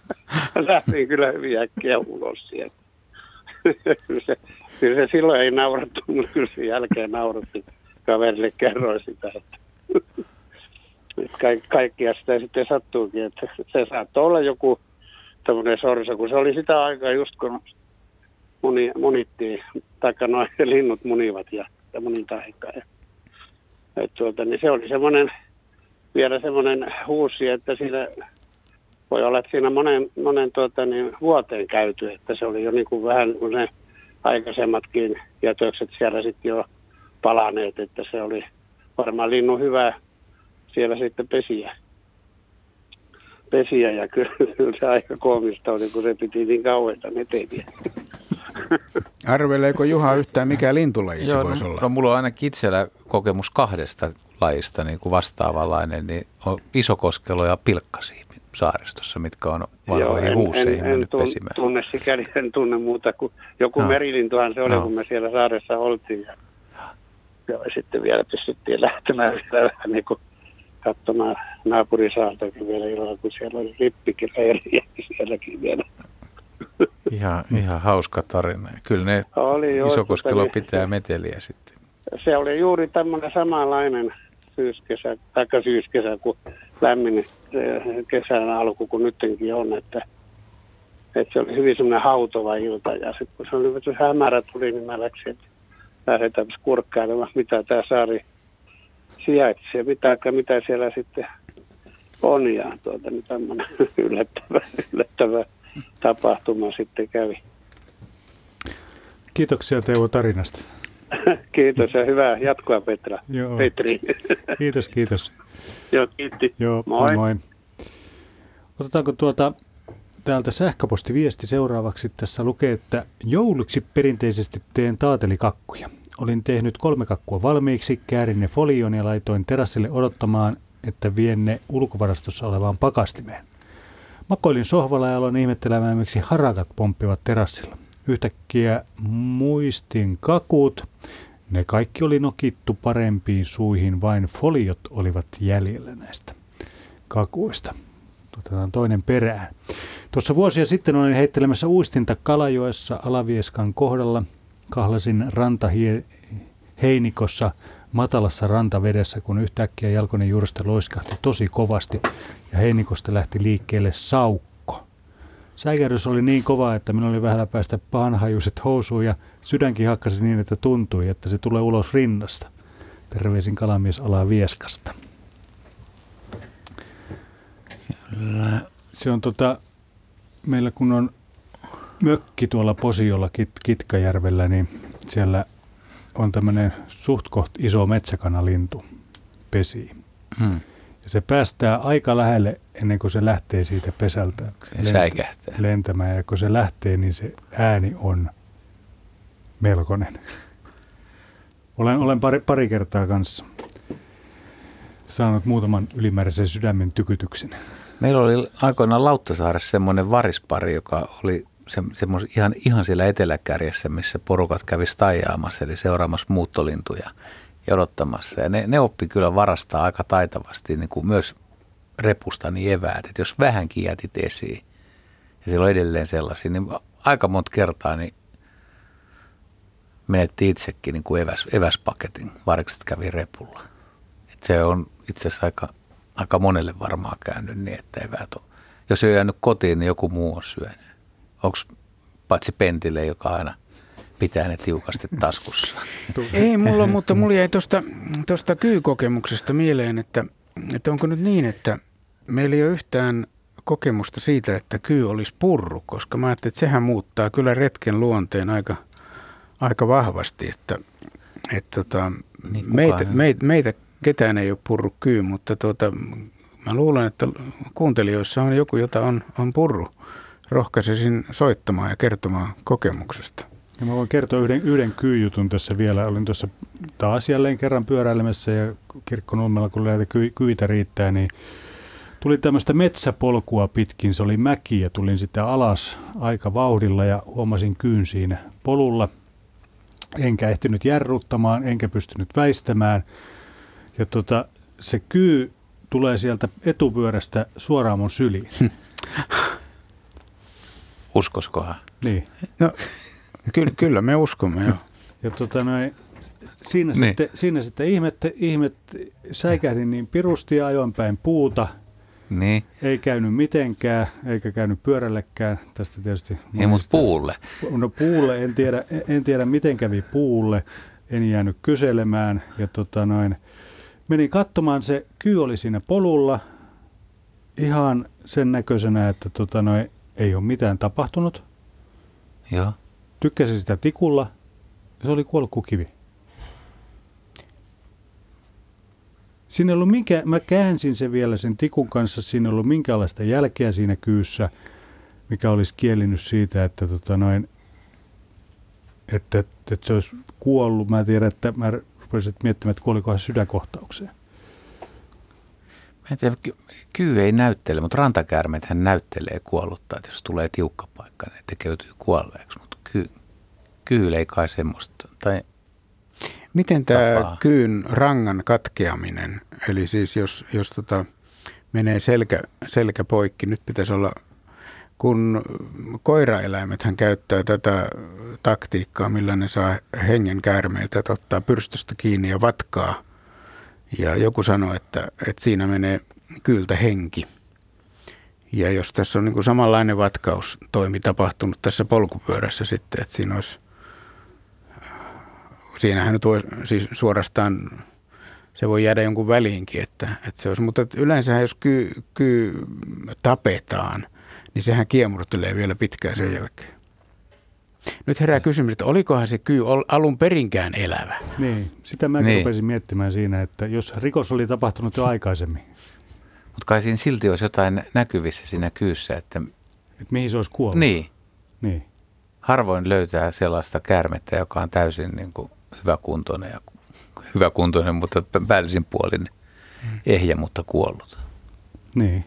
Lähdin kyllä hyvin äkkiä ulos sieltä. Kyllä se, kyllä se silloin ei naurattu, mutta kyllä sen jälkeen nauratti. Kaverille kerroin sitä, että Kaik- kaikkia sitä sitten sattuukin. Että se saattoi olla joku tämmöinen sorsa, kun se oli sitä aikaa just kun muni, munittiin, taikka noin linnut munivat ja, ja munintaikaa. Tuota, niin se oli semmoinen vielä semmoinen huusi, että siinä voi olla, että siinä monen, monen tuota, niin, vuoteen käyty, että se oli jo niin kuin vähän niin kuin ne aikaisemmatkin jätökset siellä sitten jo palaneet, että se oli varmaan linnun hyvä siellä sitten pesiä. Pesiä ja kyllä se aika koomista oli, kun se piti niin kauheita meteliä. Arveleeko Juha yhtään, mikä lintulaji se voisi olla? No, mulla on ainakin itsellä kokemus kahdesta lajista niin kuin vastaavanlainen, niin on isokoskelo ja pilkkasiipi saaristossa, mitkä on vanhoihin huuseihin mennyt pesimään. Tunne sikäli, en tunne muuta kuin joku no. merilintuhan se oli, no. kun me siellä saaressa oltiin. Ja, ja sitten vielä pystyttiin lähtemään vielä vähän niin kuin katsomaan naapurisaartakin vielä illalla, kun siellä oli rippikin reiriä sielläkin vielä. Ihan, ihan hauska tarina. Kyllä ne oli, isokoskelo oli, pitää meteliä sitten. Se oli juuri tämmöinen samanlainen syyskesä, tai syyskesä kuin lämmin kesän alku, kun nytkin on. Että, että se oli hyvin semmoinen hautova ilta. Ja sitten kun se oli vähän hämärä tuli, niin mä läksin, että lähdetään kurkkailemaan, mitä tämä saari sijaitsee, mitä, mitä siellä sitten on. Ja tuota, niin tämmöinen yllättävä, yllättävä tapahtuma sitten kävi. Kiitoksia Teuvo tarinasta. Kiitos ja hyvää jatkoa Petra. Joo. Petri. Kiitos, kiitos. Joo, kiitti. Joo, moi. moi. Otetaanko tuota täältä sähköpostiviesti seuraavaksi. Tässä lukee, että jouluksi perinteisesti teen taatelikakkuja. Olin tehnyt kolme kakkua valmiiksi, käärin ne folioon ja laitoin terassille odottamaan, että vien ne ulkovarastossa olevaan pakastimeen. Makoilin sohvalla ja aloin ihmettelemään, miksi harakat pomppivat terassilla. Yhtäkkiä muistin kakut. Ne kaikki oli nokittu parempiin suihin, vain foliot olivat jäljellä näistä kakuista. Otetaan toinen perään. Tuossa vuosia sitten olin heittelemässä uistinta Kalajoessa Alavieskan kohdalla. Kahlasin rantaheinikossa matalassa rantavedessä, kun yhtäkkiä jalkoinen juuresta loiskahti tosi kovasti ja heinikosta lähti liikkeelle saukko. Säikähdys oli niin kova, että minulla oli vähällä päästä pahanhajuiset housuun ja sydänkin hakkasi niin, että tuntui, että se tulee ulos rinnasta. Terveisin kalamies Alavieskasta. Se on tota, meillä kun on mökki tuolla Posiolla Kit- Kitkajärvellä, niin siellä on tämmöinen suht koht iso metsäkanalintu pesi. Hmm. Ja se päästää aika lähelle ennen kuin se lähtee siitä pesältä lent- lentämään. Ja kun se lähtee, niin se ääni on melkoinen. olen olen pari, pari kertaa kanssa saanut muutaman ylimääräisen sydämen tykytyksen. Meillä oli aikoinaan Lauttasaaressa semmoinen varispari, joka oli se, semmos, ihan, ihan siellä eteläkärjessä, missä porukat kävi staijaamassa, eli seuraamassa muuttolintuja ja odottamassa. Ja ne, ne oppi kyllä varastaa aika taitavasti niin kuin myös repusta niin eväät, että jos vähänkin jätit esiin ja siellä on edelleen sellaisia, niin aika monta kertaa niin menetti itsekin niin kuin eväs, eväspaketin, varikset kävi repulla. Et se on itse asiassa aika... Aika monelle varmaan käynyt niin, että eväät on. Jos ei ole jäänyt kotiin, niin joku muu on syönyt. Onko paitsi Pentille, joka aina pitää ne tiukasti taskussa? Ei mulla, mutta mulla jäi tuosta kyykokemuksesta mieleen, että, että onko nyt niin, että meillä ei ole yhtään kokemusta siitä, että kyy olisi purru, koska mä ajattelin, että sehän muuttaa kyllä retken luonteen aika, aika vahvasti, että, että, että niin meitä, meitä, meitä ketään ei ole purru kyy, mutta tuota, mä luulen, että kuuntelijoissa on joku, jota on, on purru. Rohkaisin soittamaan ja kertomaan kokemuksesta. Ja mä voin kertoa yhden, yhden kyyjutun tässä vielä. Olin tuossa taas jälleen kerran pyöräilemässä ja Kirkkonummella, kun näitä ky, kyitä riittää, niin tuli tämmöistä metsäpolkua pitkin. Se oli mäki ja tulin sitä alas aika vauhdilla ja huomasin kyyn siinä polulla. Enkä ehtinyt jarruttamaan, enkä pystynyt väistämään. Ja tota, se kyy tulee sieltä etupyörästä suoraan mun syliin. Uskoskohan? Niin. No, ky- kyllä me uskomme, joo. Ja tota, no, siinä, niin. sitten, siinä sitten ihmettä, ihmettä, säikähdin niin pirusti ja ajoin päin puuta. Niin. Ei käynyt mitenkään, eikä käynyt pyörällekään. Tästä tietysti... Ei, mutta puulle. No puulle, en tiedä, en tiedä miten kävi puulle. En jäänyt kyselemään ja tota noin... Menin katsomaan, se kyy oli siinä polulla ihan sen näköisenä, että tota noi, ei ole mitään tapahtunut. Joo. Tykkäsin sitä tikulla ja se oli kuollut kuin kivi. Siinä ei ollut minkä, mä käänsin sen vielä sen tikun kanssa, siinä ei ollut minkäänlaista jälkeä siinä kyyssä, mikä olisi kielinyt siitä, että, tota noin, että, että, että se olisi kuollut. Mä tiedän, että... Mä Voisit miettimään, että kuolikohan sydänkohtaukseen. Mä en tiedä, kyy ei näyttele, mutta rantakäärmeethän näyttelee kuollutta, että jos tulee tiukka paikka, ne tekeytyy kuolleeksi, mutta kyy, kyy ei kai semmoista. Tai miten tämä kyyn rangan katkeaminen, eli siis jos, jos tota, menee selkä, selkä poikki, nyt pitäisi olla... Kun koiraeläimethän käyttää tätä taktiikkaa, millä ne saa hengen käärmeiltä, että ottaa pyrstöstä kiinni ja vatkaa. Ja joku sanoi, että, että siinä menee kyyltä henki. Ja jos tässä on niin kuin samanlainen vatkaustoimi tapahtunut tässä polkupyörässä sitten, että siinä olisi... Siinähän nyt voi siis suorastaan... Se voi jäädä jonkun väliinkin, että, että se olisi... Mutta yleensä jos kyy, kyy tapetaan... Niin sehän kiemurtelee vielä pitkään sen jälkeen. Nyt herää kysymys, että olikohan se kyy alun perinkään elävä? Niin, sitä mä niin. rupesin miettimään siinä, että jos rikos oli tapahtunut jo aikaisemmin. Mutta kai siinä silti olisi jotain näkyvissä siinä kyyssä, että... Et mihin se olisi kuollut? Niin. niin. Harvoin löytää sellaista käärmettä, joka on täysin niin kuin hyväkuntoinen, ja, hyväkuntoinen, mutta päällisin puolin ehjä, mutta kuollut. Niin.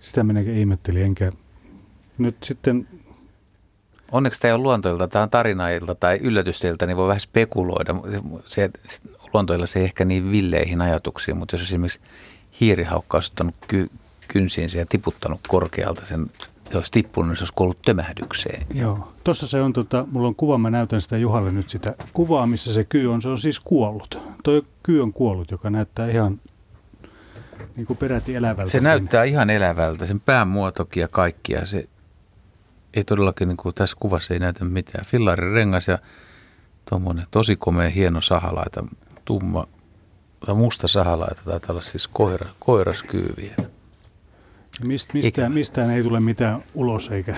Sitä minäkin ihmettelin, enkä nyt sitten... Onneksi tämä ei ole luontoilta, tämä on tarinailta tai yllätysteiltä, niin voi vähän spekuloida. Se, se, luontoilla se ei ehkä niin villeihin ajatuksiin, mutta jos esimerkiksi hiirihaukka olisi ottanut ky, kynsiinsä ja tiputtanut korkealta sen, se olisi tippunut, niin se olisi kuollut tömähdykseen. Joo, tuossa se on, tota, mulla on kuva, mä näytän sitä Juhalle nyt sitä kuvaa, missä se kyy on, se on siis kuollut. Toi kyy on kuollut, joka näyttää ihan... Niin kuin peräti elävältä. Se siinä. Näyttää ihan elävältä, sen päämuotokin ja kaikkia. Se ei todellakin, niin kuin tässä kuvassa ei näytä mitään. Fillarin rengas ja tuommoinen tosi komea hieno sahalaita, tumma tai musta sahalaita, taitaa olla siis koira, koiraskyyviä. Mist, mistään, mistään ei tule mitään ulos eikä...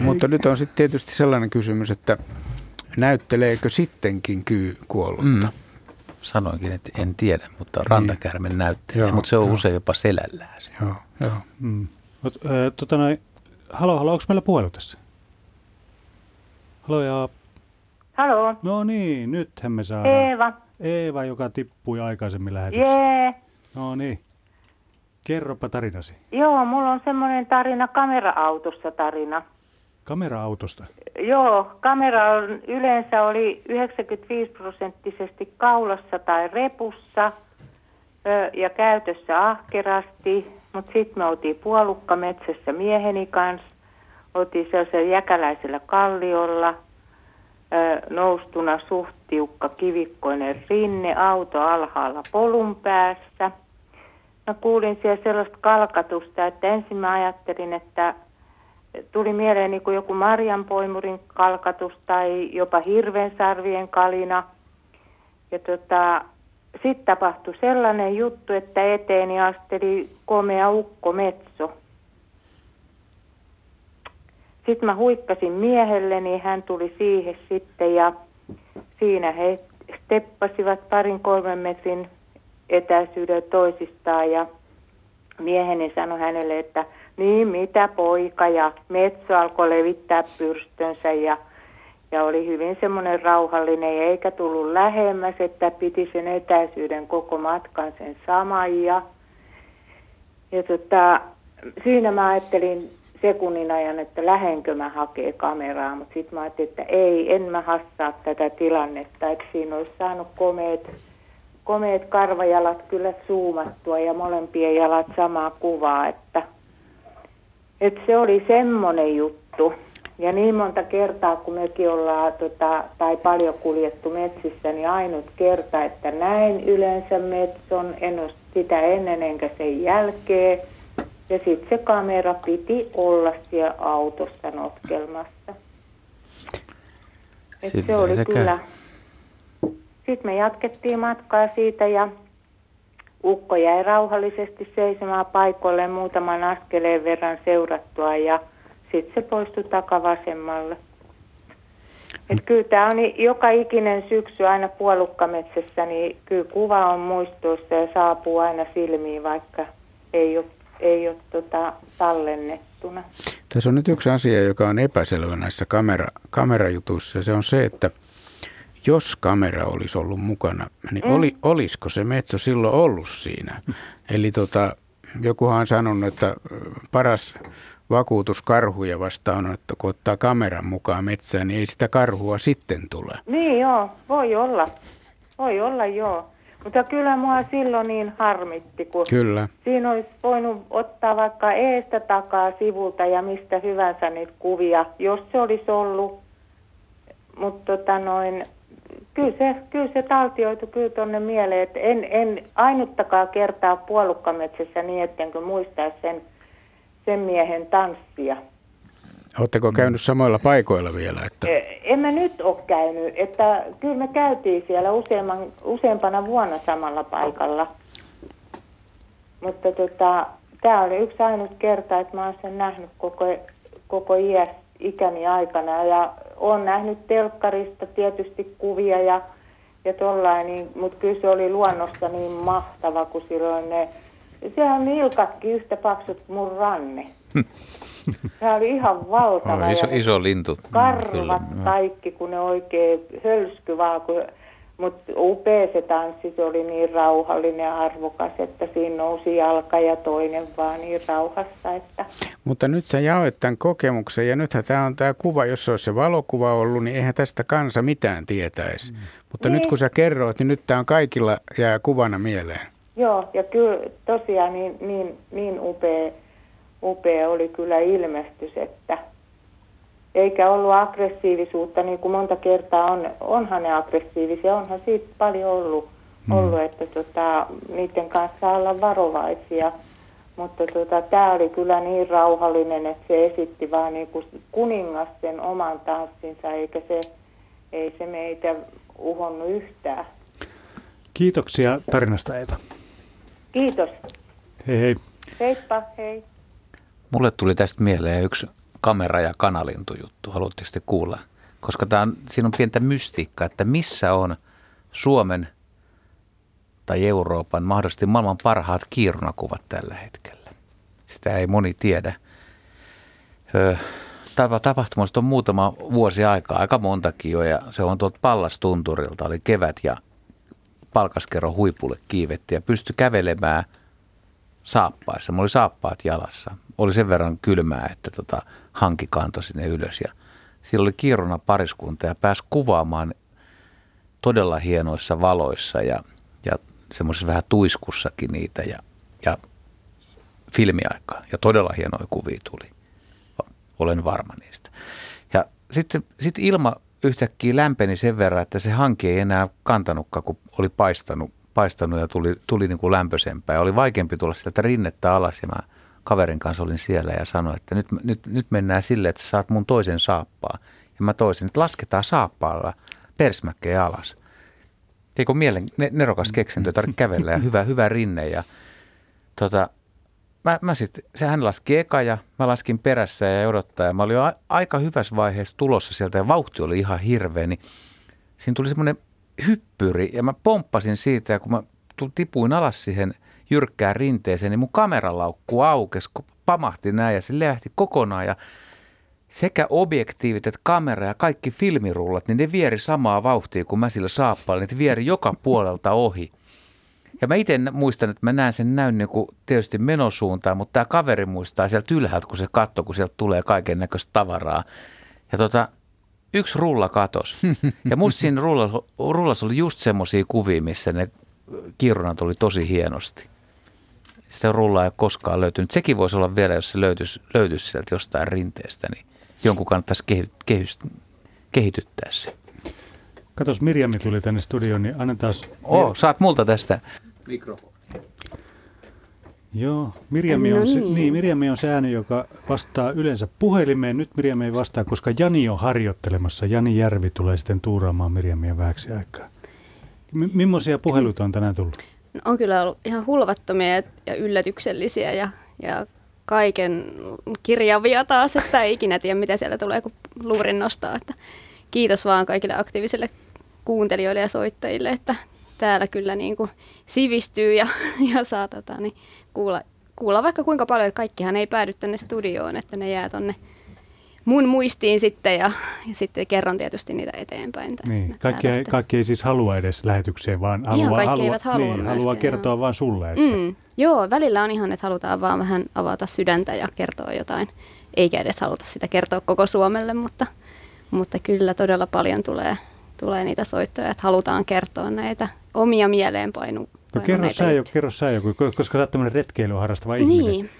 Mutta nyt on sitten tietysti sellainen kysymys, että näytteleekö sittenkin kyy kuollutta? Mm. Sanoinkin, että en tiedä, mutta rantakärmen niin. näyttelee, mutta se on joo. usein jopa selällään. Joo, joo. Mm. Mut, äh, tota noin, halo, halo, onko meillä puhelu tässä? Halo ja... Halo. No niin, nythän me saadaan. Eeva. Eeva, joka tippui aikaisemmin lähetyksessä. Jee. No niin, kerropa tarinasi. Joo, mulla on semmoinen tarina, kamera-autosta tarina. Kamera-autosta? Joo, kamera on, yleensä oli yhdeksänkymmentäviisi prosenttisesti kaulassa tai repussa ö, ja käytössä ahkerasti, mutta sitten me oltiin puolukkametsässä mieheni kanssa, oltiin sellaisella jäkäläisellä kalliolla, ö, noustuna suht tiukka kivikkoinen rinne, auto alhaalla polun päässä. Mä kuulin siellä sellaista kalkatusta, että ensin mä ajattelin, että tuli mieleen niin kuin joku marjanpoimurin kalkatus tai jopa hirvensarvien kalina. Ja tota, sitten tapahtui sellainen juttu, että eteeni asteli komea ukkometso. Sitten mä huikkasin miehelle, niin hän tuli siihen sitten ja siinä he steppasivat parin kolmen metrin etäisyyden toisistaan ja mieheni sanoi hänelle, että niin, mitä poika, ja metso alkoi levittää pyrstönsä ja, ja oli hyvin semmoinen rauhallinen eikä tullut lähemmäs, että piti sen etäisyyden koko matkan sen saman. Ja, ja tota, siinä mä ajattelin sekunnin ajan, että lähenkö mä hakee kameraa, mutta sitten mä ajattelin, että ei, en mä hassaa tätä tilannetta, että siinä olisi saanut komeet, komeet karvajalat kyllä zoomattua ja molempien jalat samaa kuvaa, että Että se oli semmoinen juttu. Ja niin monta kertaa, kun mekin ollaan tota, tai paljon kuljettu metsissä, niin ainut kerta, että näin yleensä metson, en ole sitä ennen enkä sen jälkeen. Ja sitten se kamera piti olla siellä autossa notkelmassa. Että se oli sekä... kyllä. Sitten me jatkettiin matkaa siitä ja... Ukko jäi rauhallisesti seisomaan paikoilleen muutaman askeleen verran seurattua ja sitten se poistui takavasemmalle. Et kyllä tämä on joka ikinen syksy aina puolukkametsässä, niin kyllä kuva on muistoista ja saapuu aina silmiin, vaikka ei ole, ei ole tota tallennettuna. Tässä on nyt yksi asia, joka on epäselvä näissä kamera, kamerajutuissa. Se on se, että jos kamera olisi ollut mukana, niin oli, olisiko se metso silloin ollut siinä? Eli tota, jokuhan on sanonut, että paras vakuutus karhuja vastaan on, että kun ottaa kameran mukaan metsään, niin ei sitä karhua sitten tule. Niin joo, voi olla. Voi olla joo. Mutta kyllä mua silloin niin harmitti, kun kyllä. siinä olisi voinut ottaa vaikka eestä takaa sivulta ja mistä hyvänsä niitä kuvia, jos se olisi ollut. Mutta tota noin... Kyllä se, kyllä se taltioitu kyllä tuonne mieleen, että en, en ainuttakaan kertaa puolukkametsässä niin, ettenkö muistaisi sen, sen miehen tanssia. Oletteko käynyt samoilla paikoilla vielä? Että... En mä nyt ole käynyt, että kyllä me käytiin siellä useamman, useampana vuonna samalla paikalla. Mutta tota, tämä oli yksi ainut kerta, että mä olen sen nähnyt koko, koko iästä. ikäni aikana. Ja olen nähnyt telkkarista tietysti kuvia ja, ja tollain, niin, mutta kyllä se oli luonnosta niin mahtava, kun silloin ne... Sehän on ilkatkin yhtä paksut mun ranne. Se oli ihan valtava. No, iso, iso lintu. Karvat kyllä, kaikki, kun ne oikein hölsky vaan, kun... Mutta upea se tanssi, se oli niin rauhallinen ja arvokas, että siinä nousi jalka ja toinen vaan niin rauhassa. Että. Mutta nyt sä jaoit tämän kokemuksen ja nythän tämä on tämä kuva, jos se olisi se valokuva ollut, niin eihän tästä kansa mitään tietäisi. Mm. Mutta niin, nyt kun sä kerroit, niin nyt tämä on kaikilla jää kuvana mieleen. Joo, ja kyllä tosiaan niin, niin, niin upea, upea oli kyllä ilmestys, että... Eikä ollut aggressiivisuutta, niin kuin monta kertaa on, onhan ne aggressiivisia, onhan siitä paljon ollut, ollut mm. että tota, niiden kanssa olla varovaisia. Mutta tota, tämä oli kyllä niin rauhallinen, että se esitti vaan niin kuin kuningas sen oman tanssinsa, eikä se, ei se meitä uhonnut yhtään. Kiitoksia tarinasta, Eeva. Kiitos. Hei hei. Heippa, hei. Mulle tuli tästä mieleen yksi... kamera- ja kanalintujuttu, haluatteko te kuulla? Koska tää on, siinä on pientä mystiikkaa, että missä on Suomen tai Euroopan, mahdollisesti maailman parhaat kiirunakuvat tällä hetkellä. Sitä ei moni tiedä. Öö, tapahtumasta on muutama vuosi aikaa, aika montakin jo, ja se on tuolta Pallastunturilta, oli kevät, ja Palkaskeron huipulle kiivettiin, ja pystyi kävelemään saappaissa. Mulla oli saappaat jalassa. Oli sen verran kylmää, että tota, hanki kantoi sinne ylös. Ja siellä oli kiiruna pariskunta ja pääsi kuvaamaan todella hienoissa valoissa ja, ja semmoisessa vähän tuiskussakin niitä ja, ja filmiaikaa. Ja todella hienoja kuvia tuli. Olen varma niistä. Ja sitten sit ilma yhtäkkiä lämpeni sen verran, että se hanki ei enää kantanutkaan, kun oli paistanut, paistanut ja tuli, tuli niin kuin lämpöisempää. Ja oli vaikeampi tulla sieltä rinnettä alas ja mä kaverin kanssa olin siellä ja sanoin, että nyt, nyt, nyt mennään silleen, että saat mun toisen saappaa. Ja mä toisen, että lasketaan saappaalla persmäkkeen alas. Eikö mielen nerokas keksintö, tarvitse kävellä ja hyvä, hyvä rinne. Ja, tota, mä, mä sit, se hän laski eka ja mä laskin perässä ja odottaa. Ja mä olin jo a, aika hyvässä vaiheessa tulossa sieltä ja vauhti oli ihan hirveä. Niin siinä tuli semmoinen hyppyri ja mä pomppasin siitä ja kun mä tipuin alas siihen jyrkkään rinteeseen, niin mun kameralaukku aukesi, pamahti näin ja se lähti kokonaan ja sekä objektiivit että kamera ja kaikki filmirullat, niin ne vieri samaa vauhtia kuin mä sillä saappaalla, niin ne vieri joka puolelta ohi. Ja mä itse muistan, että mä näen sen näyn niin kuin tietysti menosuuntaan, mutta tämä kaveri muistaa sieltä ylhäältä, kun se katsoo, kun sieltä tulee kaiken näköistä tavaraa. Ja tota, yksi rulla katosi. Ja musta siinä rullassa, rullassa oli just semmoisia kuvia, missä ne kiirunat oli tosi hienosti. Sitä rullaa ei koskaan löytynyt. Sekin voisi olla vielä, jos se löytyisi, löytyisi sieltä jostain rinteestä, niin jonkun kannattaisi kehy, kehys, kehityttää se. Katos, Mirjami tuli tänne studioon, niin annetaan... Oo, oh, saat multa tästä mikrofoni. Joo, Mirjami on, se, niin, Mirjami on se ääni, joka vastaa yleensä puhelimeen. Nyt Mirjami ei vastaa, koska Jani on harjoittelemassa. Jani Järvi tulee sitten tuuraamaan Mirjamia vähäksi aikaa. Millaisia puheluita on tänään tullut? No, on kyllä ollut ihan hulvattomia ja yllätyksellisiä ja, ja kaiken kirjavia taas, että ei ikinä tiedä, mitä siellä tulee, kun luurin nostaa. Että kiitos vaan kaikille aktiivisille kuuntelijoille ja soittajille, että täällä kyllä niin kuin sivistyy ja, ja saa tota, niin kuulla, kuulla vaikka kuinka paljon. Kaikkihan ei päädy tänne studioon, että ne jää tonne mun muistiin sitten ja, ja sitten kerron tietysti niitä eteenpäin. Niin, kaikki, ei, kaikki ei siis halua edes lähetykseen, vaan haluaa, ihan haluaa, halua niin, haluaa kertoa joo. vaan sulle. Että. Mm, joo, välillä on ihan, että halutaan vaan vähän avata sydäntä ja kertoa jotain. Eikä edes haluta sitä kertoa koko Suomelle, mutta, mutta kyllä todella paljon tulee, tulee niitä soittoja, että halutaan kertoa näitä omia mieleenpainuneita. No kerro sä jo, kerro sä jo, koska sä oot tämmöinen retkeilyä harrastava ihminen. Niin.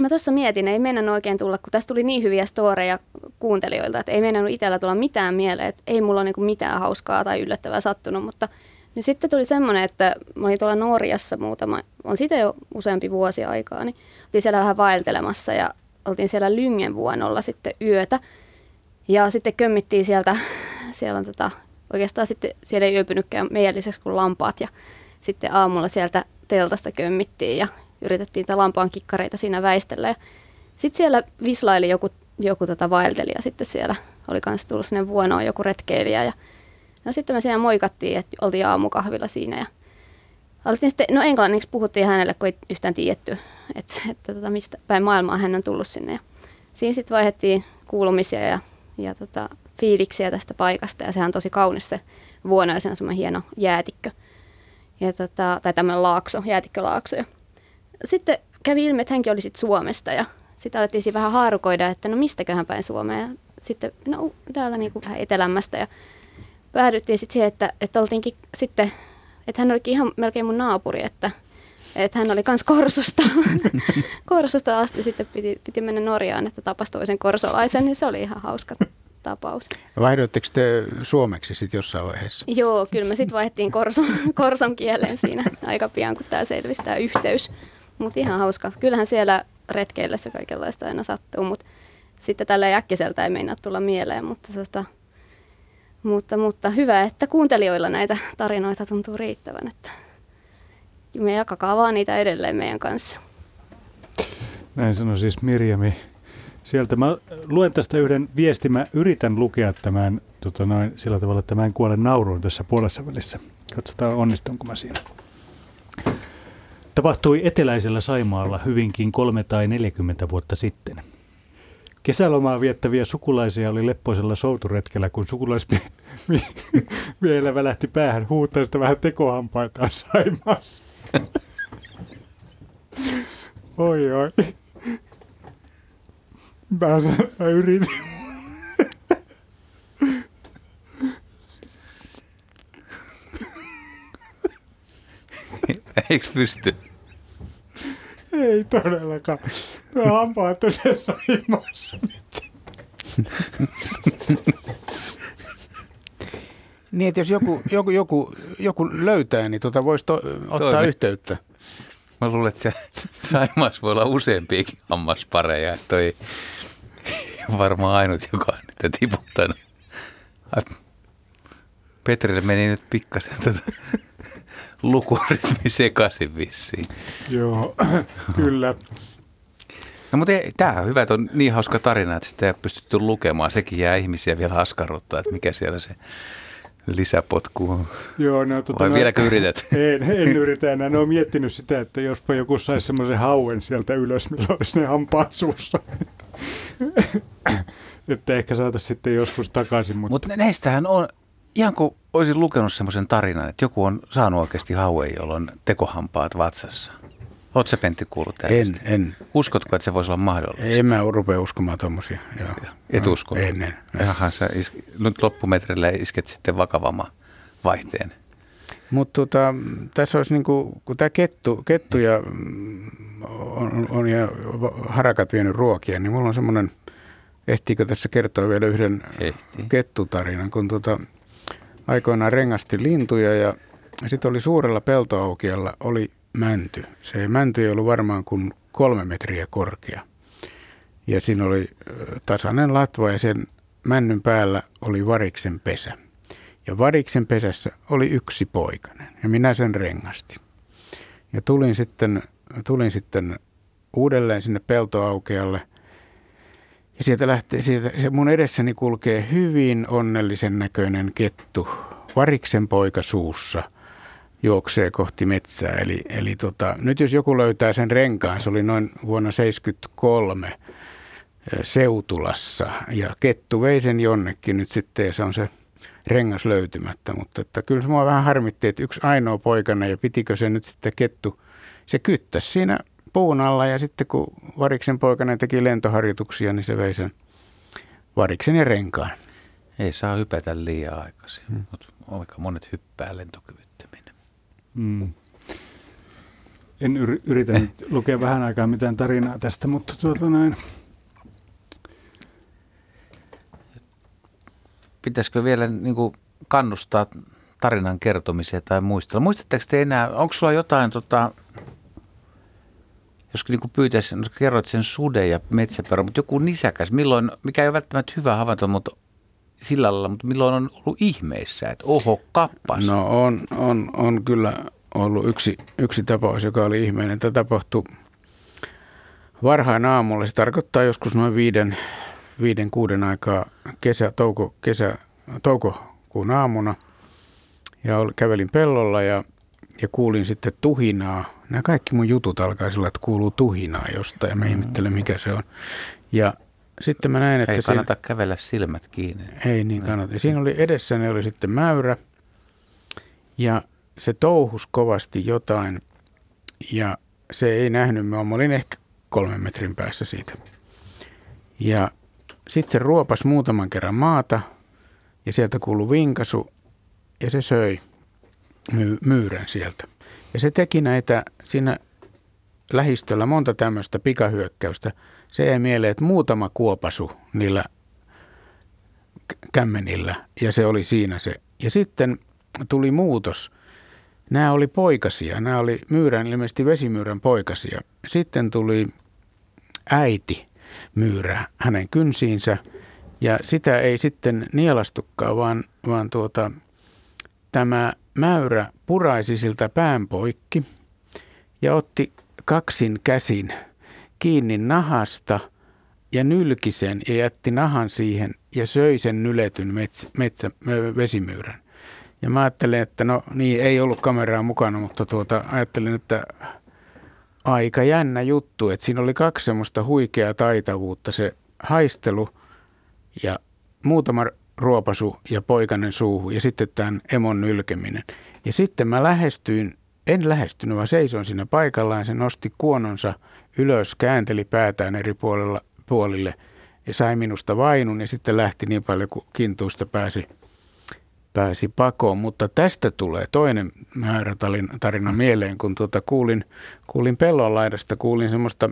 Mä tuossa mietin, ei meinannut oikein tulla, kun tässä tuli niin hyviä storeja kuuntelijoilta, että ei meinannut itsellä tulla mitään mieleen, että ei mulla ole niinku mitään hauskaa tai yllättävää sattunut, mutta no sitten tuli semmoinen, että mä olin tuolla Norjassa muutama, on siitä jo useampi vuosi aikaa, niin oltiin siellä vähän vaeltelemassa ja oltiin siellä Lyngenvuonolla sitten yötä ja sitten kömmittiin sieltä, siellä on tota, oikeastaan sitten siellä ei yöpynytkään meidän lisäksi kuin lampaat ja sitten aamulla sieltä teltasta kömmittiin ja yritettiin lampaan kikkareita siinä väistellä. Sitten siellä vislaili joku joku tota vaeltelija sitten siellä. Oli kanssa tullut sinne vuonoon joku retkeilijä. Ja, no sitten me siinä moikattiin, että oltiin aamukahvilla siinä. Ja alettiin sitten, no englanniksi puhuttiin hänelle, kun ei yhtään tiedetty, että, että tota, mistä päin maailmaa hän on tullut sinne. Ja siinä sitten vaihdettiin kuulumisia ja, ja tota, fiiliksiä tästä paikasta. Ja sehän on tosi kaunis se vuono ja se on semmoinen hieno jäätikkö. Ja tota, tai tämmöinen laakso, jäätikkölaakso. Ja sitten kävi ilmi, että hänkin oli sitten Suomesta ja sitten alettiin siinä vähän haarukoida, että no mistäköhän päin Suomea. Ja sitten no täällä niin kuin vähän etelämmästä ja päädyttiin sitten siihen, että, että oltiinkin sitten, että hän olikin ihan melkein mun naapuri, että, että hän oli kans Korsosta. Korsosta asti sitten piti, piti mennä Norjaan, että tapasi toisen korsolaisen, niin se oli ihan hauska tapaus. Vaihdoitteko te suomeksi sitten jossain vaiheessa? Joo, kyllä me sitten vaihdettiin korso, korson kieleen siinä aika pian, kun tämä selvisi tämä yhteys. Mutta ihan hauska. Kyllähän siellä retkeillä se kaikenlaista aina sattuu, mutta sitten tällä äkkiseltä ei meinaa tulla mieleen. Mutta, tota, mutta, mutta hyvä, että kuuntelijoilla näitä tarinoita tuntuu riittävän. Että me jakakaa vaan niitä edelleen meidän kanssa. Näin sanoi siis Mirjami. Sieltä mä luen tästä yhden viestin. Mä yritän lukea tämän tota noin, sillä tavalla, että mä en kuole nauruun tässä puolessa välissä. Katsotaan onnistunko mä siinä. Tapahtui eteläisellä Saimaalla hyvinkin kolme tai neljäkymmentä vuotta sitten. Kesälomaa viettäviä sukulaisia oli leppoisella souturetkellä, kun sukulaismiehellä välähti päähän huutaista vähän tekohampaitaan Saimaassa. Oi oi. Mä, mä yritin. Eikö pysty? Ei todellakaan. Tuo hampaat on sen Saimaassa nyt. Niin, että jos joku, joku, joku, joku löytää, niin tota voisi to- ottaa Toimi. yhteyttä. Mä luulen, että Saimaassa voi olla useampiakin hammaspareja. Toi varmaan ainut, joka on nyt tiputtanut. Petrille meni nyt pikkasen tota lukurytmi sekaisin vissiin. Joo, kyllä. No mutta tämähän on hyvä, että on niin hauska tarina, että sitä ei pystytty lukemaan. Sekin jää ihmisiä vielä askarruttaa, että mikä siellä se lisäpotku on. Joo, no, tota, vai no, vieläkö yrität? En, en yritä enää. Ne on miettinyt sitä, että jospa joku saisi semmoisen hauen sieltä ylös, millä olisi ne hampaat suussa. Että ehkä saataisiin sitten joskus takaisin. Mutta Mut näistähän on... Ihan kuin olisin lukenut semmoisen tarinan, että joku on saanut oikeasti hauen, jolla on tekohampaat vatsassa. Oletko sä, Pentti, kuullut tällaista? En, en. Uskotko, että se voisi olla mahdollista? En mä rupea uskomaan tuommoisia. Et usko? En, en. Jaha, sä iske, nyt loppumetrillä isket sitten vakavamman vaihteen. Mutta tota, tässä olisi niin kuin, kun tämä kettu, kettuja on, on ja harakat vienyt ruokia, niin mulla on semmoinen, ehtiikö tässä kertoa vielä yhden Ehtii. kettutarinan, kun tota... Aikoinaan rengasti lintuja ja sitten oli suurella peltoaukialla oli mänty. Se mänty ei ollut varmaan kuin kolme metriä korkea. Ja siinä oli tasainen latva ja sen männyn päällä oli variksen pesä. Ja variksen pesässä oli yksi poikainen ja minä sen rengastin. Ja tulin sitten, tulin sitten uudelleen sinne peltoaukealle. Ja sieltä lähtee, sieltä, se mun edessäni kulkee hyvin onnellisen näköinen kettu, variksen poika suussa, juoksee kohti metsää. Eli, eli tota, nyt jos joku löytää sen renkaan, se oli noin vuonna seitsemänkymmentäkolme Seutulassa ja kettu vei sen jonnekin nyt sitten ja se on se rengas löytymättä. Mutta että kyllä se mua vähän harmitti, että yksi ainoa poikana ja pitikö se nyt sitten kettu, se kyttäisi siinä puun alla ja sitten kun variksen poikainen teki lentoharjoituksia, niin se vei sen variksen ja renkaan. Ei saa hypätä liian aikaisin, hmm. mutta aika monet hyppää lentokyvyttöminä. Hmm. En yritä nyt lukea vähän aikaa mitään tarinaa tästä, mutta tuota näin. Pitäisikö vielä niin kuin kannustaa tarinan kertomiseen tai muistella? Muistatteko te enää, onko sulla jotain... Tota, jos niin pyytäisi, kerroit sen sude ja metsäperä, mutta joku nisäkäs, milloin, mikä ei ole välttämättä hyvä havainto, mutta sillä lailla, mutta milloin on ollut ihmeissä, että oho, kappas. No on, on, on kyllä ollut yksi, yksi tapaus, joka oli ihmeinen. Tämä tapahtui varhain aamulla. Se tarkoittaa joskus noin viiden, viiden kuuden aikaa kesä, touko, kesä, toukokuun aamuna ja kävelin pellolla ja, ja kuulin sitten tuhinaa. Nämä kaikki mun jutut alkaa sillä, että kuuluu tuhinaa jostain ja mä ihmettelen mikä se on. Ja sitten mä näin, että ei kannata siinä kävellä silmät kiinni. Ei niin kannata. Ja siinä oli edessä, ne oli sitten mäyrä ja se touhusi kovasti jotain ja se ei nähnyt. Mä olin ehkä kolmen metrin päässä siitä. Ja sitten se ruopasi muutaman kerran maata ja sieltä kuului vinkasu ja se söi my- myyrän sieltä. Ja se teki näitä siinä lähistöllä monta tämmöistä pikahyökkäystä. Se jäi mieleen, että muutama kuopasu niillä kämmenillä ja se oli siinä se. Ja sitten tuli muutos. Nämä oli poikasia. Nämä oli myyrän, ilmeisesti vesimyyrän poikasia. Sitten tuli äiti myyrää hänen kynsiinsä ja sitä ei sitten nielastukaan, vaan, vaan tuota, tämä mäyrä puraisi siltä pään poikki ja otti kaksin käsin kiinni nahasta ja nylki sen ja jätti nahan siihen ja söi sen nyletyn metsä, metsä, vesimyyrän. Ja mä ajattelin, että no niin, ei ollut kameraa mukana, mutta tuota, ajattelin, että aika jännä juttu, että siinä oli kaksi semmoista huikeaa taitavuutta, se haistelu ja muutama ruopasu ja poikainen suuhu ja sitten tämän emon nylkeminen. Ja sitten mä lähestyin, en lähestynyt, vaan seisoin siinä paikallaan, se nosti kuononsa ylös, käänteli päätään eri puolella, puolille ja sai minusta vainun ja sitten lähti niin paljon kuin kintuista pääsi, pääsi pakoon. Mutta tästä tulee toinen mäyrätarina mieleen, kun tuota kuulin, kuulin pellon laidasta, kuulin semmoista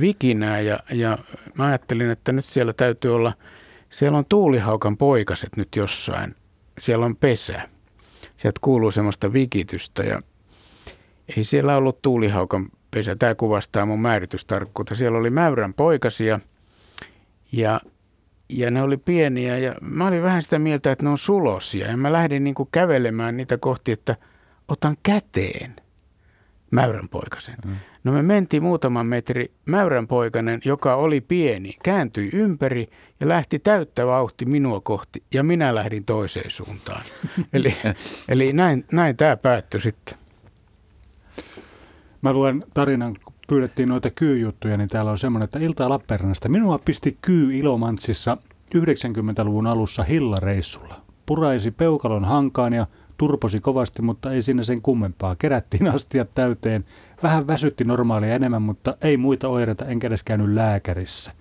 vikinää ja, ja mä ajattelin, että nyt siellä täytyy olla, siellä on tuulihaukan poikaset nyt jossain, siellä on pesä, sieltä kuuluu semmoista vikitystä ja ei siellä ollut tuulihaukan pesä, tämä kuvastaa mun määritystarkkuutta, siellä oli mäyrän poikasia ja Ja ne oli pieniä ja mä olin vähän sitä mieltä, että ne on sulosia. Ja mä lähdin niin kuin kävelemään niitä kohti, että otan käteen mäyränpoikasen. Mm. No me mentiin muutaman metri. Mäyränpoikainen, joka oli pieni, kääntyi ympäri ja lähti täyttä vauhti minua kohti. Ja minä lähdin toiseen suuntaan. eli eli näin, näin tämä päättyi sitten. Mä luen tarinan. Pyydettiin noita kyyjuttuja, niin täällä on semmoinen, että iltaa Lappeenrannasta. Minua pisti kyy Ilomantsissa yhdeksänkymmentäluvun alussa hillareissulla. Puraisi peukalon hankaan ja turposi kovasti, mutta ei siinä sen kummempaa. Kerättiin astiat täyteen. Vähän väsytti normaalia enemmän, mutta ei muita oireita, enkä edes käynyt lääkärissä.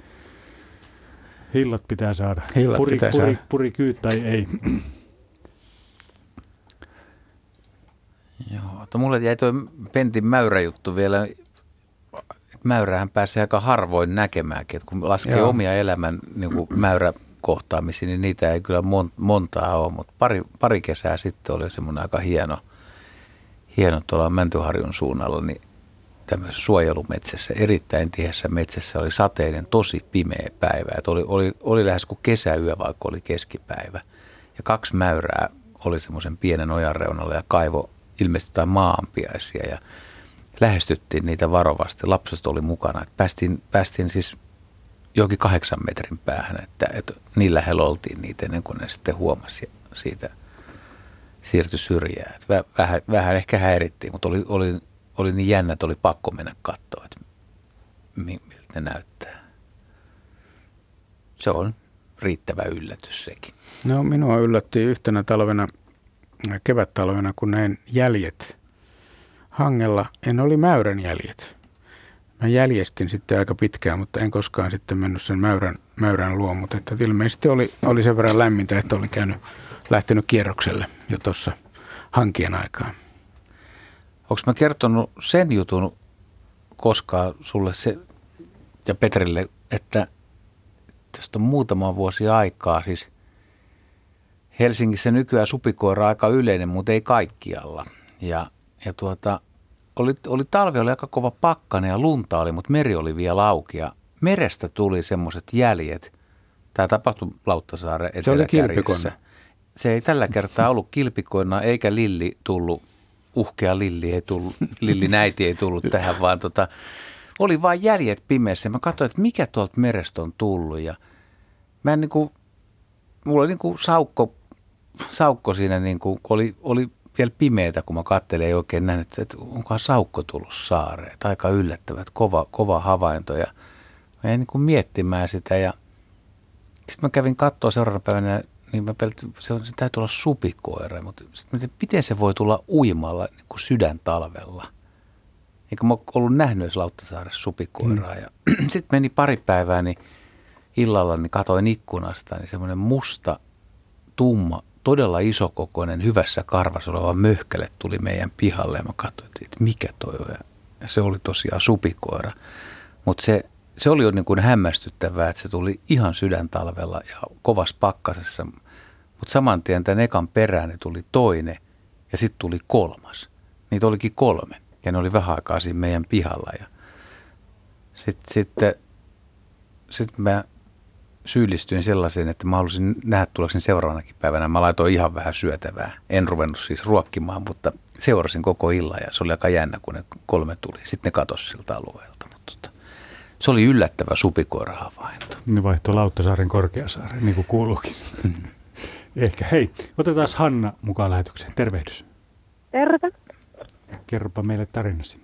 Hillat pitää saada. Hillat puri, pitää puri, saada. Puri kyy tai ei. Joo, mutta mulle jäi tuo Pentin mäyräjuttu vielä. Mäyrähän pääsee aika harvoin näkemäänkin, että kun laskee Joo. omia elämän niin kuin mäyräkohtaamisia, niin niitä ei kyllä montaa ole, mutta pari, pari kesää sitten oli semmoinen aika hieno, hieno tuolla Mäntyharjun suunnalla, niin tämmöisessä suojelumetsässä, erittäin tihessä metsässä oli sateinen, tosi pimeä päivä, että oli, oli, oli lähes kuin kesäyö, vaikka oli keskipäivä, ja kaksi mäyrää oli semmoisen pienen ojan reunalla ja kaivo ilmeisesti jotain maanpiaisia ja lähestyttiin niitä varovasti. Lapset oli mukana. Että päästiin, päästiin siis johonkin kahdeksan metrin päähän, että, että niillä he oltiin niitä ennen kuin ne sitten huomasi siitä siirtyi syrjään. Että vähän, vähän ehkä häirittiin, mutta oli, oli, oli niin jännä, että oli pakko mennä katsoa, että miltä ne näyttää. Se on riittävä yllätys sekin. No minua yllätti yhtenä talvena, kevättalvena, kun näin jäljet hangella, ja ne oli mäyrän jäljet. Mä jäljestin sitten aika pitkään, mutta en koskaan sitten mennyt sen mäyrän, mäyrän luo, mutta että ilmeisesti oli, oli sen verran lämmintä, että oli käynyt, lähtenyt kierrokselle jo tuossa hankien aikaan. Onko mä kertonut sen jutun koskaan sulle se, ja Petrille, että tästä on muutama vuosi aikaa, siis Helsingissä nykyään supikoira on aika yleinen, mutta ei kaikkialla, ja Ja tuota, oli, oli talvi, oli aika kova pakkane ja lunta oli, mutta meri oli vielä auki ja merestä tuli semmoiset jäljet. Tämä tapahtui Lauttasaaren eteläkärjessä. Se ei tällä kertaa ollut kilpikoina eikä Lilli tullut, uhkea Lilli ei tullut, Lillin äiti ei tullut tähän, vaan tota, oli vain jäljet pimeässä. Mä katsoin, että mikä tuolta merestä on tullut ja mä en niinku, mulla oli niinku saukko, saukko siinä, niinku, kun oli, oli vielä pimeätä, kun mä katselin, ei oikein nähnyt, että onkohan saukko tullut saareen. Aika yllättävät, kova, kova havainto. Ja mä jäin niinku miettimään sitä ja sitten mä kävin katsoa seuraavana päivänä, niin mä peltin, se, on, se täytyy olla supikoira, mutta sitten miten se voi tulla uimalla niin kuin sydän talvella? Eikä mä ollut nähnyt edes Lauttasaaressa supikoiraa. Mm. Sitten meni pari päivää, niin illalla niin katoin ikkunasta, niin semmoinen musta, tumma, todella isokokoinen, hyvässä karvassa oleva möhkäle tuli meidän pihalle. Ja mä katsoin, että mikä toi on. Ja se oli tosiaan supikoira. Mutta se... Se oli jo niin kuin hämmästyttävää, että se tuli ihan sydäntalvella ja kovassa pakkasessa, mutta saman tien tämän ekan perään ne tuli toinen ja sitten tuli kolmas. Niitä olikin kolme ja ne oli vähän aikaa siinä meidän pihalla. Ja sitten sit, sit mä syyllistyin sellaiseen, että mä halusin nähdä tulokseni seuraavanakin päivänä. Mä laitoin ihan vähän syötävää. En ruvennut siis ruokkimaan, mutta seurasin koko illan ja se oli aika jännä, kun ne kolme tuli. Sitten ne katosi siltä alueelta. Se oli yllättävä supikoirahavainto. Ne vaihtoi Lauttasaaren Korkeasaaren, niin kuin kuuluukin. Ehkä. Hei, otetaan Hanna mukaan lähetykseen. Tervehdys. Terve. Kerropa meille tarinasi.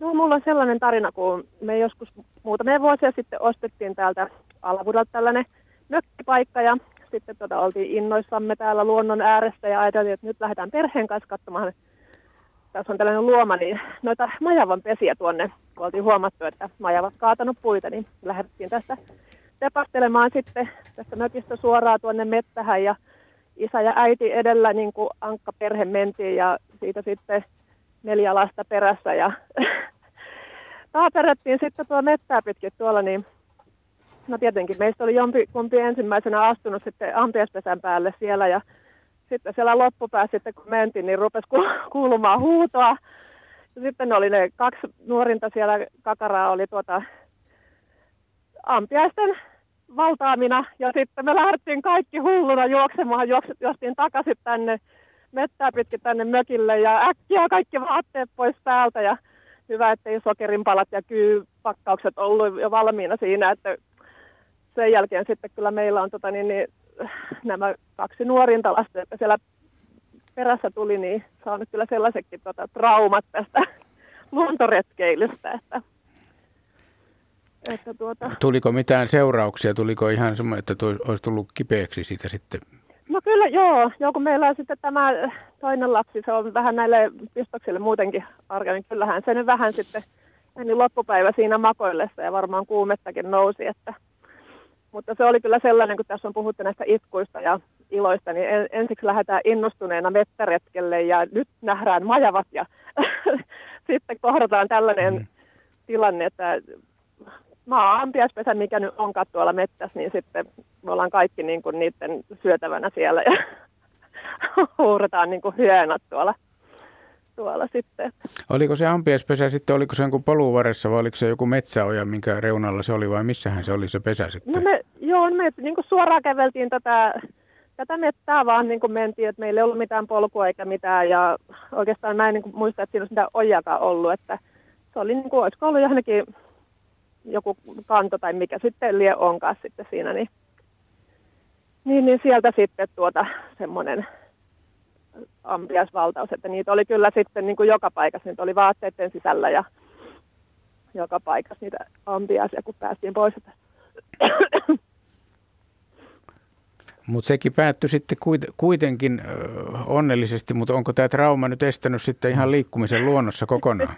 No, mulla on sellainen tarina, kun me joskus muutamia vuosia sitten ostettiin täältä Alavudelta tällainen mökkipaikka. Ja sitten tuota, oltiin innoissamme täällä luonnon ääressä ja ajateltiin, että nyt lähdetään perheen kanssa katsomaan. Tässä on tällainen luoma, niin noita majavan pesiä tuonne, kun oltiin huomattu, että majavat kaatanut puita, niin lähdettiin tästä tepastelemaan sitten tästä mökistä suoraan tuonne mettähän ja isä ja äiti edellä niin kuin ankka perhe mentiin ja siitä sitten neljä lasta perässä ja taaperettiin sitten tuo mettää pitkin tuolla, niin no tietenkin meistä oli jompikumpi ensimmäisenä astunut sitten ampiaispesän päälle siellä ja sitten siellä loppupäässä, sitten kun mentiin, niin rupesi kuulumaan huutoa. Ja sitten oli ne kaksi nuorinta siellä kakaraa oli tuota ampiaisten valtaamina. Ja sitten me lähdettiin kaikki hulluna juoksemaan, juostiin takaisin tänne mettää pitkin tänne mökille. Ja äkkiä kaikki vaatteet pois päältä. Ja hyvä, ettei sokerinpalat ja kyypakkaukset ollut jo valmiina siinä. Että sen jälkeen sitten kyllä meillä on tota niin... niin nämä kaksi nuorinta lasta, että siellä perässä tuli, niin saanut kyllä sellaisetkin tuota, traumat tästä luontoretkeilystä. Että, että tuota. Tuliko mitään seurauksia? Tuliko ihan semmoinen, että toi olisi tullut kipeäksi siitä sitten? No kyllä joo. joo kun meillä on sitten tämä toinen lapsi, se on vähän näille pistoksille muutenkin arka, niin kyllähän se nyt vähän sitten meni loppupäivä siinä makoillessa ja varmaan kuumettakin nousi, että mutta se oli kyllä sellainen, kun tässä on puhuttu näistä itkuista ja iloista, niin ensiksi lähdetään innostuneena mettäretkelle ja nyt nähdään majavat ja sitten kohdataan tällainen mm. tilanne, että maa ampiaispesä, mikä nyt onkaan tuolla mettässä, niin sitten me ollaan kaikki niin kuin niiden syötävänä siellä ja huurataan niin kuin hyönät tuolla. Tuolla sitten. Oliko se ampiaispesä sitten, oliko se jonkun polun varressa vai oliko se joku metsäoja, minkä reunalla se oli vai missähän se oli se pesä sitten? No me, joo, me niin kuin suoraan käveltiin tätä, tätä mettää vaan niin kuin mentiin, että meillä ei ollut mitään polkua eikä mitään ja oikeastaan mä en niin kuin muista, että siinä olisi mitään ojakaan ollut, että se oli niin kuin, olisiko ollut johonkin joku kanto tai mikä sitten lie onkaan sitten siinä, niin, niin, niin sieltä sitten tuota semmoinen ampiaisvaltaus, että niitä oli kyllä sitten niin kuin joka paikassa, niitä oli vaatteiden sisällä ja joka paikassa niitä ampiaisia, kun päästiin pois. Mutta sekin päättyi sitten kuitenkin onnellisesti, mutta onko tämä trauma nyt estänyt sitten ihan liikkumisen luonnossa kokonaan?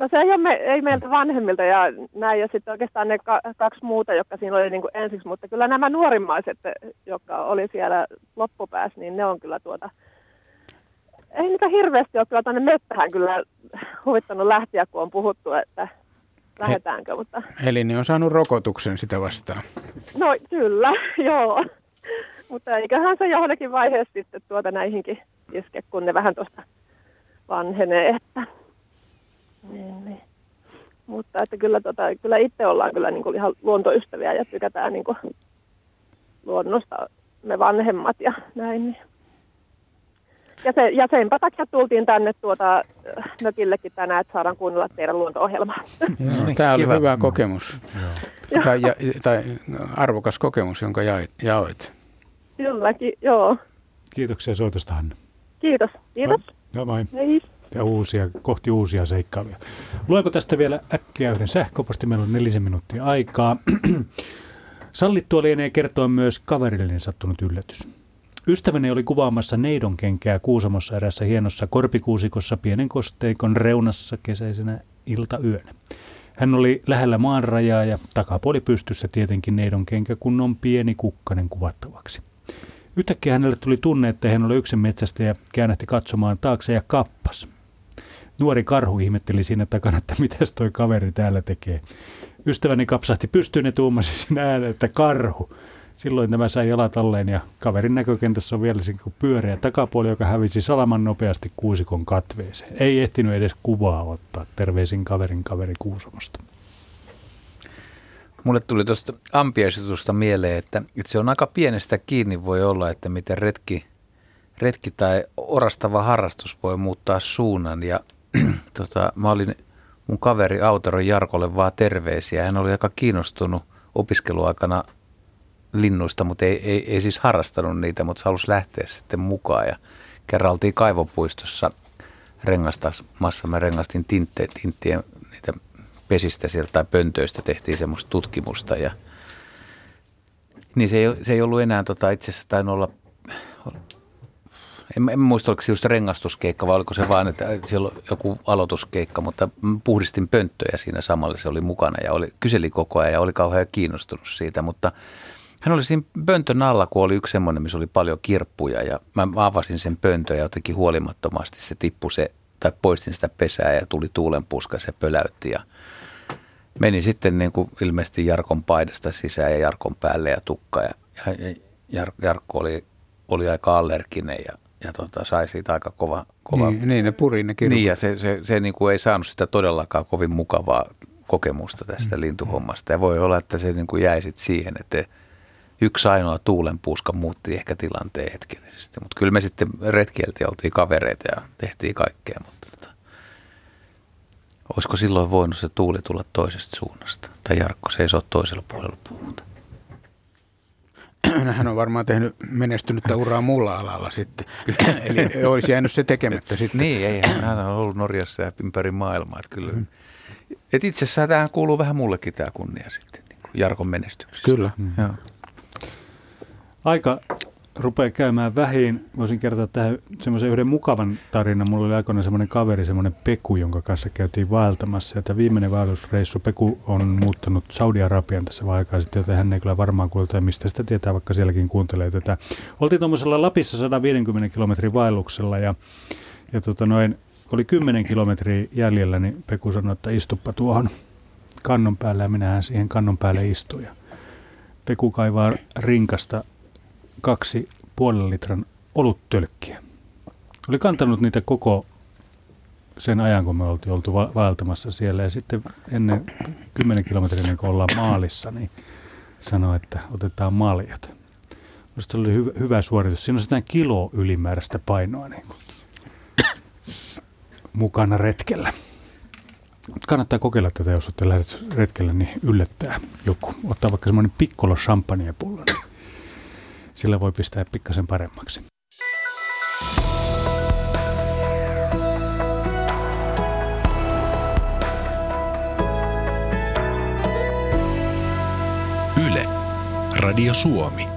No se ei, ole me, ei meiltä vanhemmilta ja näin ja sitten oikeastaan ne ka, kaksi muuta, jotka siinä oli niin kuin ensiksi, mutta kyllä nämä nuorimmaiset, jotka oli siellä loppupäässä, niin ne on kyllä tuota, ei niitä hirveästi ole kyllä tänne mettähän kyllä huvittanut lähteä, kun on puhuttu, että lähdetäänkö. He, mutta... Eli ne on saanut rokotuksen sitä vastaan. No kyllä, joo. Mutta eiköhän se johonkin vaiheessa sitten tuota näihinkin iske, kun ne vähän tuosta vanhenee, että... Niin, niin. Mutta että kyllä, tota, kyllä itse ollaan kyllä niin kuin ihan luontoystäviä ja tykätään niin kuin luonnosta me vanhemmat ja näin. Niin. Ja, se, ja senpä takia tultiin tänne tuota, mökillekin tänään, että saadaan kuunnella teidän luonto-ohjelmaa. No, tämä oli hyvä kokemus. Joo. Tai, ja, tai arvokas kokemus, jonka jaoit. jaoit. Kylläkin, joo. Kiitoksia soitosta, Hanna. Kiitos. Kiitos. No, moi. Hei. Ja uusia, kohti uusia seikkailuja. Luenko tästä vielä äkkiä yhden sähköpostin? Meillä on nelisen minuuttia aikaa. Sallittua lienee kertoa myös kaverillinen sattunut yllätys. Ystäväni oli kuvaamassa neidonkenkää Kuusamossa erässä hienossa korpikuusikossa pienen kosteikon reunassa kesäisenä iltayönä. Hän oli lähellä maanrajaa ja takapuoli pystyssä tietenkin neidonkenkä, kun on pieni kukkanen kuvattavaksi. Yhtäkkiä hänelle tuli tunne, että hän oli yksin metsästäjä ja käännähti katsomaan taakse ja kappas. Nuori karhu ihmetteli siinä takana, että mitäs toi kaveri täällä tekee. Ystäväni kapsahti pystyyn ja tuumasi sinä ääneen, että karhu. Silloin tämä sai jalat alleen ja kaverin näkökentässä on vielä pyöreä takapuoli, joka hävisi salaman nopeasti kuusikon katveeseen. Ei ehtinyt edes kuvaa ottaa. Terveisin kaverin kaveri Kuusamosta. Mulle tuli tuosta ampiaisitusta mieleen, että se on aika pienestä kiinni voi olla, että miten retki, retki tai orastava harrastus voi muuttaa suunnan. Ja tota, mä olin mun kaveri Auteron Jarkolle vaan terveisiä. Hän oli aika kiinnostunut opiskeluaikana linnuista, mutta ei, ei, ei siis harrastanut niitä, mutta halusi lähteä sitten mukaan. Ja kerran oltiin kaivopuistossa rengastamassa. Mä rengastin tintte, tinttien niitä pesistä sieltä tai pöntöistä tehtiin semmoista tutkimusta. Ja niin se ei, se ei ollut enää tota, itse asiassa tainnut olla, en, en muista oliko se just rengastuskeikka vai oliko se vaan, että siellä oli joku aloituskeikka, mutta puhdistin pönttöjä siinä samalla. Se oli mukana ja oli, kyseli koko ajan ja oli kauhean kiinnostunut siitä, mutta hän oli siinä pöntön alla, kun oli yksi semmoinen, missä oli paljon kirppuja ja mä avasin sen pöntön ja jotenkin huolimattomasti se tippui se, tai poistin sitä pesää ja tuli tuulenpuska, se pöläytti ja meni sitten niin kuin ilmeisesti Jarkon paidasta sisään ja Jarkon päälle ja tukka ja, ja Jar, Jarkko oli, oli aika allerginen ja, ja tota, sai siitä aika kova. kova niin, niin, ne puri ne kirjoittaa. Niin ja se, se, se niin kuin ei saanut sitä todellakaan kovin mukavaa kokemusta tästä mm. lintuhommasta ja voi olla, että se niin kuin jäi sitten siihen, että yksi ainoa tuulenpuuska muutti ehkä tilanteen hetkellisesti, mutta kyllä me sitten retkeiltiin, oltiin kavereita ja tehtiin kaikkea, mutta tota, olisiko silloin voinut se tuuli tulla toisesta suunnasta? Tai Jarkko, se ei ole toisella puolella puuta. Hän on varmaan tehnyt menestynyttä uraa muulla alalla sitten, eli olisi jäänyt se tekemättä sitten. Niin, ei, hän on ollut Norjassa ja ympäri maailmaa, että kyllä. Et itse asiassa tähän kuuluu vähän mullekin tämä kunnia sitten, niin kuin Jarkon menestyksessä. Kyllä. Mm. Joo. Aika rupeaa käymään vähin. Voisin kertoa tähän semmoisen yhden mukavan tarinan. Mulla oli aikoinaan semmoinen kaveri, semmoinen Peku, jonka kanssa käytiin vaeltamassa. Ja tämä viimeinen vaellusreissu, Peku on muuttanut Saudi-Arabian tässä aikaa sitten, joten hän ei kyllä varmaan kuulta, mistä sitä tietää, vaikka sielläkin kuuntelee tätä. Oltiin tuommoisella Lapissa sata viisikymmentä kilometrin vaelluksella ja, ja tota noin, oli kymmenen kilometriä jäljellä, niin Peku sanoi, että istuppa tuohon kannon päälle ja minähän siihen kannon päälle istuin. Peku kaivaa rinkasta kaksi puolen litran oluttölkkiä. Oli kantanut niitä koko sen ajan, kun me oltiin oltu va- vaeltamassa siellä. Ja sitten ennen kymmenen kilometriä, niin kun ollaan maalissa, niin sanoi, että otetaan maljat. Se oli hy- hyvä suoritus. Siinä on sitä kilo ylimääräistä painoa niin kuin mukana retkellä. Kannattaa kokeilla tätä, jos olette lähdet retkellä, niin yllättää joku. Ottaa vaikka semmoinen pikkolo champagnepullo. Sillä voi pistää pikkasen paremmaksi. Yle, Radio Suomi.